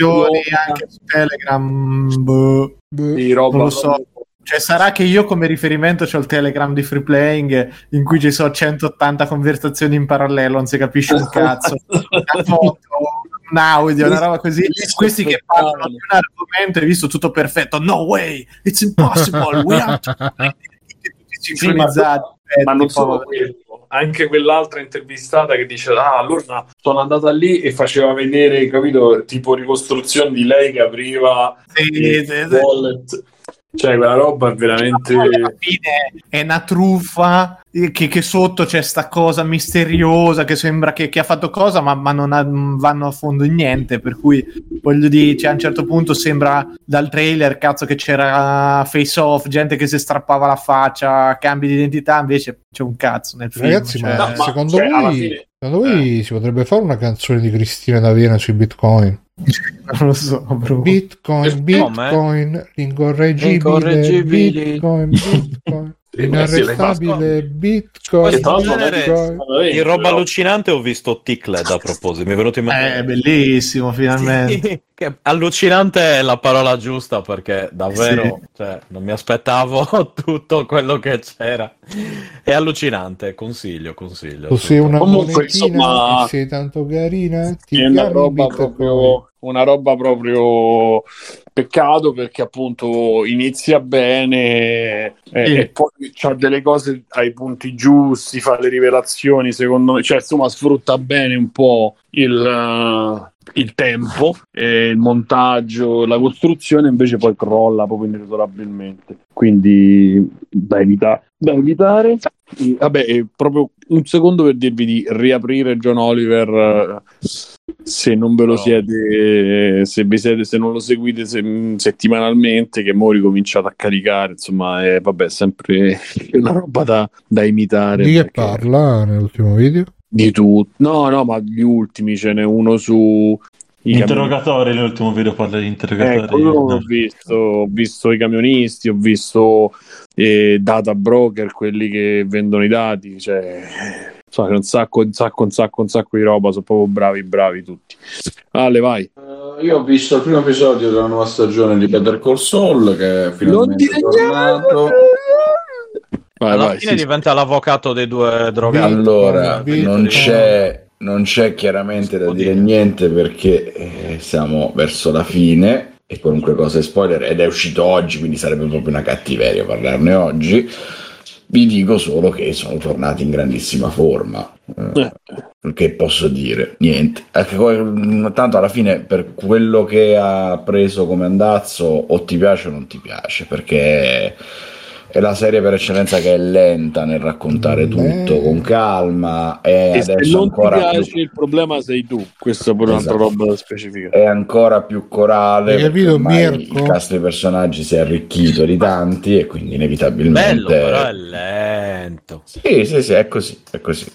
anche su Telegram, boh, boh, sì, roba, non lo so. Cioè, sarà che io come riferimento c'ho il Telegram di Free Playing in cui ci sono centottanta conversazioni in parallelo, non si capisce un cazzo, una foto, un audio, una roba così. Questi che parlano di un argomento e visto tutto perfetto, no way, it's impossible, we are tutti sincronizzati. Sì, ma non solo quello, anche quell'altra intervistata che dice ah allora sono andata lì e faceva vedere, capito, tipo ricostruzione di lei che apriva sì, il sì, wallet sì. Cioè quella roba è veramente, alla fine è una truffa, che, che sotto c'è sta cosa misteriosa che sembra che, che ha fatto cosa ma, ma non, ha, non vanno a fondo in niente, per cui voglio dire, cioè, a un certo punto sembra dal trailer cazzo che c'era Face Off, gente che si strappava la faccia, cambi di identità, invece c'è un cazzo nel film. Ragazzi, cioè... ma no, secondo cioè, voi, secondo voi eh. si potrebbe fare una canzone di Cristina D'Avena sui Bitcoin? Non lo so, bro. Bitcoin, Bitcoin, incorreggibile, Bitcoin, Bitcoin, inarrestabile, Bitcoin. In roba allucinante ho visto Tickled, a proposito, mi è venuto in mente. Eh, bellissimo, finalmente. Che allucinante è la parola giusta, perché davvero sì. Cioè, non mi aspettavo tutto quello che c'era, è allucinante, consiglio consiglio tu sei una monetina, insomma, sei tanto carina, ti è una roba proprio, una roba proprio peccato, perché appunto inizia bene e, e... e poi c'ha delle cose ai punti giusti, fa le rivelazioni secondo me, cioè insomma sfrutta bene un po' il uh... il tempo, eh, il montaggio, la costruzione, invece poi crolla proprio inesorabilmente, quindi da, evita- da evitare e, vabbè, e proprio un secondo per dirvi di riaprire John Oliver se non ve lo no. siete, se vi siete, se non lo seguite se, settimanalmente, che mo' ricominciate a caricare, insomma è, vabbè, sempre una roba da, da imitare. Di che parla nell'ultimo video? Di tutto, no, no, ma gli ultimi ce n'è uno su interrogatori. Camion... L'ultimo video parla di interrogatori. Ecco, io ho visto, ho visto i camionisti, ho visto eh, data broker, quelli che vendono i dati, cioè so, un sacco, un sacco, un sacco, un sacco di roba. Sono proprio bravi, bravi tutti. Ale, vai. Uh, io ho visto il primo episodio della nuova stagione di Better Call Saul, che è finalmente è tornato. Vai, alla vai, fine sì, diventa sì. l'avvocato dei due drogati. Allora, non c'è, non c'è chiaramente da dire niente, perché eh, siamo verso la fine e qualunque cosa è spoiler, ed è uscito oggi, quindi sarebbe proprio una cattiveria parlarne oggi. Vi dico solo che sono tornati in grandissima forma. Eh, che posso dire? Niente. Tanto alla fine, per quello che ha preso come andazzo, o ti piace o non ti piace, perché... è la serie per eccellenza che è lenta nel raccontare tutto eh. con calma, e, e adesso se non ancora ti piace più... il problema sei tu, questo è pure esatto. un'altra roba specifica, è ancora più corale, capito, il cast dei personaggi si è arricchito di tanti e quindi inevitabilmente bello, però è lento, sì sì sì, è così, è così.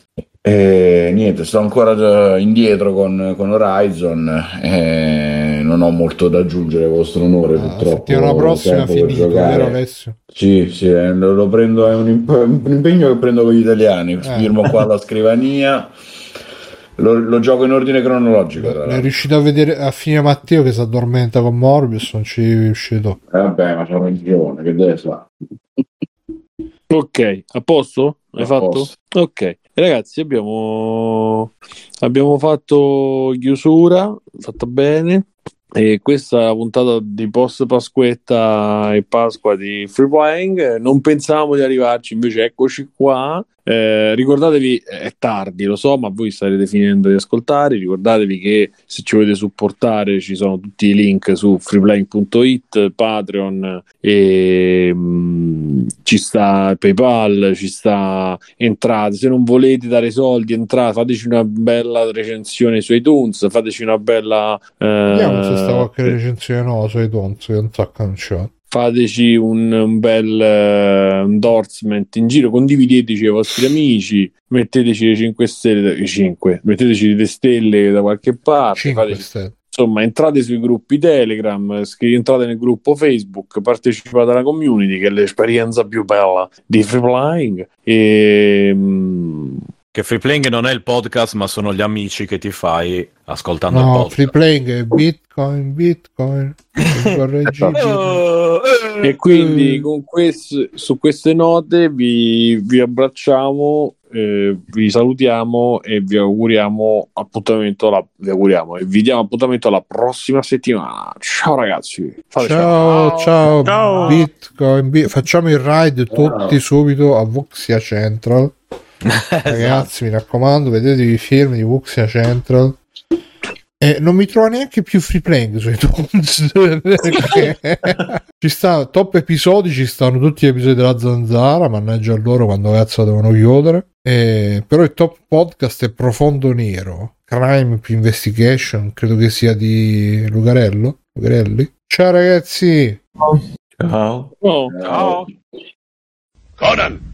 Eh, niente, sto ancora indietro con, con Horizon, eh, non ho molto da aggiungere, vostro onore, ah, purtroppo la prossima finita, vero Alessio? Sì, sì, eh, lo, lo prendo, è un, imp- un impegno che prendo con gli italiani, firmo eh. qua alla scrivania. Lo, lo gioco in ordine cronologico. Non è riuscito a vedere a fine Matteo che si addormenta con Morbius, non ci è riuscito. Eh, vabbè, ma c'è un richione, che deve fare? Ok, a posto? Hai a fatto? Posto. Ok. Ragazzi, abbiamo, abbiamo fatto chiusura, fatta bene. E questa è la puntata di post Pasquetta e Pasqua di Free Playing. Non pensavamo di arrivarci, invece eccoci qua. Eh, ricordatevi, è tardi, lo so, ma voi starete finendo di ascoltare. Ricordatevi che se ci volete supportare ci sono tutti i link su freeplaying punto it, Patreon, e, mh, ci sta PayPal, ci sta, entrate. Se non volete dare soldi, entrate, fateci una bella recensione su iTunes, fateci una bella eh, stavo anche recensivano sui tonzi, non so, cancione. Fateci un, un bel uh, endorsement in giro, condivideteci ai vostri amici, metteteci le cinque stelle, cinque, metteteci le stelle da qualche parte, fateci, insomma, entrate sui gruppi Telegram, entrate nel gruppo Facebook, partecipate alla community, che è l'esperienza più bella di Free Playing. E mh, che Free Playing non è il podcast, ma sono gli amici che ti fai ascoltando, no, il podcast. Free Playing è Bitcoin, Bitcoin. E quindi con quest- su queste note vi, vi abbracciamo, eh, vi salutiamo e vi auguriamo appuntamento alla- vi auguriamo e vi diamo appuntamento alla prossima settimana. Ciao ragazzi. Fate ciao, ciao, ciao. Bitcoin, Bitcoin. Facciamo il raid tutti subito a Wuxia Central. Ragazzi, esatto. Mi raccomando, vedetevi i film di Wuxia Central. Eh, non mi trovo neanche più Free Playing sui iTunes. Ci stanno top episodi, ci stanno tutti gli episodi della Zanzara, mannaggia loro quando cazzo devono chiudere. Eh, però il top podcast è Profondo Nero, Crime più Investigation, credo che sia di Lucarello, Lucarelli. Ciao ragazzi. Ciao. Ciao. Ciao. Conan.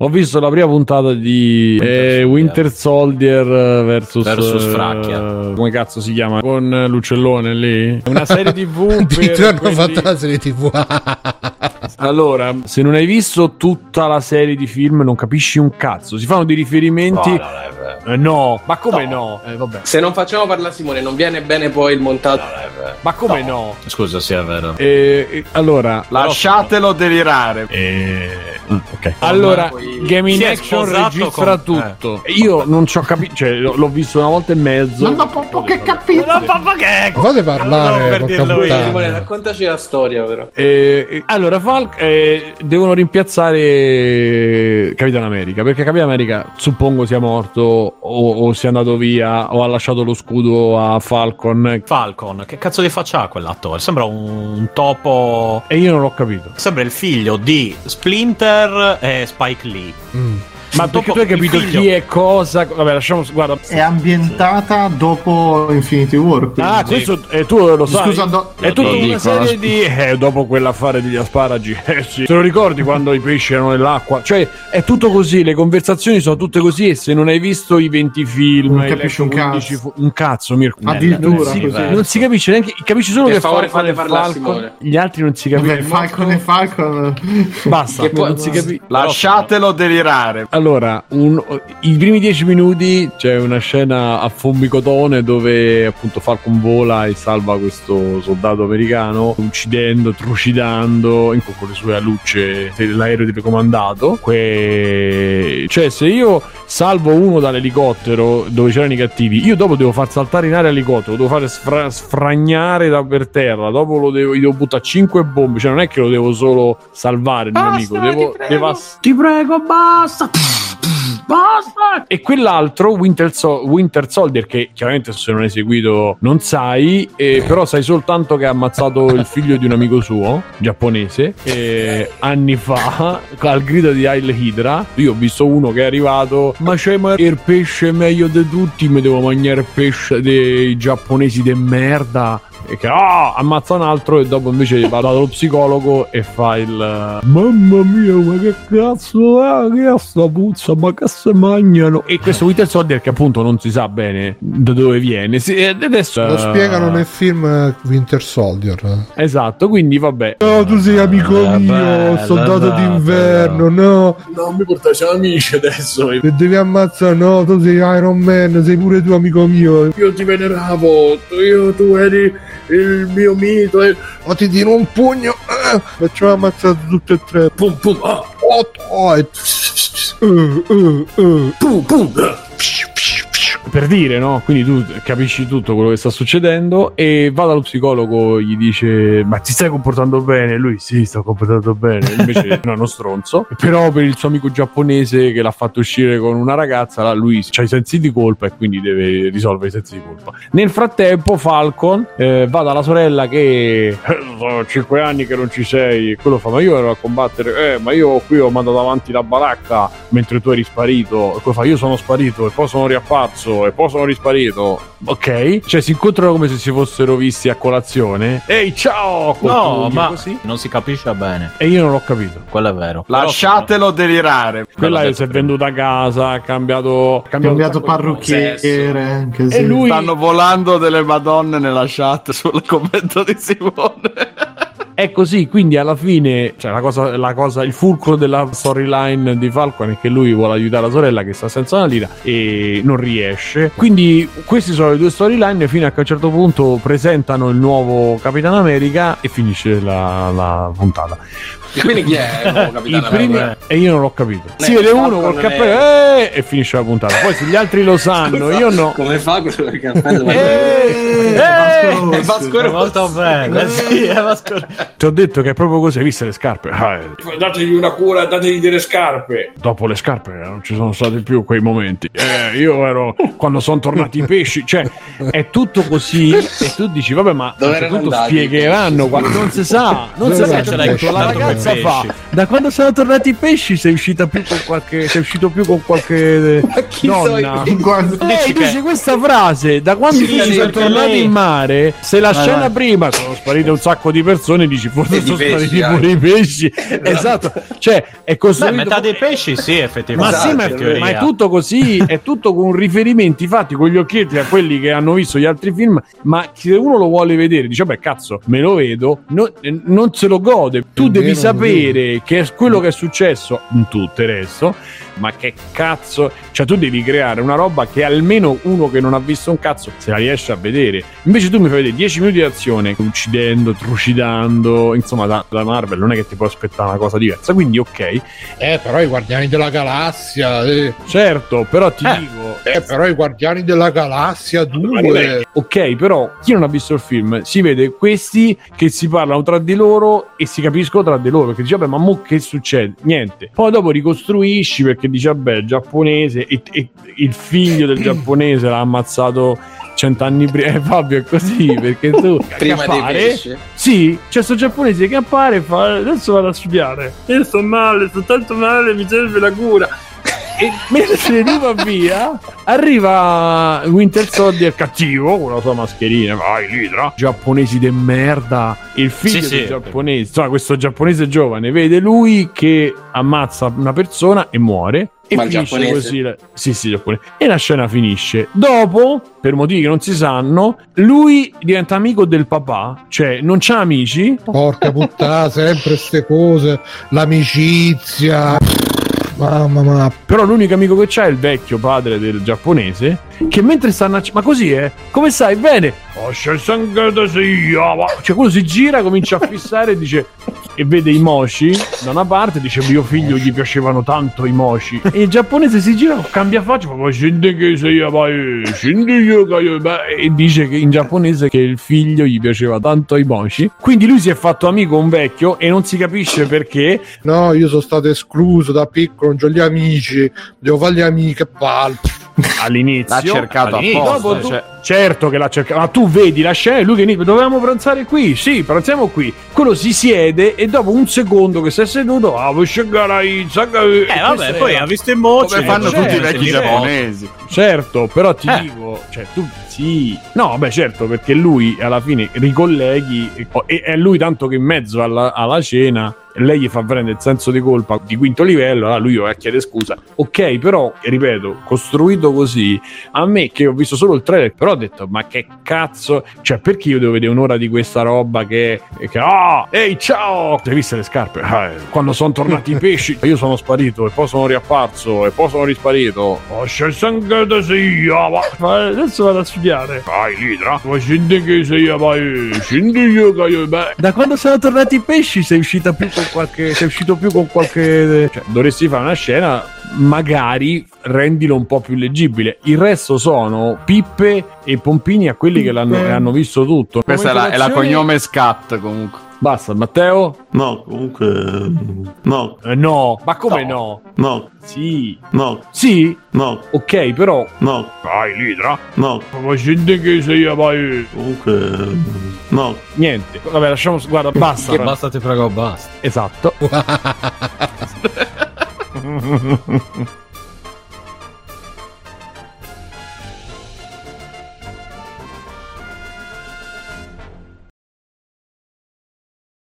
Ho visto la prima puntata di Winter, eh, Winter Soldier versus, versus Fracchia. Uh, come cazzo si chiama? Con l'uccellone lì? Una serie tivù. Di hanno quelli... fatto la serie tivù. Allora, se non hai visto tutta la serie di film, non capisci un cazzo. Si fanno dei riferimenti. No, no, eh, no. Ma come no? no? Eh, vabbè. Se non facciamo parlare Simone, non viene bene poi il montaggio. No, ma come no? no? Scusa, sì, è vero. Eh, eh, allora, lasciatelo no. delirare. Eh, ok. Allora. Game in Action registra con... tutto. Eh. Io non ci ho capito, cioè, l'ho visto una volta e mezzo. Non ho proprio che capito. Non ho proprio che. Fate parlare. No, per lui. Simone, raccontaci la storia, però. Eh, eh, allora, Falk eh, devono rimpiazzare Capitan America, perché Capitan America suppongo sia morto o, o sia andato via o ha lasciato lo scudo a Falcon. Falcon, che cazzo di faccia ha quell'attore? Sembra un topo. E io non l'ho capito. Sembra il figlio di Splinter e Spike Lee. Mm. Ma dopo, tu hai capito chi è cosa? Vabbè, lasciamo, guarda. È ambientata dopo Infinity War. Ah, questo eh, tu lo sai. Scusa, do... è tutta una serie di eh, dopo quell'affare degli asparagi. Eh, sì. Te lo ricordi quando i pesci erano nell'acqua? Cioè, è tutto così. Le conversazioni sono tutte così. E se non hai visto i venti film, non capisci un cazzo. Fu- un cazzo, Mirko. Addirittura eh, non, non si capisce neanche. Capisci solo per che favore fate parlare Simone. Gli altri non si capiscono. Falcon e Falcon. Basta. Che poi non si capi- Lasciatelo delirare. Allora, un, i primi dieci minuti c'è una scena a fombicotone dove appunto Falcon vola e salva questo soldato americano uccidendo, trucidando in, con le sue allucce l'aereo telecomandato. Que... Cioè, se io salvo uno dall'elicottero dove c'erano i cattivi, io dopo devo far saltare in aria l'elicottero, lo devo fare sfra- sfragnare da per terra, dopo lo devo, gli devo buttare cinque bombe, cioè non è che lo devo solo salvare il mio amico, devo... Ti prego, devo ass- ti prego basta! Basta! E quell'altro Winter, so- Winter Soldier, che chiaramente se non hai seguito non sai, eh, però sai soltanto che ha ammazzato il figlio di un amico suo giapponese eh, anni fa al grido di Hail Hydra. Io ho visto uno che è arrivato, ma c'è ma il pesce è meglio di tutti, mi devo mangiare il pesce dei giapponesi de merda. E che oh, ammazza un altro e dopo invece va dallo psicologo e fa il mamma mia ma che cazzo è che è sta puzza, ma che se mangiano. E questo Winter Soldier che appunto non si sa bene da dove viene si, adesso, lo spiegano nel film Winter Soldier, esatto, quindi vabbè. No, tu sei amico ah, mio bella, soldato bella, d'inverno bella. No, non mi portaci amici adesso e devi ammazzare. No, tu sei Iron Man, sei pure tu amico mio, io ti veneravo, io tu eri il mio mito, eh. O ti tiro un pugno. eh, facciamo ammazzare tutti e tre, pum pum, ah, oh, oh, e... Uh, uh, uh. Pum pum, per dire, no? Quindi tu capisci tutto quello che sta succedendo e va dallo psicologo, gli dice ma ti stai comportando bene? Lui sì, sto comportando bene, invece no, uno stronzo. Però per il suo amico giapponese che l'ha fatto uscire con una ragazza, lui ha i sensi di colpa e quindi deve risolvere i sensi di colpa. Nel frattempo Falcon eh, va dalla sorella che sono cinque anni che non ci sei, e quello fa ma io ero a combattere, eh ma io qui ho mandato avanti la baracca mentre tu eri sparito, e quello fa io sono sparito e poi sono riapparso e poi sono risparito. Ok, cioè si incontrano come se si fossero visti a colazione. Ehi ciao, no ma così non si capisce bene e io non l'ho capito, quello è vero, lasciatelo delirare. Quella si è venduta a casa, ha cambiato ha cambiato, cambiato parrucchiere che sì. E lui... stanno volando delle madonne nella chat sul commento di Simone. È così, quindi alla fine cioè la cosa, la cosa, il fulcro della storyline di Falcon è che lui vuole aiutare la sorella che sta senza una lira e non riesce. Quindi questi sono le due storyline fino a che a un certo punto presentano il nuovo Capitano America e finisce la, la puntata. E quindi chi è il nuovo Capitano America? E io non l'ho capito. Ne si vede uno col cappello eh, e finisce la puntata. Poi se gli altri lo sanno, scusa, io no. Come fa quello del cappello? È Vasco Rossi. Molto bello. Eh, sì, è Vasco Rossi. Ti ho detto che è proprio così, hai visto le scarpe? Ah, eh. Dategli una cura, dategli delle scarpe. Dopo le scarpe non ci sono stati più quei momenti. Eh, io ero quando sono tornati i pesci, cioè è tutto così e tu dici vabbè ma tutto spiegheranno quando non si sa, non si sa ce l'hai la ragazza fa. Da quando sono tornati i pesci sei uscita più con qualche sei uscito più con qualche donna. E dice questa frase, da quando i pesci sono tornati in mare, se la scena prima sono sparite un sacco di persone dici forse sono spariti pure i pesci. Esatto, cioè è costruito. Beh, metà dei pesci sì effettivamente. Ma sì, ma è, ma è tutto così, è tutto con riferimenti fatti con gli occhietti a quelli che hanno visto gli altri film, ma se uno lo vuole vedere dice beh cazzo me lo vedo, no, eh, non se lo gode. Tu devi vero, sapere che è quello che è successo in tutto il resto, ma che cazzo, cioè tu devi creare una roba che almeno uno che non ha visto un cazzo se la riesce a vedere. Invece tu mi fai vedere dieci minuti di azione uccidendo, trucidando, insomma da, da Marvel non è che ti puoi aspettare una cosa diversa, quindi ok. Eh però i Guardiani della Galassia eh. Certo, però ti eh. dico eh però i Guardiani della Galassia due, ok, però chi non ha visto il film si vede questi che si parlano tra di loro e si capiscono tra di loro perché dice vabbè ma mo che succede? Niente, poi dopo ricostruisci perché dice vabbè giapponese e, e il figlio del giapponese l'ha ammazzato cent'anni prima. Eh, Fabio è così perché tu prima dei pesci sì c'è sto giapponese che appare e fa adesso vado a studiare, io sto male, sto tanto male, mi serve la cura. E mentre lui va via arriva Winter Soldier cattivo con la sua mascherina, vai l'idra, giapponesi de merda, il figlio sì, del sì, giapponese, cioè, questo giapponese giovane vede lui che ammazza una persona e muore. E ma finisce giapponese. Così la... sì sì giapponese. E la scena finisce. Dopo per motivi che non si sanno lui diventa amico del papà, cioè non c'ha amici, porca puttana. Sempre ste cose, l'amicizia. Mamma mia. Però l'unico amico che c'è è il vecchio padre del giapponese che mentre stanno ma così eh come sai bene cioè quello si gira, comincia a fissare e dice e vede i moshi da una parte, dice mio figlio gli piacevano tanto i moshi, e il giapponese si gira, cambia faccia e dice che in giapponese che il figlio gli piaceva tanto i moshi, quindi lui si è fatto amico un vecchio e non si capisce perché. No, io sono stato escluso da piccolo, non ho gli amici, devo fare gli amici che palco. All'inizio l'ha cercato apposta, tu... cioè... certo che l'ha cercato, ma tu vedi la scena, lui che dovevamo pranzare qui, sì pranziamo qui, quello si siede e dopo un secondo che si è seduto ah, eh vabbè e poi era... ha visto i mochi come fanno certo, tutti i vecchi giapponesi certo, però ti eh. dico cioè tu sì no vabbè certo perché lui alla fine ricolleghi e è lui tanto che in mezzo alla, alla cena lei gli fa prendere il senso di colpa di quinto livello, allora lui va, chiede scusa, ok, però ripeto, costruito così, a me che ho visto solo il trailer, però ho detto ma che cazzo, cioè perché io devo vedere un'ora di questa roba che, che oh, ehi ciao, hai visto le scarpe? Ah, eh. Quando sono tornati i pesci io sono sparito e poi sono riapparso e poi sono risparito, oh, c'è sangue da sia, ma adesso vado a studiare, vai Lidra, ma scendi che sia, vai scendi io che io, beh, da quando sono tornati i pesci sei uscita più con qualche, sei uscito più con qualche, cioè dovresti fare una scena, magari rendilo un po' più leggibile, il resto sono pippe e pompini a quelli che l'hanno, che hanno visto tutto. Questa è la, è la cognome scat comunque. Basta, Matteo? No, comunque... No. Eh, no, ma come no? No. No. Sì. No. Sì? No. Ok, però... No. Vai, Lidra. No. Ma scendi che sia, vai. Comunque... No. Niente. Vabbè, lasciamo... Guarda, basta. Che basta, ti prego, basta. Esatto.